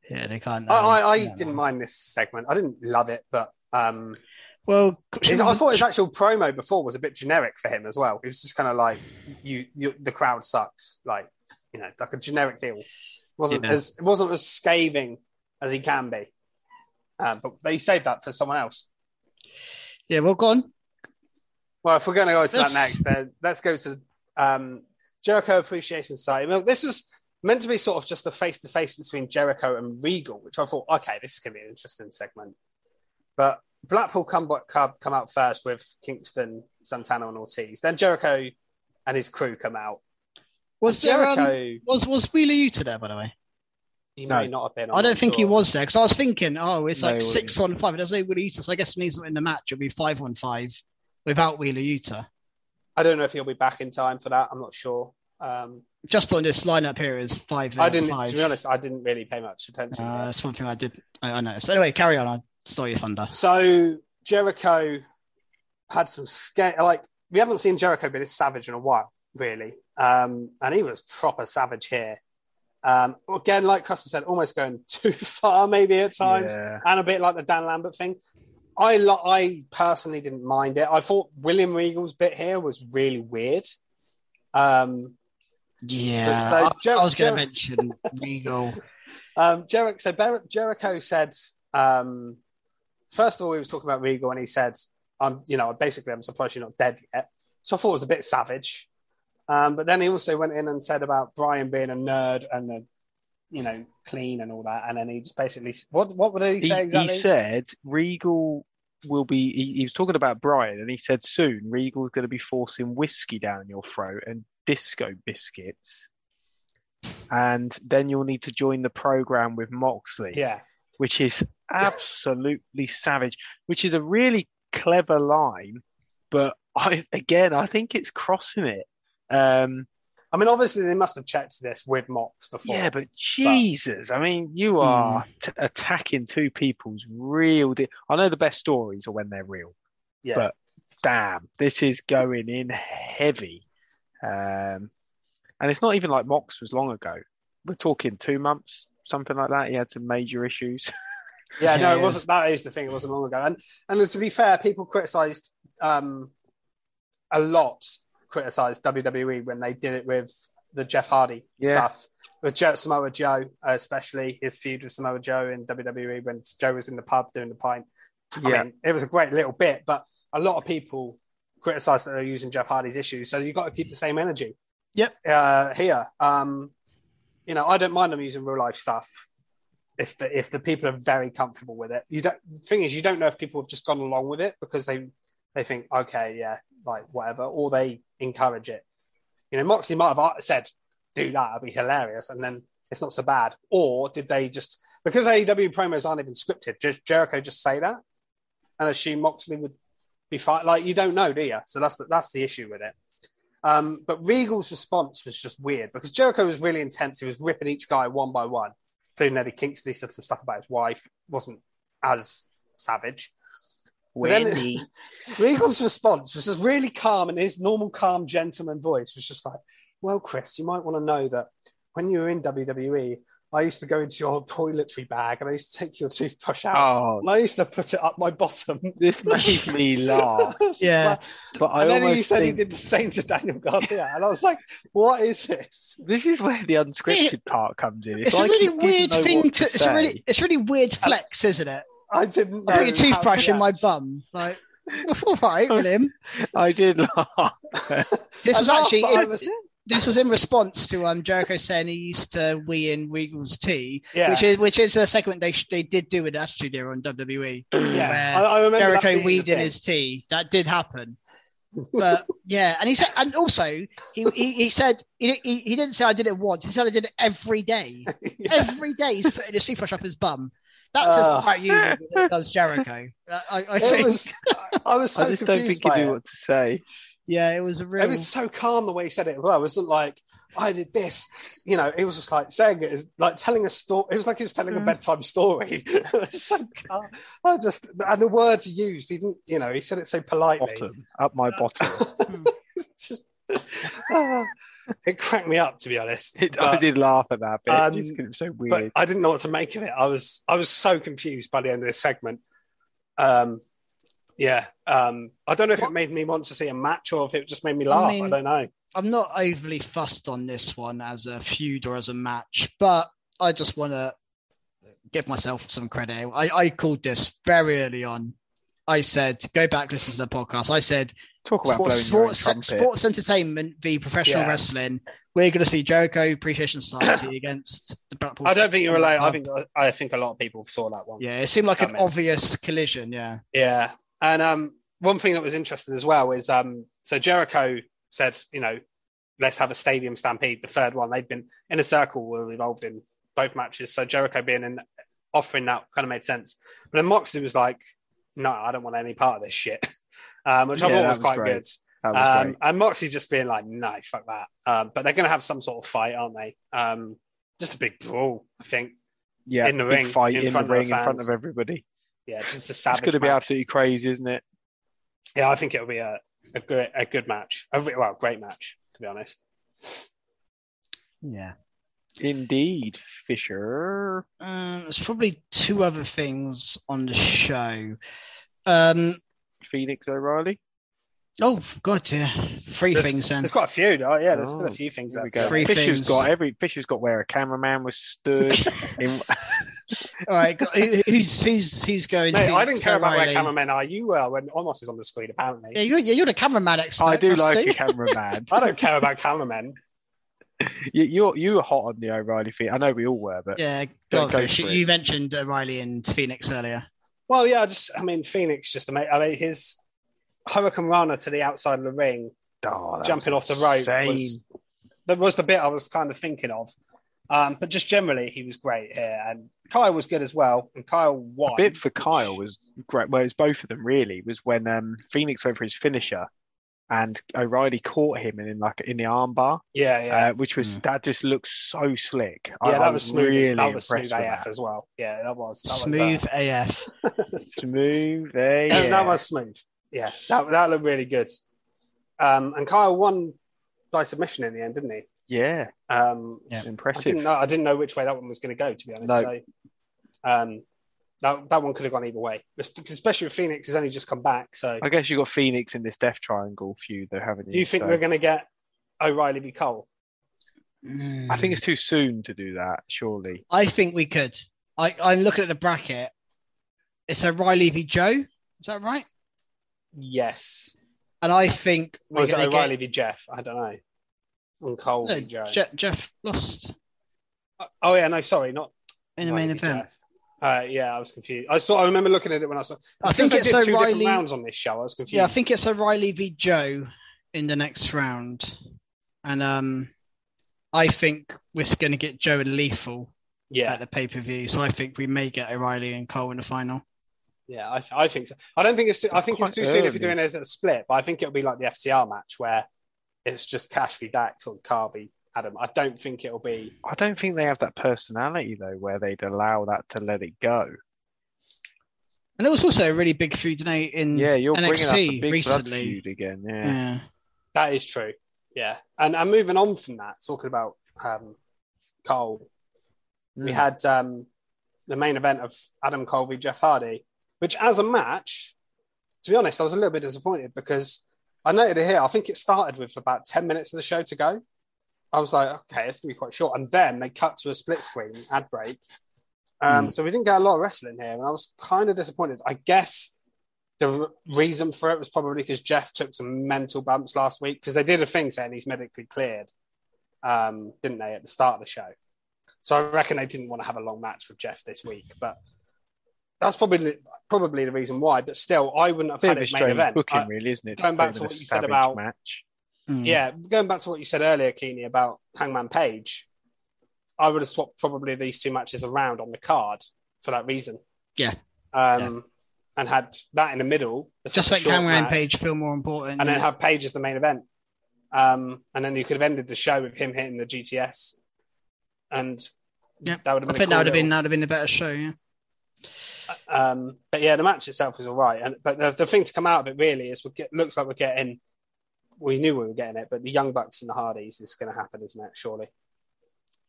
Yeah, they can't. Um, I, I, I yeah, didn't mind this segment. I didn't love it, but... Um, well, his, I thought his actual promo before was a bit generic for him as well. It was just kind of like, you, you, the crowd sucks. Like, you know, like a generic deal. It wasn't, yeah. as, it wasn't as scathing as he can be. Um, but they saved that for someone else. Yeah, well, go on. Well, if we're going to go to that next, then let's go to um, Jericho Appreciation Society. Well, this was meant to be sort of just a face-to-face between Jericho and Regal, which I thought, okay, this is going to be an interesting segment. But Blackpool come, come out first with Kingston, Santana and Ortiz. Then Jericho and his crew come out. Was there, Jericho... um, was, was Wheeler Yuta there, by the way? He no. may not have been. I don't think sure. he was there because I was thinking, oh, it's no, like six on five. It doesn't really Utah, so I guess when he's not in the match, it'll be five on five without Wheeler Utah. I don't know if he'll be back in time for that. I'm not sure. Um, Just on this lineup here is five. I didn't, five. To be honest, I didn't really pay much attention. Uh, that's one thing I did. I, I noticed. But anyway, carry on. I stole your thunder. So Jericho had some scare. Like we haven't seen Jericho be this savage in a while, really, um, and he was proper savage here. Um, again, like Custer said, almost going too far maybe at times, yeah. and a bit like the Dan Lambert thing. I lo- I personally didn't mind it. I thought William Regal's bit here was really weird. Um, yeah, so Jer- I was going to Jer- mention Regal. um, Jericho, so Ber- Jericho said, um, first of all, he was talking about Regal, and he said, "I'm, you know, basically, I'm surprised you're not dead yet." So I thought it was a bit savage. Um, but then he also went in and said about Brian being a nerd and the, you know, clean and all that. And then he just basically, what what would he say he, exactly? He said Regal will be, he, he was talking about Brian, and he said soon Regal's going to be forcing whiskey down your throat and disco biscuits. And then you'll need to join the program with Moxley. Yeah. Which is absolutely savage, which is a really clever line. But I, again, I think it's crossing it. Um, I mean, obviously they must have checked this with Mox before. Yeah, but Jesus, but... I mean, you are mm. t- attacking two people's real... Di- I know the best stories are when they're real. Yeah. But damn, this is going in heavy. Um, and it's not even like Mox was long ago. We're talking two months, something like that. He had some major issues. yeah, no, it wasn't. That is the thing. It wasn't long ago. And and to be fair, people criticised um, a lot. Criticised W W E when they did it with the Jeff Hardy yeah. stuff, with Joe, Samoa Joe, uh, especially his feud with Samoa Joe in W W E when Joe was in the pub doing the pint. Yeah. I mean, it was a great little bit, but a lot of people criticised that they're using Jeff Hardy's issues. So you've got to keep the same energy. Yep. Uh, here, um, you know, I don't mind them using real life stuff if the, if the people are very comfortable with it. You don't. The thing is, you don't know if people have just gone along with it because they they think, okay, yeah, like whatever, or they encourage it. You know, Moxley might have said, do that, it'll be hilarious, and then it's not so bad. Or did they just, because A E W promos aren't even scripted, just Jericho just say that and assume Moxley would be fine? Like, you don't know, do you? So that's the, that's the issue with it. Um, but Regal's response was just weird because Jericho was really intense. He was ripping each guy one by one, including Eddie Kingston. He said some stuff about his wife. It wasn't as savage. Wendy. Then, Regal's response was just really calm, and his normal, calm, gentleman voice was just like, "Well, Chris, you might want to know that when you were in W W E, I used to go into your toiletry bag and I used to take your toothbrush out, oh, and I used to put it up my bottom." This made me laugh. Yeah, but, but I and then he said think... he did the same to Daniel Garcia, and I was like, "What is this?" This is where the unscripted it, part comes in. It's, it's like a really weird thing to. to it's a really, it's really weird flex, isn't it? I didn't know. I put a toothbrush in my bum. Like, all right, William. I did laugh. This was laughed, actually in, was... this was in response to um, Jericho saying he used to wee in Regal's tea, yeah. which is which is a segment they they did do in Attitude Era on W W E. Yeah, where I, I remember Jericho weed in his tea. That did happen. But yeah, and he said, and also he he, he said he, he he didn't say I did it once. He said I did it every day. Yeah. Every day he's putting a toothbrush up his bum. That says uh, about you than it does Jericho. I, I think. Was, I was so I just confused don't think by you knew what to say. Yeah, it was a real... It was so calm the way he said it. Well, it wasn't like, I did this. You know, it was just like saying it, is like telling a story. It was like he was telling yeah. a bedtime story. So calm. I just... And the words he used, he didn't, you know, he said it so politely. Bottom, up my bottom. Just... Uh, it cracked me up, to be honest. It, but, I did laugh at that bit. Um, it was so weird. I didn't know what to make of it. I was I was so confused by the end of this segment. Um, yeah, um, I don't know if what? it made me want to see a match or if it just made me laugh. I mean, I don't know. I'm not overly fussed on this one as a feud or as a match, but I just want to give myself some credit. I, I called this very early on. I said, go back, listen to the podcast. I said, Talk about sports, sports, sports entertainment v professional yeah. wrestling. We're going to see Jericho Appreciation Society against the Blackpool. I don't think you're alone. I think I think a lot of people saw that one. Yeah, it seemed like an in. obvious collision. Yeah, yeah. And um, one thing that was interesting as well is um, so Jericho said, you know, let's have a stadium stampede. The third one, they've been in a circle, were involved in both matches. So Jericho being in offering that kind of made sense. But then Moxley was like, no, I don't want any part of this shit. Um, which I yeah, thought was, was quite great. good. Was um, and Moxley's just being like, no, fuck that. Um, but they're going to have some sort of fight, aren't they? Um, just a big brawl, I think. Yeah, in the ring, fight in, in front the ring, of the in front of everybody. Yeah, just a savage. It's going to be absolutely crazy, isn't it? Yeah, I think it'll be a a good a good match. A re- well, great match, to be honest. Yeah, indeed, Fisher. Um, there's probably two other things on the show. Um. Phoenix O'Reilly. Oh God, yeah. Three there's, things then. There's quite a few, though. Yeah, there's oh, still a few things. There we go. Three Fisher's things. Got every Fisher's got where a cameraman was stood. in... All right, who's who's who's going? Mate, who's I didn't care about where cameramen are. You were when Omos is on the screen, apparently. Yeah, you're, you're the cameraman expert. I do like a cameraman. I don't care about cameramen. You, you're you were hot on the O'Reilly thing. I know we all were, but yeah, God, go you, you mentioned O'Reilly and Phoenix earlier. Well, yeah, just I mean Phoenix just amazing. I mean his Hurricane Rana to the outside of the ring, oh, jumping off the rope. Was, that was the bit I was kind of thinking of, um, but just generally he was great here, and Kyle was good as well. And Kyle won. The bit for Kyle was great. Well, it's both of them really. Was when um, Phoenix went for his finisher. And O'Reilly caught him in, in like in the armbar, yeah, yeah, uh, which was mm. that just looked so slick. Yeah, I, that was, was smooth. Really that was smooth A F as well. Yeah, that was that smooth was, uh... A F. Smooth A F. That, that was smooth. Yeah, that that looked really good. Um, and Kyle won by submission in the end, didn't he? Yeah, um, yeah. Impressive. I didn't, know, I didn't know which way that one was going to go, to be honest. No. So, um, That, that one could have gone either way, especially with Phoenix has only just come back. So I guess you got Phoenix in this Death Triangle feud, though, haven't you? You think so. We're going to get O'Reilly v Cole? Mm. I think it's too soon to do that. Surely, I think we could. I, I'm looking at the bracket. It's O'Reilly v Joe. Is that right? Yes. And I think we're was it O'Reilly get... v Jeff? I don't know. And Cole no, v Joe. Je- Jeff lost. Oh yeah, no, sorry, not in the main event. Jeff. Uh, yeah, I was confused. I saw. I remember looking at it when I saw. It's I think they it's did two O'Reilly... different rounds on this show. I was confused. Yeah, I think it's O'Reilly v Joe in the next round, and um, I think we're going to get Joe and Lethal. Yeah. At the pay per view, so I think we may get O'Reilly and Cole in the final. Yeah, I, I think so. I don't think it's. Too, I think Quite it's too early. soon if you're doing it as a split, but I think it'll be like the F T R match where it's just Cash v Dax or Carby. Adam, I don't think it'll be... I don't think they have that personality, though, where they'd allow that to let it go. And it was also a really big feud in yeah, you're N X T big recently. Feud again, yeah. yeah. That is true, yeah. And, and moving on from that, talking about um, Cole, mm. we had um, the main event of Adam Cole v Jeff Hardy, which as a match, to be honest, I was a little bit disappointed because I noted it here, I think it started with about ten minutes of the show to go. I was like, okay, it's going to be quite short. And then they cut to a split screen ad break. Um, mm. So we didn't get a lot of wrestling here. And I was kind of disappointed. I guess the re- reason for it was probably because Jeff took some mental bumps last week because they did a thing saying he's medically cleared, um, didn't they, at the start of the show. So I reckon they didn't want to have a long match with Jeff this week. But that's probably probably the reason why. But still, I wouldn't have had it main event. Booking, I, really, isn't it? Going back to what you said about... match. Mm. Yeah, going back to what you said earlier, Keeney, about Hangman Page, I would have swapped probably these two matches around on the card for that reason. Yeah. Um, yeah. And had that in the middle. Just make Hangman match, Page feel more important. And yeah. then have Page as the main event. Um, and then you could have ended the show with him hitting the G T S. And yeah. that would have been I think cool that would have been, that would have been a better show, yeah. Um, but yeah, the match itself was all right. And, but the, the thing to come out of it really is we get, looks like we're getting... We knew we were getting it, but the Young Bucks and the Hardys is going to happen, isn't it, surely?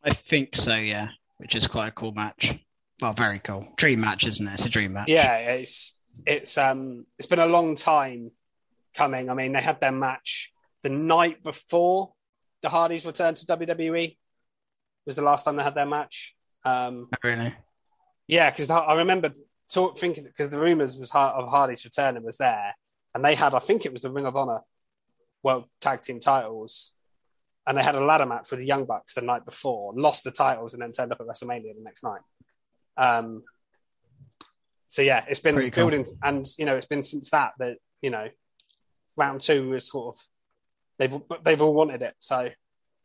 I think so, yeah, which is quite a cool match. Well, very cool. Dream match, isn't it? It's a dream match. Yeah, it's it's um it's been a long time coming. I mean, they had their match the night before the Hardys returned to W W E. Was the last time they had their match. Um, Not really? Yeah, because I remember talk, thinking, because the rumours was of Hardys returning was there, and they had, I think it was the Ring of Honor World Tag Team titles, and they had a ladder match with the Young Bucks the night before, lost the titles, and then turned up at WrestleMania the next night. Um, so yeah, it's been Pretty building, cool. and you know, it's been since that that you know, round two was sort of they've they've all wanted it, so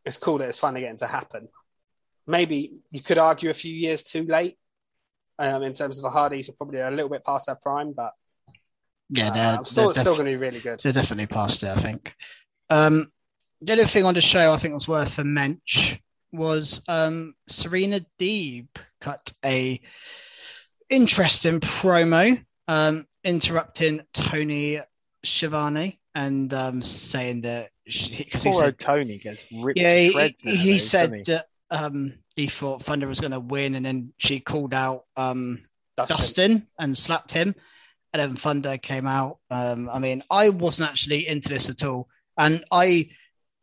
it's cool that it's finally getting to happen. Maybe you could argue a few years too late um, in terms of the Hardys are probably a little bit past their prime, but. Yeah, they're, uh, they're still, def- still going to be really good. They're definitely past it, I think. Um, the other thing on the show I think was worth a mention was um, Serena Deeb cut a interesting promo, um, interrupting Tony Schiavone and um, saying that because he said Tony gets ripped. Yeah, he, he, he, he said he? that um, he thought Thunder was going to win, and then she called out um, Dustin. Dustin and slapped him. And then Thunder came out. Um, I mean, I wasn't actually into this at all. And I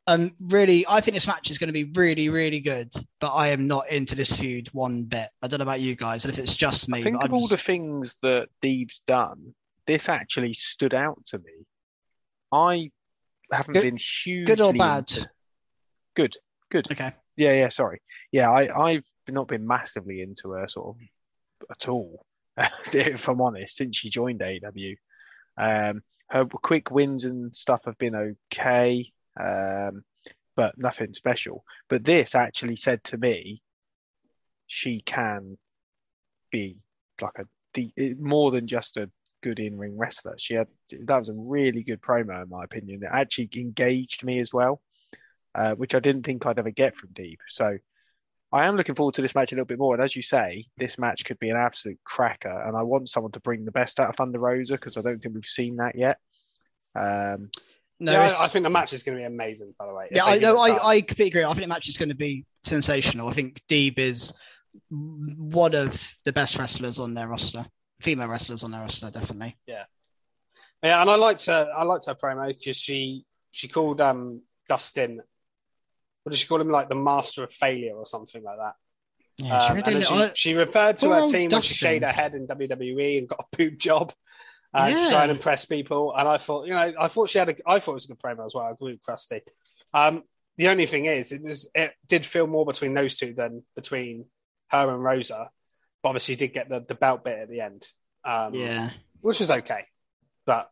am really, I think this match is going to be really, really good, but I am not into this feud one bit. I don't know about you guys, and if it's just me. I think of all just... the things that Deeb's done, this actually stood out to me. I haven't good, been hugely... Good or bad? Into... Good, good. Okay. Yeah, yeah, sorry. Yeah, I, I've not been massively into her sort of at all, if I'm honest, since she joined A E W. Um, her quick wins and stuff have been okay, um, but nothing special. But this actually said to me, she can be like a more than just a good in-ring wrestler. She had that was a really good promo in my opinion. It actually engaged me as well, uh, which I didn't think I'd ever get from Deeb. So I am looking forward to this match a little bit more. And as you say, this match could be an absolute cracker. And I want someone to bring the best out of Thunder Rosa because I don't think we've seen that yet. Um, no, yeah, I, I think the match is going to be amazing, by the way. Yeah, I, no, I, I completely agree. I think the match is going to be sensational. I think Deeb is one of the best wrestlers on their roster, female wrestlers on their roster, definitely. Yeah. Yeah, and I liked her, I liked her promo because she, she called um, Dustin... What did she call him? Like the master of failure or something like that. Yeah, um, and she, I, she referred to her team Dustin. When she shaved her head in W W E and got a boob job uh, yeah. to try and impress people. And I thought, you know, I thought she had a, I thought it was a good promo as well. I agree with Krusty. Um, the only thing is, it was, it did feel more between those two than between her and Rosa. But obviously, she did get the, the belt bit at the end. Um, yeah. Which was okay. But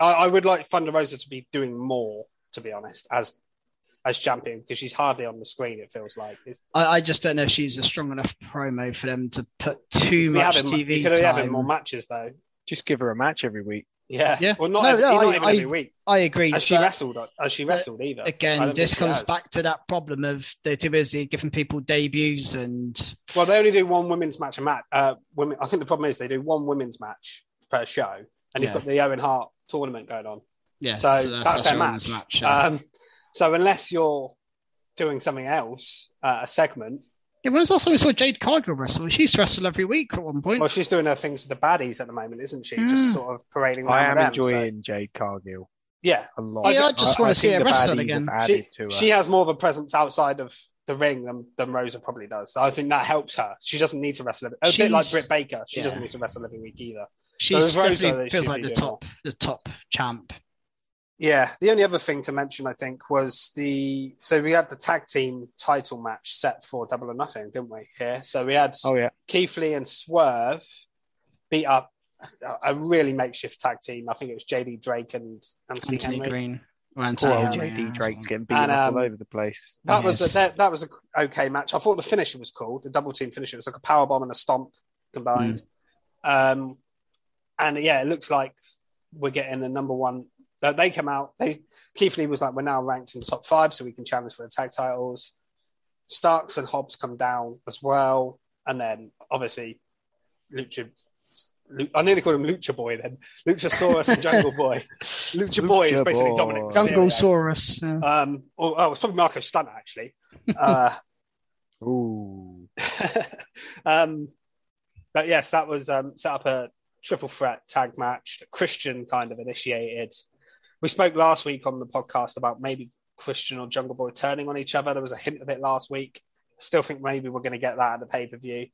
I, I would like Thunder Rosa to be doing more, to be honest, as as champion, because she's hardly on the screen, it feels like. I, I just don't know if she's a strong enough promo for them to put too much T V you could time. Have had more matches, though. Just give her a match every week. Yeah. yeah. Well, not, no, every, no, not I, even I, every week. I agree. As she wrestled, as she wrestled uh, either. Again, this comes back to that problem of they're too busy giving people debuts and... Well, they only do one women's match a match. Uh, women, I think the problem is they do one women's match per show, and yeah. you've got the Owen Hart tournament going on. Yeah. So, so that's, that's their match. match yeah. Um So unless you're doing something else, uh, a segment. Yeah, well, also we saw Jade Cargill wrestle. She's wrestled every week at one point. Well, she's doing her things with the baddies at the moment, isn't she? Mm. Just sort of parading around. I am them, enjoying so. Jade Cargill. Yeah. A lot. Yeah, I just I, want I to see her wrestle again. She, her. she has more of a presence outside of the ring than, than Rosa probably does. So I think that helps her. She doesn't need to wrestle. A she's, bit like Britt Baker. She yeah. doesn't need to wrestle every week either. She definitely feels like the top, the top champ. Yeah, the only other thing to mention, I think, was the... So we had the tag team title match set for Double or Nothing, didn't we, here? So we had oh, yeah. Keith Lee and Swerve beat up a really makeshift tag team. I think it was J D Drake and Anthony, Anthony Henry. Green. Well, Anthony oh, Henry, J D yeah, Drake's getting beaten and, um, up all over the place. That yes. was a, that, that was an okay match. I thought the finisher was cool, the double team finisher. It was like a powerbomb and a stomp combined. Mm. Um, and, yeah, it looks like we're getting the number one... Uh, they come out. They Keith Lee was like, "We're now ranked in the top five, so we can challenge for the tag titles." Starks and Hobbs come down as well, and then obviously, Lucha. Lucha I nearly called him Lucha Boy. Then Luchasaurus and Jungle Boy. Lucha, Lucha Boy is basically boy. Dominic Mysterio. Junglesaurus. Yeah. Um, or, oh, it was probably Marco Stunt actually. Uh, Ooh. um, but yes, that was um, set up a triple threat tag match that Christian kind of initiated. We spoke last week on the podcast about maybe Christian or Jungle Boy turning on each other. There was a hint of it last week. I still think maybe we're going to get that at the pay-per-view.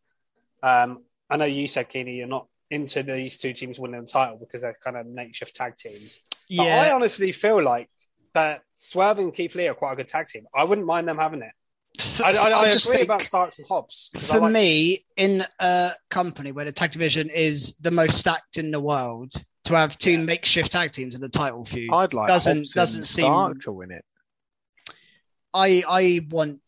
Um, I know you said, Keeney, you're not into these two teams winning the title because they're kind of makeshift tag teams. Yeah. But I honestly feel like that Swerve and Keith Lee are quite a good tag team. I wouldn't mind them having it. For, I, I, I, I agree think, about Starks and Hobbs. For I like... me, in a company where the tag division is the most stacked in the world, to have two yeah. makeshift tag teams in the title feud I'd like doesn't doesn't seem Stark to win it. I I want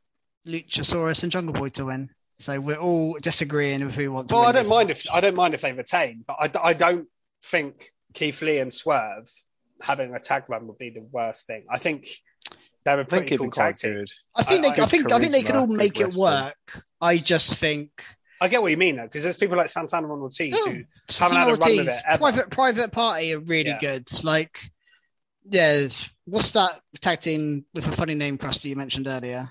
Luchasaurus and Jungle Boy to win. So we're all disagreeing if we want to. Well, win I don't mind match. if I don't mind if they retain, but I, I don't think Keith Lee and Swerve having a tag run would be the worst thing. I think they're a pretty think cool tag team. Good. I think I, they I, I think I think they could all make it work. Them. I just think. I get what you mean, though, because there's people like Santana and Ortiz oh, who Santana haven't had a Ortiz, run with it ever. Private, private Party are really yeah. good. Like, yeah, what's that tag team with a funny name, Krusty, you mentioned earlier?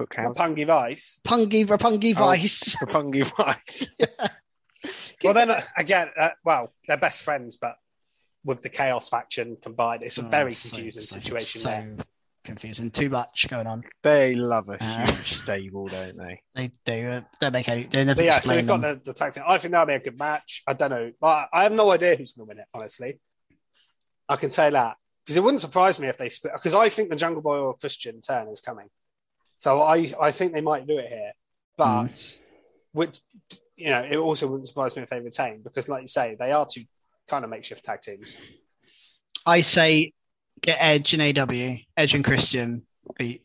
Rapungi Vice. Pungi, Rapungi Vice. Oh, Rapungi Vice. yeah. Well, then, again, uh, well, they're best friends, but with the Chaos faction combined. It's a very oh, confusing so, situation so there. Confusing. Too much going on. They love a huge uh, stable, don't they? They do. Don't make any... They never but yeah, so they've got the, the tag team. I think that'll be a good match. I don't know. I, I have no idea who's going to win it, honestly. I can say that. Because it wouldn't surprise me if they split... Because I think the Jungle Boy or Christian turn is coming. So I, I think they might do it here. But, mm. which, you know, it also wouldn't surprise me if they retain. Because, like you say, they are two kind of makeshift tag teams. I say... Get Edge and A W. Edge and Christian beat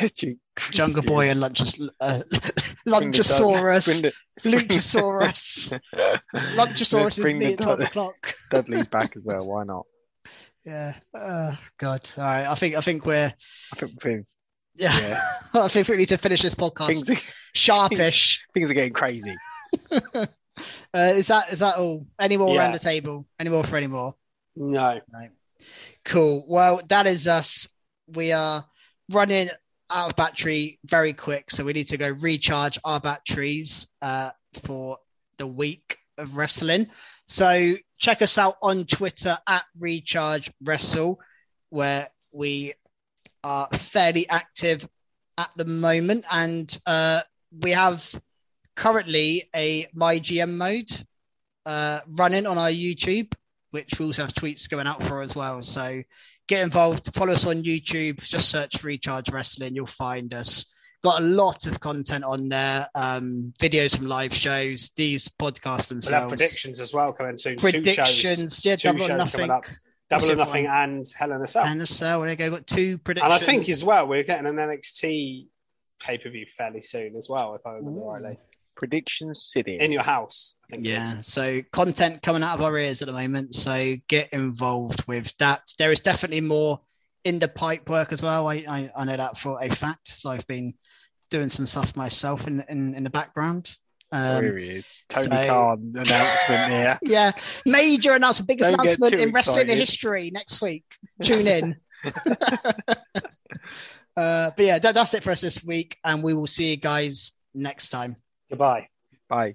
Edge and Christian. Jungle Boy and Lunchas, uh, Lunchasaurus. Luchasaurus. Lunchasaurus is me at twelve o'clock. Dudley's back as well. Why not? Yeah. Uh, God. All right. I think. I think we're. I think we're. Yeah. yeah. I think we need to finish this podcast. Things are, sharpish. Things are getting crazy. uh, is that? Is that all? Any more yeah. around the table? Any more for any more? No. No. Cool. Well, that is us. We are running out of battery very quick, so we need to go recharge our batteries uh, for the week of wrestling. So check us out on Twitter at Recharge Wrestle, where we are fairly active at the moment, and uh, we have currently a My G M mode uh, running on our YouTube, which we also have tweets going out for as well. So get involved, follow us on YouTube, just search Recharge Wrestling, you'll find us. Got a lot of content on there, um, videos from live shows, these podcasts themselves. We'll have predictions as well coming soon. Predictions, two shows, yeah, two double shows nothing. Coming up. Double or Nothing and Hell in a Cell. Hell in a Cell, there you go, got two predictions. And I think as well, we're getting an N X T pay-per-view fairly soon as well, if I remember Ooh. rightly. Prediction City. In your house. I think yeah, so content coming out of our ears at the moment, so get involved with that. There is definitely more in the pipe work as well. I, I, I know that for a fact, so I've been doing some stuff myself in, in, in the background. Um, there he is. Tony so... Khan announcement here. Yeah, major announcement, biggest Don't announcement in wrestling history next week. Tune in. uh, but yeah, that, that's it for us this week, and we will see you guys next time. Goodbye. Bye.